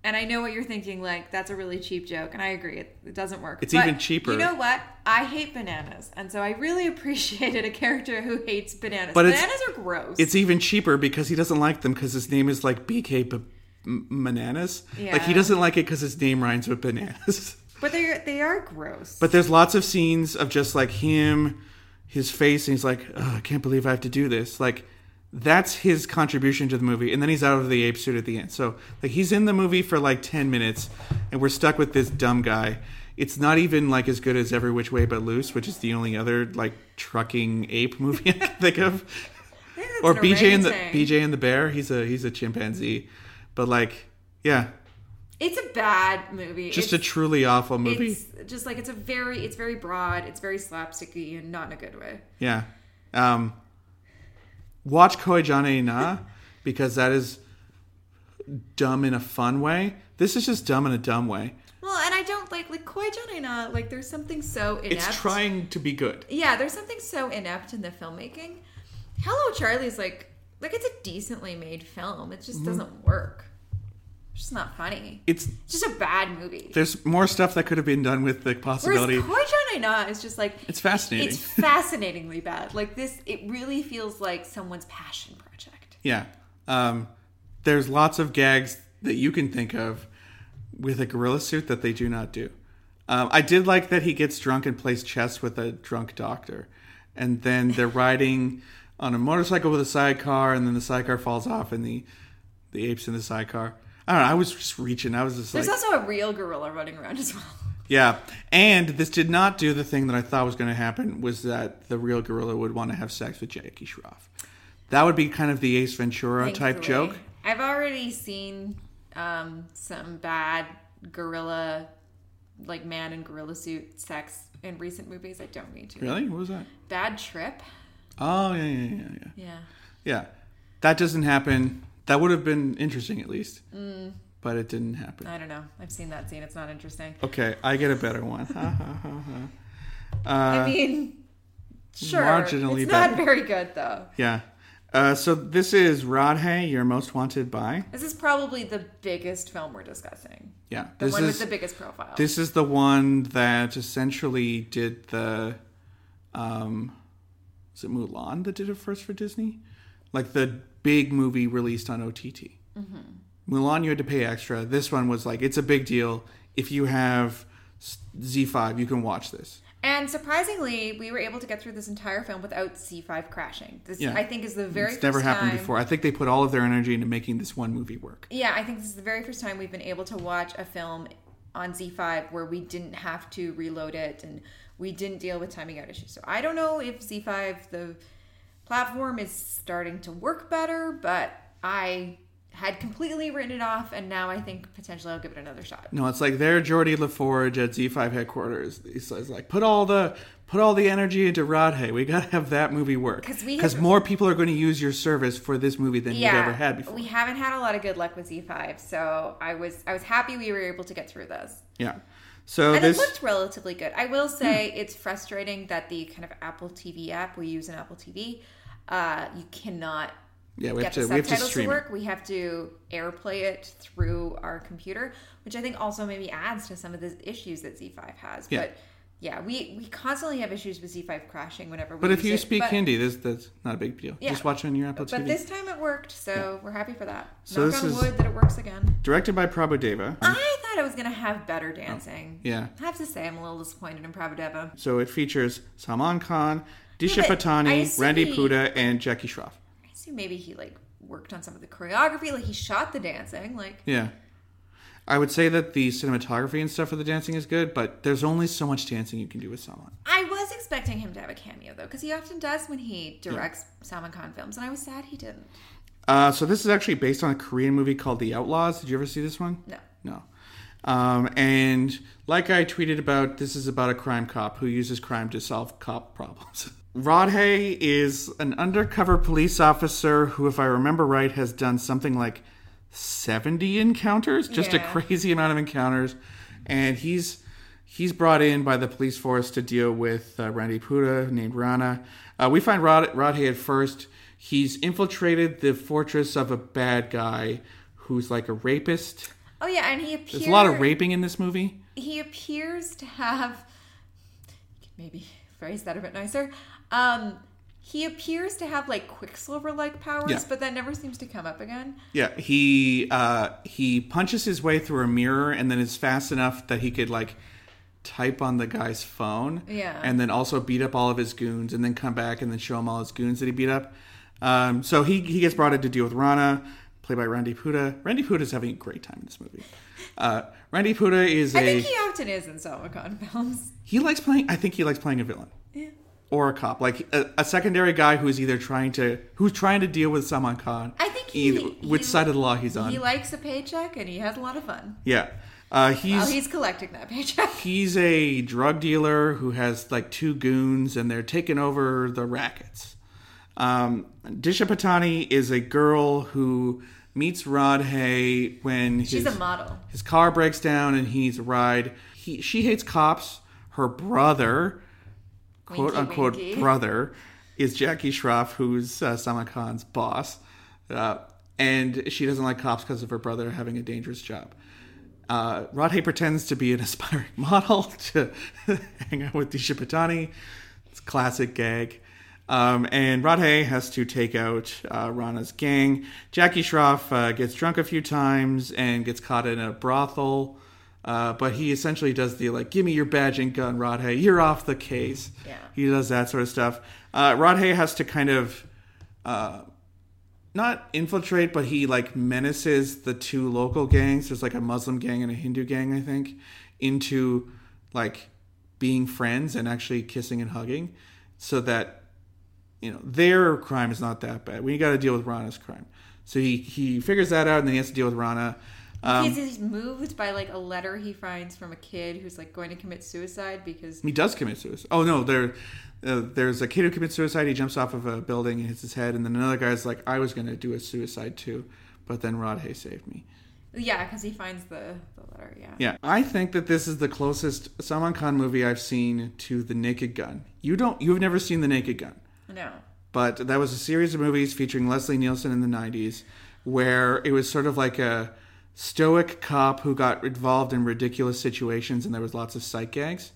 And I know what you're thinking, like, that's a really cheap joke. And I agree, it, it doesn't work. It's but even cheaper. You know what? I hate bananas. And so I really appreciated a character who hates bananas. But bananas are gross. It's even cheaper because he doesn't like them because his name is, like, B K B- Bananas. Yeah. Like, he doesn't like it because his name rhymes with bananas. But they they are gross. But there's lots of scenes of just, like, him, his face, and he's like, oh, I can't believe I have to do this. Like... That's his contribution to the movie. And then he's out of the ape suit at the end. So like he's in the movie for like ten minutes and we're stuck with this dumb guy. It's not even like as good as Every Which Way But Loose, which is the only other like trucking ape movie I can think of. Or B J and the B J and the Bear. He's a he's a chimpanzee. But like, yeah. It's a bad movie. Just it's, a truly awful movie. It's just like it's a very it's very broad, it's very slapsticky and not in a good way. Yeah. Um, watch Koi Jane Na because that is dumb in a fun way. This is just dumb in a dumb way. Well, and I don't like like Koi Jane Na, like there's something so inept. It's trying to be good. Yeah, there's something so inept in the filmmaking. Hello Charlie's like like it's a decently made film. It just mm-hmm. doesn't work. It's just not funny. It's, it's just a bad movie. There's more stuff that could have been done with the possibility. Whereas Koi Jane Na is just like... It's fascinating. It's fascinatingly bad. Like this, it really feels like someone's passion project. Yeah. Um, there's lots of gags that you can think of with a gorilla suit that they do not do. Um, I did like that he gets drunk and plays chess with a drunk doctor. And then they're riding on a motorcycle with a sidecar and then the sidecar falls off and the, the ape's in the sidecar. I don't know. I was just reaching. I was just There's like... There's also a real gorilla running around as well. Yeah. And this did not do the thing that I thought was going to happen, was that the real gorilla would want to have sex with Jackie Shroff. That would be kind of the Ace Ventura Thankfully. type joke. I've already seen um, some bad gorilla, like man in gorilla suit sex in recent movies. I don't need to. Really? What was that? Bad Trip. Oh, yeah, yeah, yeah, yeah. Yeah. Yeah. That doesn't happen... That would have been interesting, at least. Mm. But it didn't happen. I don't know. I've seen that scene. It's not interesting. Okay, I get a better one. Ha, ha, ha, ha. Uh, I mean, sure. Marginally it's not better. Very good, though. Yeah. Uh, so this is Radhe, You're Most Wanted By. This is probably the biggest film we're discussing. Yeah. The this one is, with the biggest profile. This is the one that essentially did the... Um, is it Mulan that did it first for Disney? Like the... Big movie released on O T T. Mm-hmm. Mulan, you had to pay extra. This one was like, it's a big deal. If you have Z five, you can watch this. And surprisingly, we were able to get through this entire film without Z five crashing. This, yeah. I think, is the very it's first time. It's never happened time... before. I think they put all of their energy into making this one movie work. Yeah, I think this is the very first time we've been able to watch a film on Z five where we didn't have to reload it and we didn't deal with timing out issues. So I don't know if Z five, the... platform is starting to work better, but I had completely written it off, and now I think potentially I'll give it another shot. No, it's like their Geordie LaForge at Z five headquarters. He says, like, put all the put all the energy into Radhe. We got to have that movie work. Because more people are going to use your service for this movie than yeah, you've ever had before. We haven't had a lot of good luck with Z five, so I was I was happy we were able to get through this. Yeah. So and this... it looked relatively good. I will say hmm. it's frustrating that the kind of Apple T V app we use in Apple T V, uh, you cannot yeah, we get have to, the subtitles we have to, stream to work. It. We have to AirPlay it through our computer, which I think also maybe adds to some of the issues that Z five has. Yeah. But yeah, we, we constantly have issues with Z five crashing whenever we But use if you it. speak but, Hindi, this, that's not a big deal. Yeah. Just watch it on your Apple but T V. But this time it worked, so yeah. we're happy for that. So Knock on wood that it works again. Directed by Prabhudeva. I thought I was going to have better dancing. Oh, yeah. I have to say I'm a little disappointed in Prabhudeva. So it features Salman Khan, Disha yeah, Patani, Randy he, Puda, and Jackie Shroff. I assume maybe he like worked on some of the choreography. Like he shot the dancing. Like Yeah. I would say that the cinematography and stuff of the dancing is good, but there's only so much dancing you can do with Salman. I was expecting him to have a cameo, though, because he often does when he directs yeah. Salman Khan films, and I was sad he didn't. Uh, so this is actually based on a Korean movie called The Outlaws. Did you ever see this one? No. No. Um, and like I tweeted about, this is about a crime cop who uses crime to solve cop problems. Radhe is an undercover police officer who, if I remember right, has done something like... seventy encounters, just yeah. a crazy amount of encounters, and he's he's brought in by the police force to deal with uh, Randy Puda, named Rana. Uh, we find Rod, Radhe at first. He's infiltrated the fortress of a bad guy who's like a rapist. Oh yeah, and he appears. There's a lot of raping in this movie. He appears to have maybe phrase that a bit nicer. Um, He appears to have, like, Quicksilver-like powers, yeah. but that never seems to come up again. Yeah, he uh, he punches his way through a mirror and then is fast enough that he could, like, type on the guy's phone. Yeah. And then also beat up all of his goons and then come back and then show him all his goons that he beat up. Um, so he, he gets brought in to deal with Rana, played by Randy Puda. Randy Puda's having a great time in this movie. Uh, Randy Puda is I a... I think he often is in Salman Khan films. He likes playing... I think he likes playing a villain. Yeah. Or a cop, like a, a secondary guy who is either trying to who's trying to deal with Salman Khan. I think he, either, he which he, side of the law he's on. He likes a paycheck and he has a lot of fun. Yeah, Uh, he's wow, he's collecting that paycheck. He's a drug dealer who has like two goons, and they're taking over the rackets. Um, Disha Patani is a girl who meets Rod Hay when his, she's a model. His car breaks down, and he needs a ride. He she hates cops. Her brother, quote winky, unquote winky. brother, is Jackie Shroff, who's uh, Salman Khan's boss, uh, and she doesn't like cops because of her brother having a dangerous job. Uh, Rod Hay pretends to be an aspiring model to hang out with Disha Patani. It's a classic gag. Um, and Rod Hay has to take out uh, Rana's gang. Jackie Shroff uh, gets drunk a few times and gets caught in a brothel. Uh, but he essentially does the, like, give me your badge and gun, Rod Hay. You're off the case. Yeah. He does that sort of stuff. Uh, Rod Hay has to kind of... Uh, Not infiltrate, but he, like, menaces the two local gangs. There's, like, a Muslim gang and a Hindu gang, I think, into, like, being friends and actually kissing and hugging so that, you know, their crime is not that bad. We got to deal with Rana's crime. So he, he figures that out, and then he has to deal with Rana. Um, he's, he's moved by, like, a letter he finds from a kid who's, like, going to commit suicide because... He does commit suicide. Oh, no, there... Uh, there's a kid who commits suicide. He jumps off of a building and hits his head. And then another guy's like, I was going to do a suicide too, but then Rod Hay saved me. Yeah, because he finds the, the letter, yeah. Yeah, I think that this is the closest Salman Khan movie I've seen to The Naked Gun. You don't, you've never seen The Naked Gun. No. But that was a series of movies featuring Leslie Nielsen in the nineties where it was sort of like a stoic cop who got involved in ridiculous situations and there was lots of sight gags.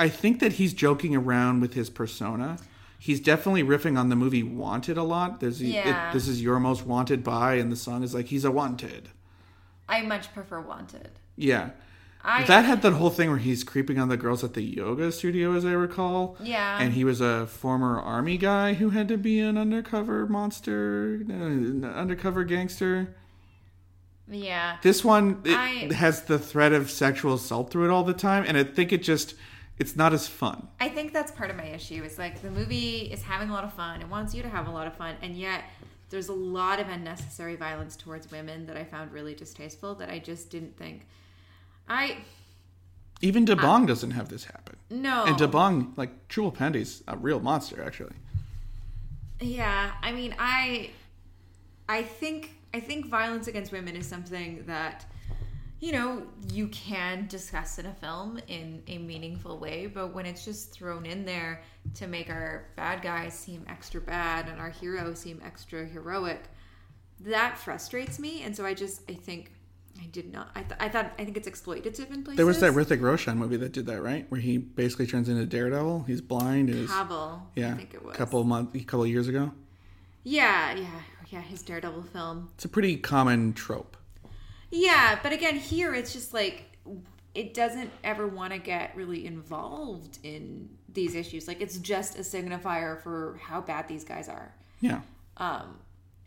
I think that he's joking around with his persona. He's definitely riffing on the movie Wanted a lot. There's yeah. it, This is your most wanted by, and the song is like, he's a wanted. I much prefer Wanted. Yeah. I, that had that whole thing where he's creeping on the girls at the yoga studio, as I recall. Yeah. And he was a former army guy who had to be an undercover monster, an undercover gangster. Yeah. This one it I, has the threat of sexual assault through it all the time, and I think it just... It's not as fun. I think that's part of my issue. It's like the movie is having a lot of fun. It wants you to have a lot of fun. And yet there's a lot of unnecessary violence towards women that I found really distasteful that I just didn't think. I... Even Debong I, doesn't have this happen. No. And Debong, like, Jewel Pandy's a real monster, actually. Yeah. I mean, I... I think I think violence against women is something that... You know, you can discuss in a film in a meaningful way, but when it's just thrown in there to make our bad guys seem extra bad and our heroes seem extra heroic, that frustrates me. And so I just, I think, I did not, I, th- I thought, I think it's exploitative in places. There was that Hrithik Roshan movie that did that, right? Where he basically turns into Daredevil. He's blind. And Kabul, yeah, I think it was. A couple, month, couple of years ago. Yeah, yeah, yeah, his Daredevil film. It's a pretty common trope. Yeah, but again, here it's just like it doesn't ever want to get really involved in these issues. Like it's just a signifier for how bad these guys are. Yeah. Um,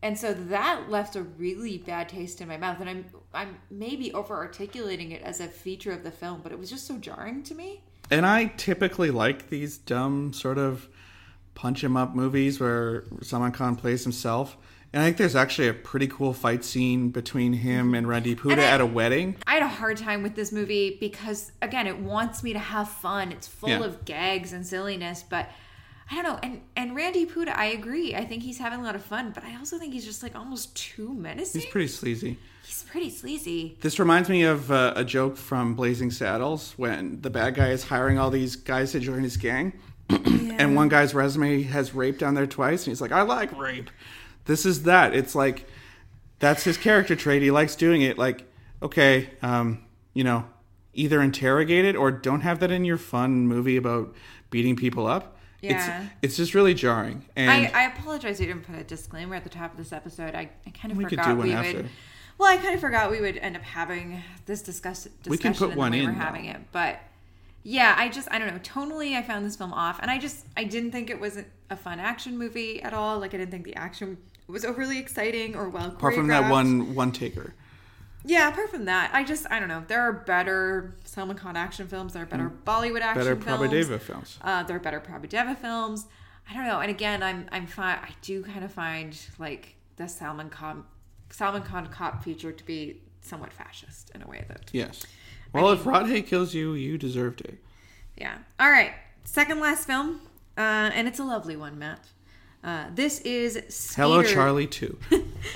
and so that left a really bad taste in my mouth, and I'm I'm maybe over articulating it as a feature of the film, but it was just so jarring to me. And I typically like these dumb sort of punch 'em up movies where Salman Khan plays himself. And I think there's actually a pretty cool fight scene between him and Randeep Hooda and I, at a wedding. I had a hard time with this movie because, again, it wants me to have fun. It's full yeah. of gags and silliness, but I don't know. And and Randeep Hooda, I agree. I think he's having a lot of fun, but I also think he's just like almost too menacing. He's pretty sleazy. He's pretty sleazy. This reminds me of uh, a joke from Blazing Saddles when the bad guy is hiring all these guys to join his gang, yeah. and one guy's resume has rape on there twice, and he's like, I like rape. This is that. It's like, that's his character trait. He likes doing it. Like, okay, um, you know, either interrogate it or don't have that in your fun movie about beating people up. Yeah. It's, it's just really jarring. And I, I apologize we didn't put a disclaimer at the top of this episode. I, I kind of we forgot could do one we after. would. Well, I kind of forgot we would end up having this discuss, discussion. We can put one in. We're having it, but... Yeah, I just, I don't know, tonally I found this film off, and I just, I didn't think it was a fun action movie at all. Like, I didn't think the action was overly exciting or well choreographed. Apart from that one, one taker. Yeah, apart from that, I just, I don't know, there are better Salman Khan action films, there are better mm. Bollywood action better films. Better Prabhadeva films. Uh, there are better Prabhadeva films. I don't know, and again, I'm, I'm fi- I do kind of find, like, the Salman Khan, Salman Khan cop feature to be somewhat fascist in a way that... Yes. Well, I mean, if Radhe kills you, you deserve to. Yeah. All right. Second last film. Uh, and it's a lovely one, Matt. Uh, this is Skater. Hello Charlie two.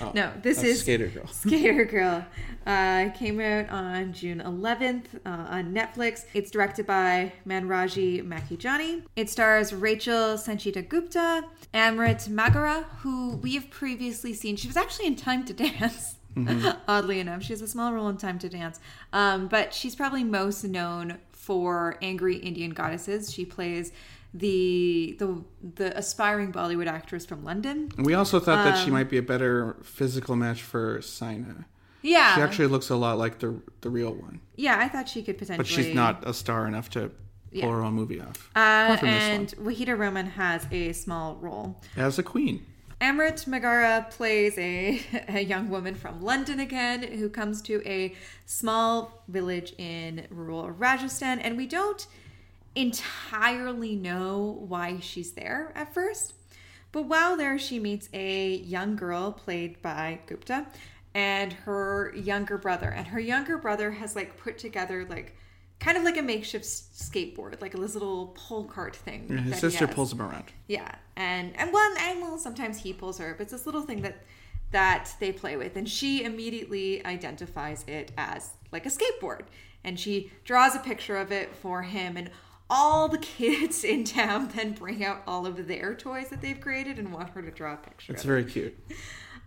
Oh, no, this is Skater Girl. Skater Girl. Uh, came out on June eleventh uh, on Netflix. It's directed by Manraji Makhijani. It stars Rachel Sanchita Gupta, Amrit Magara, who we have previously seen. She was actually in Time to Dance. Mm-hmm. Oddly enough, she has a small role in Time to Dance. Um, but she's probably most known for Angry Indian Goddesses. She plays the the the aspiring Bollywood actress from London. We also thought um, that she might be a better physical match for Sina. Yeah. She actually looks a lot like the the real one. Yeah, I thought she could potentially... But she's not a star enough to pull yeah. her own movie off. Uh, and Wahida Roman has a small role. As a queen. Amrit Magara plays a, a young woman from London again who comes to a small village in rural Rajasthan, and we don't entirely know why she's there at first. But while there, she meets a young girl played by Gupta and her younger brother. And her younger brother has like put together like kind of like a makeshift skateboard, like this little pole cart thing. Yeah, his sister pulls him around. Yeah. And and well, and well, sometimes he pulls her, but it's this little thing that that they play with. And she immediately identifies it as like a skateboard. And she draws a picture of it for him, and all the kids in town then bring out all of their toys that they've created and want her to draw a picture. It's very cute.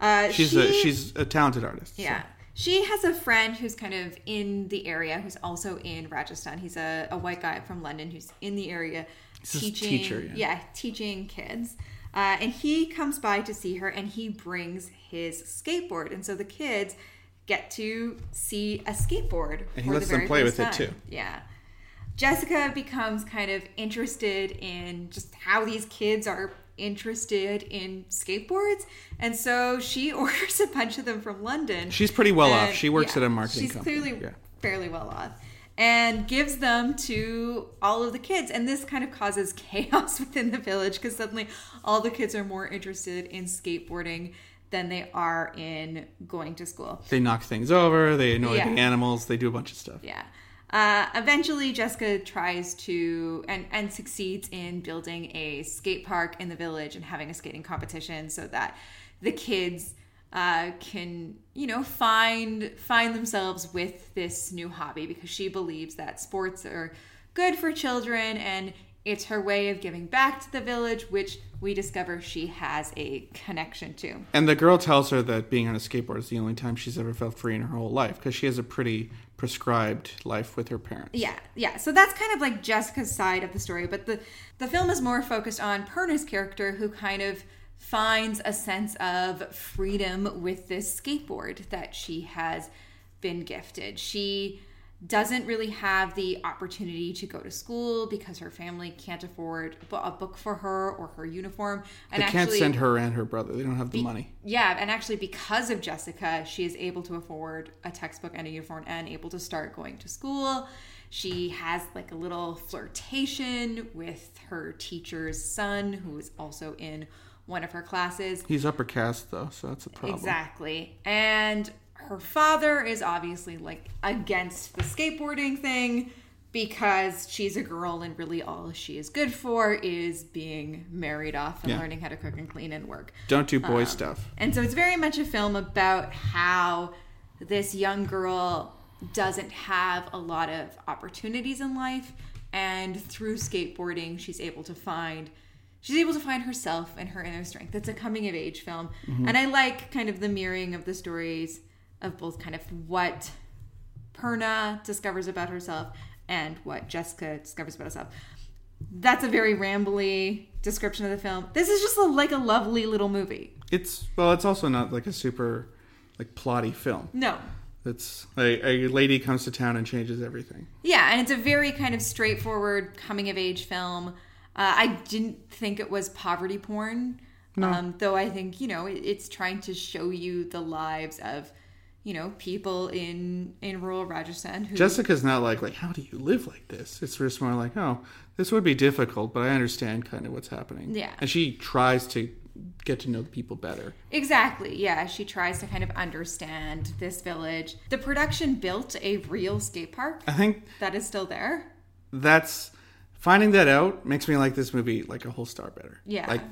Uh, she's she, a she's a talented artist. Yeah. So. She has a friend who's kind of in the area, who's also in Rajasthan. He's a, a white guy from London who's in the area He's teaching. Teacher, yeah. yeah, teaching kids. Uh, and he comes by to see her, and he brings his skateboard. And so the kids get to see a skateboard. And he lets them play with it too. Yeah. Jessica becomes kind of interested in just how these kids are interested in skateboards. And so she orders a bunch of them from London. She's pretty well and, off. She works yeah, at a marketing she's company. She's clearly yeah. fairly well off. And gives them to all of the kids. And this kind of causes chaos within the village because suddenly all the kids are more interested in skateboarding than they are in going to school. They knock things over. They annoy yeah. the animals. They do a bunch of stuff. Yeah. Uh, eventually, Jessica tries to and, and succeeds in building a skate park in the village and having a skating competition so that the kids uh, can, you know, find find themselves with this new hobby, because she believes that sports are good for children and it's her way of giving back to the village, which we discover she has a connection to. And the girl tells her that being on a skateboard is the only time she's ever felt free in her whole life, because she has a pretty prescribed life with her parents. Yeah, yeah. So that's kind of like Jessica's side of the story. But the, the film is more focused on Purna's character, who kind of finds a sense of freedom with this skateboard that she has been gifted. She doesn't really have the opportunity to go to school because her family can't afford a book for her or her uniform. And they can't actually send her and her brother. They don't have the be, money. Yeah, and actually because of Jessica, she is able to afford a textbook and a uniform and able to start going to school. She has like a little flirtation with her teacher's son, who is also in one of her classes. He's upper caste though, so that's a problem. Exactly. And her father is obviously like against the skateboarding thing because she's a girl and really all she is good for is being married off and yeah. learning how to cook and clean and work. Don't do boy um, stuff. And so it's very much a film about how this young girl doesn't have a lot of opportunities in life, and through skateboarding she's able to find She's able to find herself and her inner strength. It's a coming-of-age film. Mm-hmm. And I like kind of the mirroring of the stories of both kind of what Purna discovers about herself and what Jessica discovers about herself. That's a very rambly description of the film. This is just a, like a lovely little movie. It's well, it's also not like a super like plotty film. No. It's like a lady comes to town and changes everything. Yeah, and it's a very kind of straightforward coming-of-age film. Uh, I didn't think it was poverty porn, no. um, though I think, you know, it, it's trying to show you the lives of, you know, people in, in rural Rajasthan. Who... Jessica's not like, like, how do you live like this? It's just more like, oh, this would be difficult, but I understand kind of what's happening. Yeah. And she tries to get to know people better. Exactly, yeah. She tries to kind of understand this village. The production built a real skate park. I think that is still there. That's, finding that out makes me like this movie like a whole star better. Yeah. Like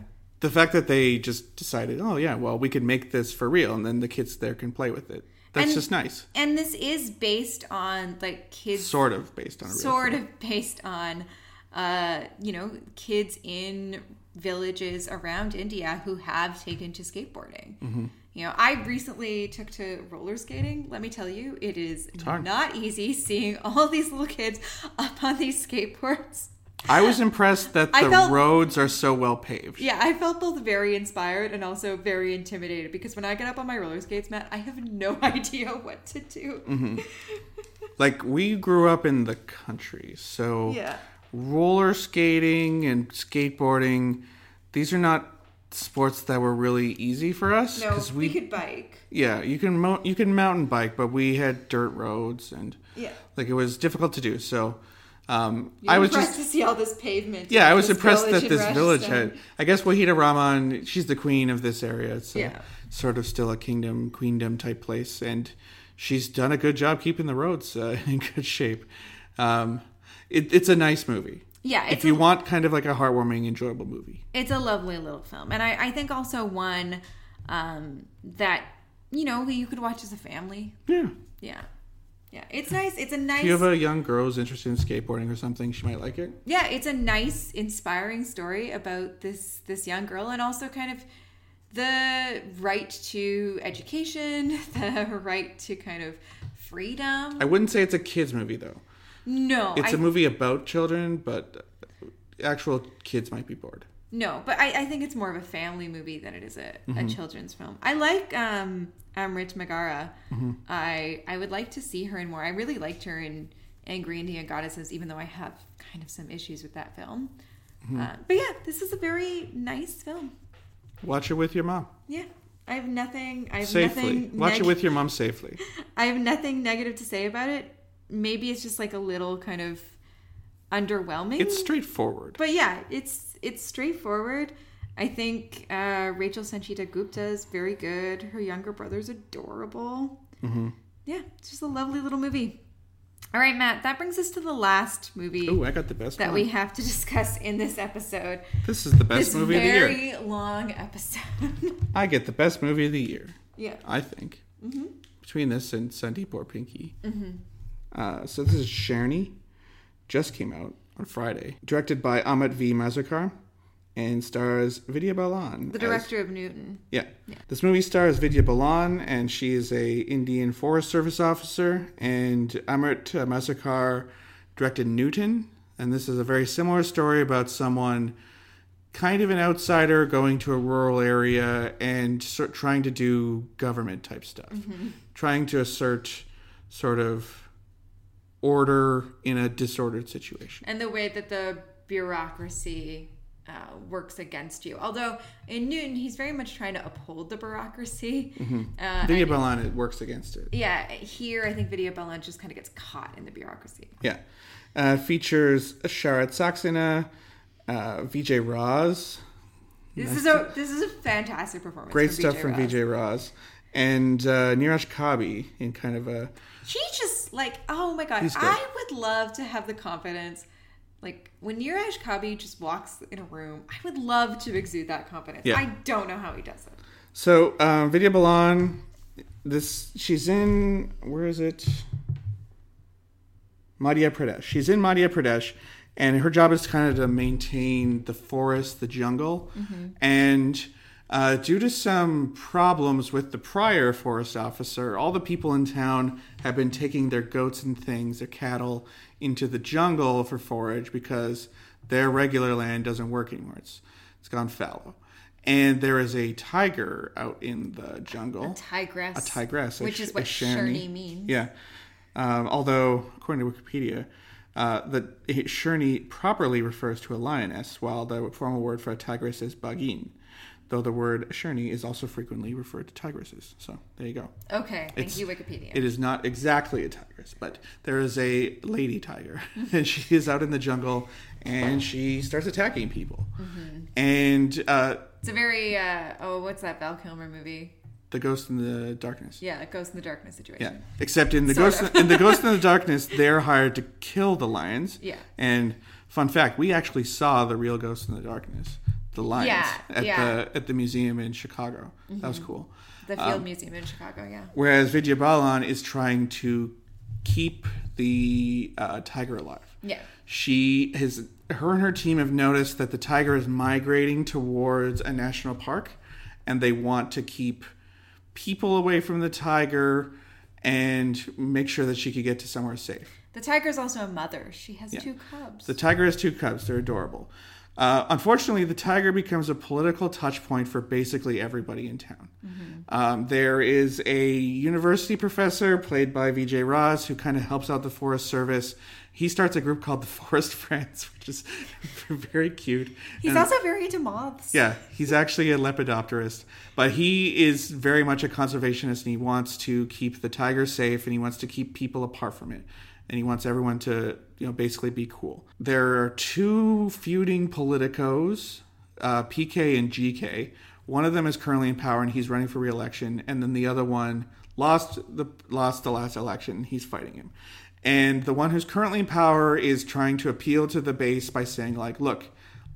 the fact that they just decided, oh yeah, well, we can make this for real, and then the kids there can play with it. That's and, just nice. And this is based on like kids... Sort of based on a real Sort film. of based on, uh, you know, kids in villages around India who have taken to skateboarding. Mm-hmm. You know, I recently took to roller skating. Let me tell you, it is not easy seeing all these little kids up on these skateboards. I was impressed that the felt, roads are so well paved. Yeah, I felt both very inspired and also very intimidated because when I get up on my roller skates, Matt, I have no idea what to do. Mm-hmm. Like, we grew up in the country, so yeah. roller skating and skateboarding, these are not sports that were really easy for us. No, we, we could bike. Yeah, you can mo- you can mountain bike, but we had dirt roads and yeah. like it was difficult to do, so... Um, You're I was impressed just, to see all this pavement. Yeah, I was impressed that this village had. I guess Wahida Rahman, she's the queen of this area. It's a, yeah. sort of still a kingdom, queendom type place, and she's done a good job keeping the roads uh, in good shape. Um, it, it's a nice movie. Yeah, if you a, want kind of like a heartwarming, enjoyable movie, it's a lovely little film, and I, I think also one um, that you know you could watch as a family. Yeah. Yeah. Yeah, it's nice. It's a nice... If you have a young girl who's interested in skateboarding or something, she might like it. Yeah, it's a nice, inspiring story about this this young girl and also kind of the right to education, the right to kind of freedom. I wouldn't say it's a kids movie, though. No. It's I, a movie about children, but actual kids might be bored. No, but I, I think it's more of a family movie than it is a, mm-hmm. a children's film. I like um, Amrit Megara. Mm-hmm. I I would like to see her in more. I really liked her in Angry Indian Goddesses, even though I have kind of some issues with that film. Mm-hmm. Uh, but yeah, this is a very nice film. Watch it with your mom. Yeah. I have nothing... I have safely. Nothing Watch neg- it with your mom safely. I have nothing negative to say about it. Maybe it's just like a little kind of underwhelming. It's straightforward. But yeah, it's... It's straightforward. I think uh, Rachel Sanchita Gupta is very good. Her younger brother's adorable. Mm-hmm. Yeah, it's just a lovely little movie. All right, Matt, that brings us to the last movie. Oh, I got the best that one. We have to discuss in this episode. This is the best this movie of the year. Very long episode. I get the best movie of the year. Yeah, I think mm-hmm. between this and Sandeep or Pinky. Mm-hmm. Uh, so this is Sherni. Just came out on Friday, directed by Amit V. Mazukar, and stars Vidya Balan. The director as, of Newton. Yeah. yeah. This movie stars Vidya Balan, and she is a Indian Forest Service officer, and Amit Mazukar directed Newton, and this is a very similar story about someone, kind of an outsider, going to a rural area and start trying to do government-type stuff. Mm-hmm. Trying to assert sort of... order in a disordered situation. And the way that the bureaucracy uh, works against you. Although, in Newton, he's very much trying to uphold the bureaucracy. Mm-hmm. Uh, Vidya Balan it works against it. Yeah. Here, I think Vidya Balan just kind of gets caught in the bureaucracy. Yeah. Uh, features Sharat Saxena, uh, Vijay Raz. This nice is a this is a fantastic performance. Great from stuff Vijay from Raz. Vijay Raz. And uh, Neeraj Kabi in kind of a... She just, like, oh my god, I would love to have the confidence. Like, when Neeraj Kabi just walks in a room, I would love to exude that confidence. Yeah. I don't know how he does it. So, um, Vidya Balan, this, she's in, where is it? Madhya Pradesh. She's in Madhya Pradesh, and her job is kind of to maintain the forest, the jungle, mm-hmm. and... Uh, due to some problems with the prior forest officer, all the people in town have been taking their goats and things, their cattle, into the jungle for forage because their regular land doesn't work anymore. It's It's gone fallow. And there is a tiger out in the jungle. A tigress. A tigress. Which a, is what Sherni means. Yeah. Um, although, according to Wikipedia, uh, the Sherni properly refers to a lioness, while the formal word for a tigress is baghin. Though the word Sherni is also frequently referred to tigresses. So there you go. Okay. Thank it's, you, Wikipedia. It is not exactly a tigress, but there is a lady tiger. And she is out in the jungle, and she starts attacking people. Mm-hmm. And uh, It's a very, uh, oh, what's that Val Kilmer movie? The Ghost in the Darkness. Yeah, the Ghost in the Darkness situation. Yeah, except in the Ghost in the Ghost in the Darkness, they're hired to kill the lions. Yeah. And fun fact, we actually saw the real Ghost in the Darkness, the lions, yeah, at yeah. the at the museum in Chicago. Mm-hmm. That was cool. The Field um, Museum in Chicago, yeah. Whereas Vijay Balan is trying to keep the uh, tiger alive. Yeah. She has, her and her team have noticed that the tiger is migrating towards a national park, and they want to keep people away from the tiger and make sure that she could get to somewhere safe. The tiger is also a mother. She has yeah. two cubs. The tiger has two cubs. They're adorable. Uh, unfortunately, the tiger becomes a political touch point for basically everybody in town. Mm-hmm. Um, there is a university professor played by Vijay Raz who kind of helps out the Forest Service. He starts a group called the Forest Friends, which is very cute. He's and, also very into moths. Yeah, he's actually a lepidopterist. But he is very much a conservationist, and he wants to keep the tiger safe, and he wants to keep people apart from it. And he wants everyone to, you know, basically be cool. There are two feuding politicos, uh, P K and G K. One of them is currently in power, and he's running for re-election. And then the other one lost the, lost the last election, and he's fighting him. And the one who's currently in power is trying to appeal to the base by saying, like, look,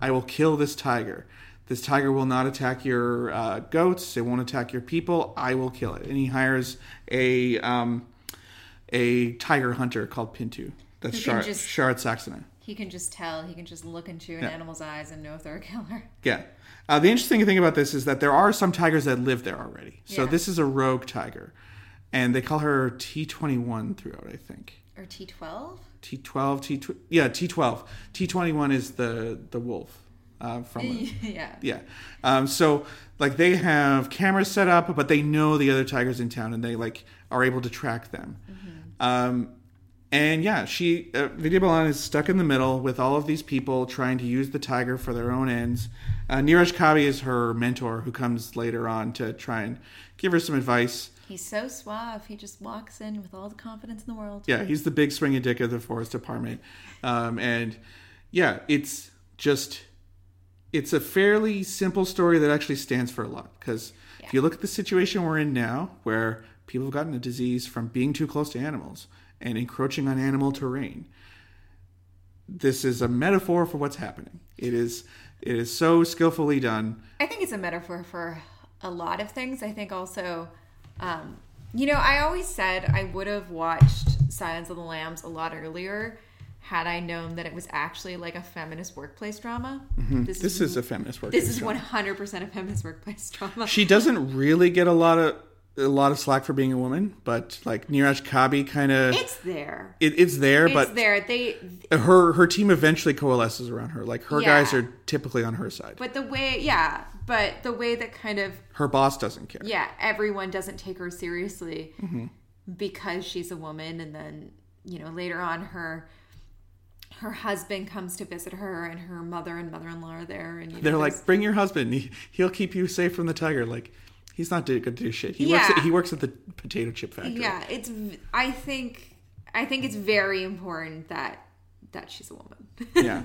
I will kill this tiger. This tiger will not attack your uh, goats. It won't attack your people. I will kill it. And he hires a um, a tiger hunter called Pintu. That's Shar- just, Sharad Saxena. He can just tell. He can just look into an yeah. animal's eyes and know if they're a killer. Yeah. Uh, the interesting thing about this is that there are some tigers that live there already. So yeah. this is a rogue tiger. And they call her T twenty-one throughout, I think. Or T twelve? T twelve, T twelve. Yeah, T twelve. T twenty-one is the, the wolf uh, from it. yeah. Yeah. Um, so, like, they have cameras set up, but they know the other tigers in town, and they, like, are able to track them. Mm-hmm. Um, and, yeah, she, uh, Vijay Balan is stuck in the middle with all of these people trying to use the tiger for their own ends. Uh, Neeraj Kavi is her mentor, who comes later on to try and give her some advice. He's so suave. He just walks in with all the confidence in the world. Yeah, he's the big swinging dick of the Forest Department. Um, and yeah, it's just, it's a fairly simple story that actually stands for a lot. Because yeah. if you look at the situation we're in now, where people have gotten a disease from being too close to animals and encroaching on animal terrain, this is a metaphor for what's happening. It is, it is so skillfully done. I think it's a metaphor for a lot of things. I think also... Um, you know, I always said I would have watched Silence of the Lambs a lot earlier had I known that it was actually like a feminist workplace drama. Mm-hmm. This, this is, is a feminist workplace This is one hundred percent a feminist workplace drama. She doesn't really get a lot of a lot of slack for being a woman, but like Neeraj Kabi kind of... It's there. It, it's there, it's but... It's there. They, they, her, her team eventually coalesces around her. Like, her yeah. guys are typically on her side. But the way... Yeah. But the way that kind of... Her boss doesn't care. Yeah. Everyone doesn't take her seriously mm-hmm. because she's a woman. And then, you know, later on, her her husband comes to visit her, and her mother and mother-in-law are there. And you know, They're like, bring your husband. He, he'll keep you safe from the tiger. Like... He's not going to do shit. He yeah. works. At, he works at the potato chip factory. Yeah, it's. I think. I think it's very important that that she's a woman. Yeah,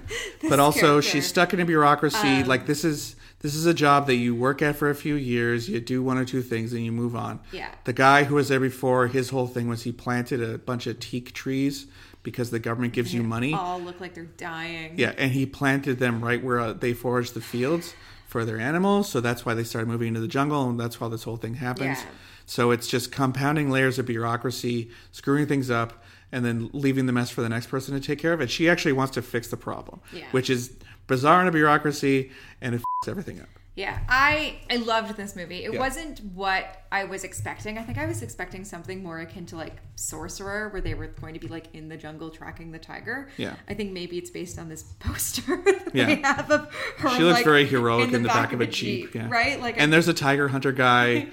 but also character. She's stuck in a bureaucracy. Um, like this is this is a job that you work at for a few years. You do one or two things and you move on. Yeah. The guy who was there before, his whole thing was he planted a bunch of teak trees because the government gives you money. They all look like they're dying. Yeah, and he planted them right where uh, they foraged the fields. For their animals, so that's why they started moving into the jungle, and that's how this whole thing happens. Yeah. So it's just compounding layers of bureaucracy, screwing things up, and then leaving the mess for the next person to take care of it. She actually wants to fix the problem, yeah. which is bizarre in a bureaucracy, and it f***s everything up. Yeah, I I loved this movie. It yeah. wasn't what I was expecting. I think I was expecting something more akin to like Sorcerer, where they were going to be like in the jungle tracking the tiger. Yeah, I think maybe it's based on this poster that yeah. they have of her. She looks like, very heroic in the, in the back, back of a jeep, jeep yeah. right? Like, and I, there's a tiger hunter guy.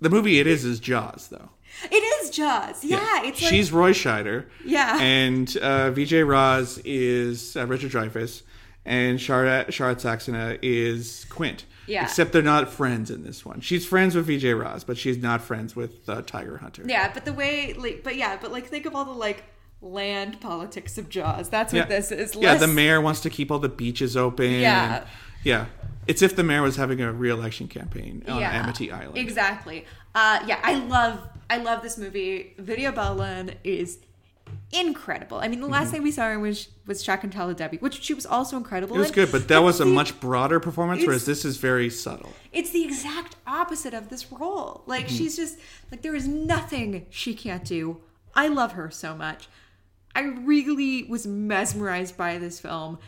The movie it is is Jaws, though. It is Jaws. Yeah, yeah. It's like, she's Roy Scheider. Yeah, and uh, Vijay Raz is uh, Richard Dreyfuss. And Sharad Saxena is Quint. Yeah. Except they're not friends in this one. She's friends with Vijay Raz, but she's not friends with uh, Tiger Hunter. Yeah, but the way... Like, but yeah, but like think of all the like land politics of Jaws. That's what yeah. this is. Less... Yeah, the mayor wants to keep all the beaches open. Yeah. And, yeah. It's if the mayor was having a re-election campaign on yeah, Amity Island. Exactly. Uh, yeah, I love I love this movie. Vidya Balan is incredible. I mean, the last mm-hmm. thing we saw her was was Shakuntala Devi, which she was also incredible. It was in. good, but that it's was a the, much broader performance, whereas this is very subtle. It's the exact opposite of this role. Like, mm-hmm. she's just, like, there is nothing she can't do. I love her so much. I really was mesmerized by this film.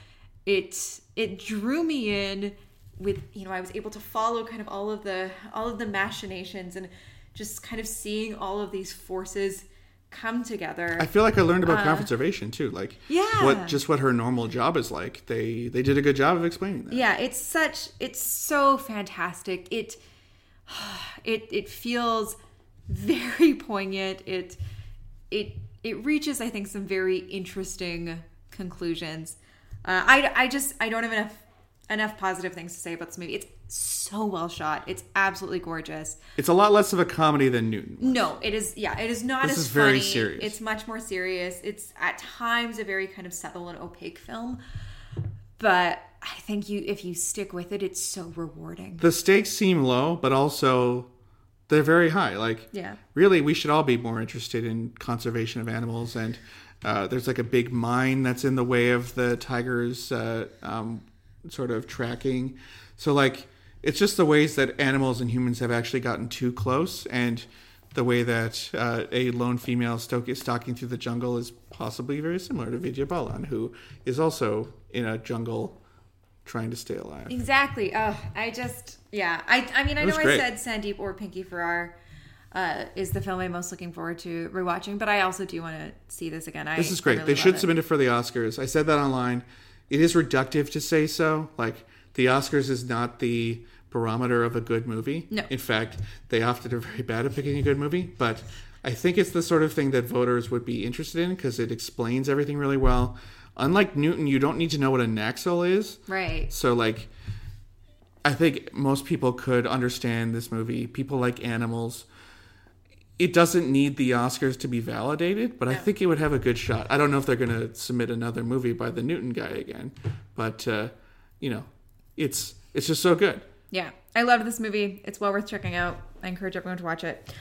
It it drew me in with, you know, I was able to follow kind of all of the all of the machinations and just kind of seeing all of these forces come together. I feel like I learned about uh, conservation too, like yeah. what just what her normal job is like. They they did a good job of explaining that. Yeah, it's such it's so fantastic. It it it feels very poignant. It it it reaches, I think, some very interesting conclusions. Uh, I I just I don't have enough enough positive things to say about this movie. It's so well shot. It's absolutely gorgeous. It's a lot less of a comedy than Newton was. No, it is. Yeah, it is not this as is funny. Very serious. It's much more serious. It's at times a very kind of subtle and opaque film, but I think you if you stick with it, it's so rewarding. The stakes seem low, but also they're very high. Like, yeah. really, we should all be more interested in conservation of animals. And uh, there's like a big mine that's in the way of the tiger's uh, um, sort of tracking. So, like, it's just the ways that animals and humans have actually gotten too close, and the way that uh, a lone female stalking through the jungle is possibly very similar to Vidya Balan, who is also in a jungle trying to stay alive. Exactly. Oh, I just, yeah. I I mean, I know great. I said Sandeep or Pinky Farrar uh, is the film I'm most looking forward to rewatching, but I also do want to see this again. I, this is great. I really they should it. submit it for the Oscars. I said that online. It is reductive to say so. Like, the Oscars is not the barometer of a good movie. No. In fact, they often are very bad at picking a good movie. But I think it's the sort of thing that voters would be interested in because it explains everything really well. Unlike Newton, you don't need to know what an axle is. Right. So, like, I think most people could understand this movie. People like animals. It doesn't need the Oscars to be validated, but no. I think it would have a good shot. I don't know if they're going to submit another movie by the Newton guy again. But, uh, you know, it's it's just so good. Yeah. I loved this movie. It's well worth checking out. I encourage everyone to watch it.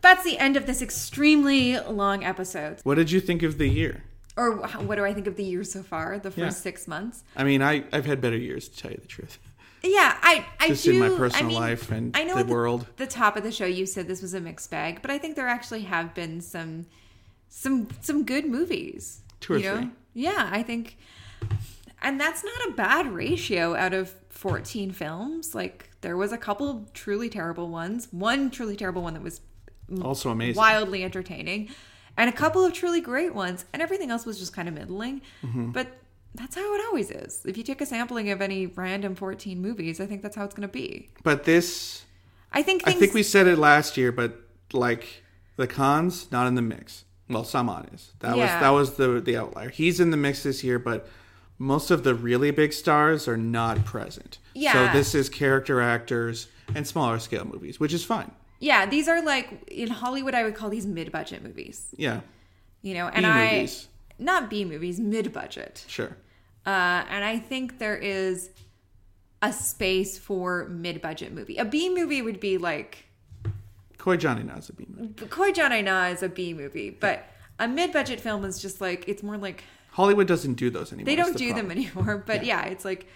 That's the end of this extremely long episode. What did you think of the year? Or what do I think of the year so far, the first yeah. six months? I mean, I, I've had better years, to tell you the truth. Yeah, I, I just do. Just in my personal I mean, life and I know the, the world. The top of the show, you said this was a mixed bag, but I think there actually have been some some some good movies. Two or you know? three. Yeah, I think. And that's not a bad ratio out of fourteen films. Like, there was a couple truly terrible ones. One truly terrible one that was also amazing, wildly entertaining. And a couple of truly great ones. And everything else was just kind of middling. Mm-hmm. But that's how it always is. If you take a sampling of any random fourteen movies, I think that's how it's going to be. But this... I think things... I think we said it last year, but, like, the Khan's not in the mix. Well, Salman is. That yeah. was that was the the outlier. He's in the mix this year, but most of the really big stars are not present. Yeah. So this is character actors and smaller scale movies, which is fine. Yeah, these are like, in Hollywood, I would call these mid-budget movies. Yeah. You know, and B-movies. I... Not B-movies, mid-budget. Sure. Uh, and I think there is a space for mid-budget movie. A B-movie would be like... Koi Jaan Aina is a B-movie. Koi Jaan Aina is a B-movie, but a mid-budget film is just like, it's more like... Hollywood doesn't do those anymore. They don't do problem. them anymore, but yeah, yeah it's like...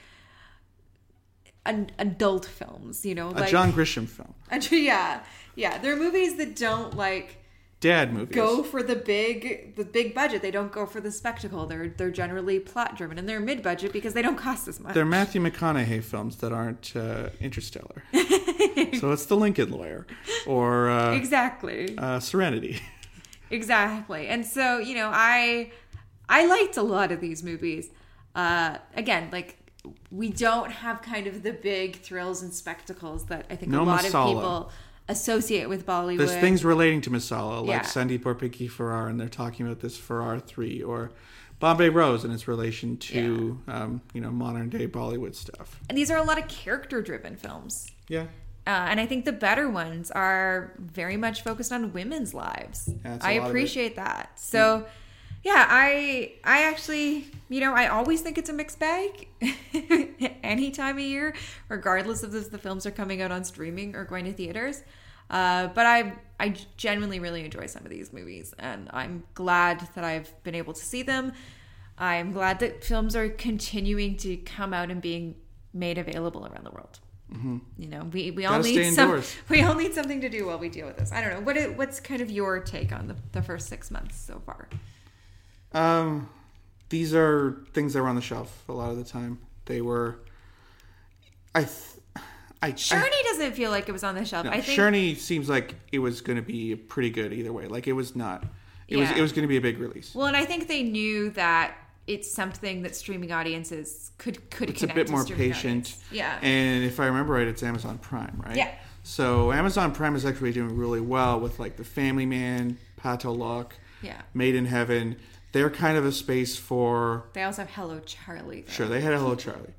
An adult films, you know, a like, John Grisham film. A, yeah, yeah, there are movies that don't like dad movies. Go for the big, the big budget. They don't go for the spectacle. They're they're generally plot driven, and they're mid budget because they don't cost as much. They're Matthew McConaughey films that aren't uh, Interstellar. So it's The Lincoln Lawyer, or uh, exactly uh, Serenity. Exactly, and so you know, I I liked a lot of these movies. Uh, again, like. We don't have kind of the big thrills and spectacles that I think no a lot Masala. of people associate with Bollywood. There's things relating to Masala, like yeah. Sandeep or Pinky Farrar, and they're talking about this Farrar three, or Bombay Rose and its relation to yeah. um, you know, modern day Bollywood stuff. And these are a lot of character-driven films. Yeah. Uh, and I think the better ones are very much focused on women's lives. Yeah, I appreciate that. So... Yeah. Yeah, I I actually, you know, I always think it's a mixed bag any time of year, regardless of if the films are coming out on streaming or going to theaters. Uh, but I I genuinely really enjoy some of these movies, and I'm glad that I've been able to see them. I'm glad that films are continuing to come out and being made available around the world. Mm-hmm. You know, we, we all need some, we all need something to do while we deal with this. I don't know. What it, what's kind of your take on the, the first six months so far? Um, these are things that were on the shelf a lot of the time. They were, I, th- I, Sherney I, doesn't feel like it was on the shelf. No, I think Sherney seems like it was going to be pretty good either way. Like it was not, it yeah. was, it was going to be a big release. Well, and I think they knew that it's something that streaming audiences could, could it's connect to. It's a bit more patient. Audience. Yeah. And if I remember right, it's Amazon Prime, right? Yeah. So Amazon Prime is actually doing really well with like The Family Man, Patolak, yeah. Made in Heaven. They're kind of a space for... They also have Hello Charlie. Though. Sure, they had Hello Charlie.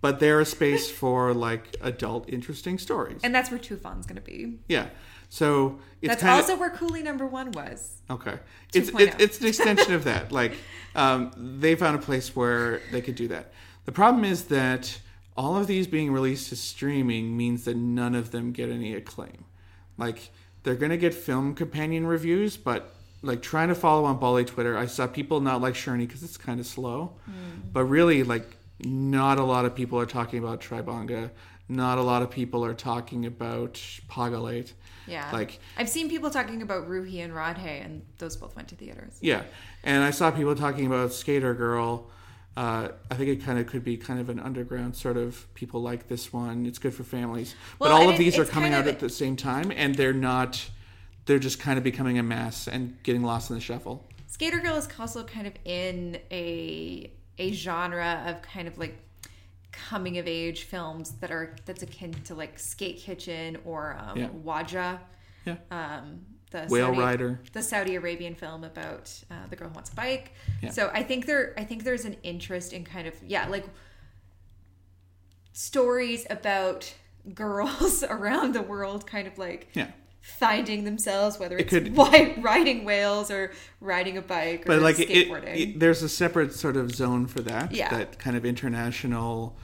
But they're a space for like adult interesting stories. And that's where Tufan's going to be. Yeah. So it's That's kinda, also where Coolie Number One was. Okay. It's, it, it's an extension of that. Like, um, they found a place where they could do that. The problem is that all of these being released to streaming means that none of them get any acclaim. Like, they're going to get film companion reviews, but like trying to follow on Bolly Twitter, I saw people not like Sherney because it's kind of slow. Mm. But really, like, not a lot of people are talking about Tribhanga. Not a lot of people are talking about Pagalate. Yeah, like I've seen people talking about Roohi and Radhe, and those both went to theaters. Yeah, and I saw people talking about Skater Girl. Uh, I think it kind of could be kind of an underground sort of people like this one. It's good for families, well, but all of these are coming out at the same time, and they're not. They're just kind of becoming a mess and getting lost in the shuffle. Skater Girl is also kind of in a a genre of kind of like coming of age films that are that's akin to like Skate Kitchen or um yeah. Waja, yeah. um the Whale Saudi, Rider, the Saudi Arabian film about uh, the girl who wants a bike. Yeah. So I think there, I think there's an interest in kind of yeah like stories about girls around the world, kind of like yeah. finding themselves, whether it's it could, riding whales or riding a bike or but like skateboarding. It, it, there's a separate sort of zone for that. Yeah. That kind of international,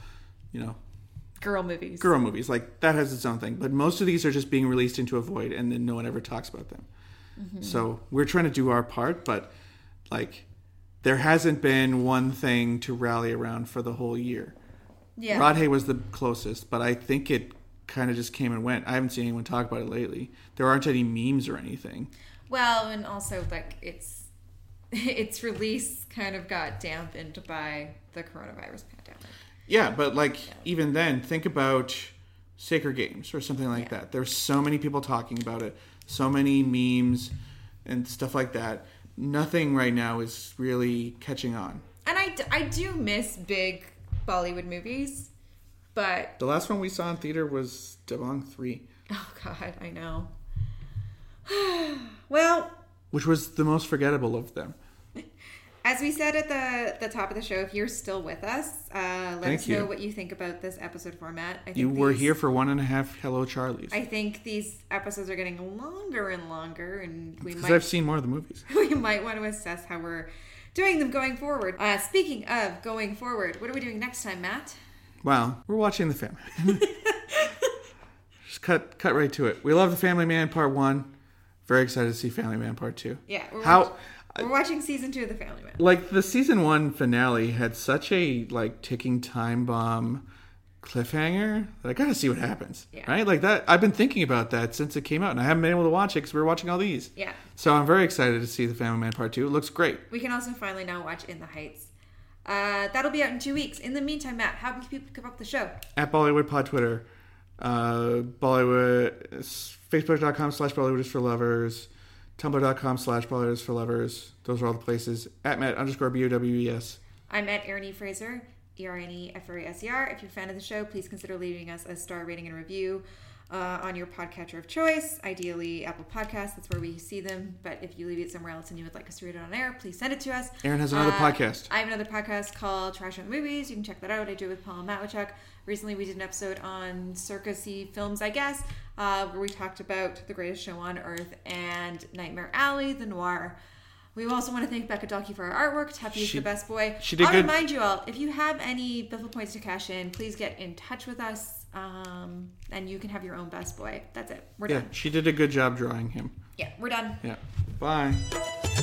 you know. Girl movies. Girl movies. Like, that has its own thing. But most of these are just being released into a void, and then no one ever talks about them. Mm-hmm. So we're trying to do our part, but, like, there hasn't been one thing to rally around for the whole year. Yeah. Radhe was the closest, but I think it kind of just came and went. I haven't seen anyone talk about it lately. There aren't any memes or anything. Well, and also like it's its release kind of got dampened by the coronavirus pandemic. Yeah, but like yeah. even then, think about Sacred Games or something like yeah. that. There's so many people talking about it, so many memes and stuff like that. Nothing right now is really catching on. And I, I do miss big Bollywood movies. But the last one we saw in theater was Dibang three. Oh, God, I know. Well, which was the most forgettable of them. As we said at the, the top of the show, if you're still with us, uh, let Thank us know you. what you think about this episode format. I think you were these, here for one and a half Hello Charlies. I think these episodes are getting longer and longer. and we Because I've seen more of the movies. We might want to assess how we're doing them going forward. Uh, speaking of going forward, what are we doing next time, Matt? Wow, we're watching The Family Man. Just cut cut right to it. We love The Family Man Part one. Very excited to see Family Man Part two. Yeah, we're, How, watch, we're watching Season two of The Family Man. Like, the Season one finale had such a, like, ticking time bomb cliffhanger that I gotta see what happens. Yeah. Right? Like, that. I've been thinking about that since it came out, and I haven't been able to watch it because we were watching all these. Yeah. So I'm very excited to see The Family Man Part two. It looks great. We can also finally now watch In the Heights. Uh, that'll be out in two weeks. In the meantime, Matt, how can people keep up the show? At Bollywood Pod Twitter, uh, Bollywood, Facebook.com slash Bollywood is for lovers, Tumblr.com slash Bollywood is for lovers. Those are all the places. At Matt underscore B O W E S. I'm at Ernie Fraser, E R N E F R A S E R. If you're a fan of the show, please consider leaving us a star rating and review uh, on your podcatcher of choice. Ideally, Apple Podcasts. That's where we see them. But if you leave it somewhere else and you would like us to read it on air, please send it to us. Aaron has another uh, podcast. I have another podcast called Trash on the Movies. You can check that out. I do it with Paul Matwichuk. Recently, we did an episode on circusy films, I guess, uh, where we talked about The Greatest Show on Earth and Nightmare Alley, the noir. We also want to thank Becca Dalkey for our artwork. Taffy is the best boy. She did I'll good. remind you all, if you have any Biffle points to cash in, please get in touch with us, um, and you can have your own best boy. That's it. We're yeah, done. She did a good job drawing him. Yeah, we're done. Yeah. Bye.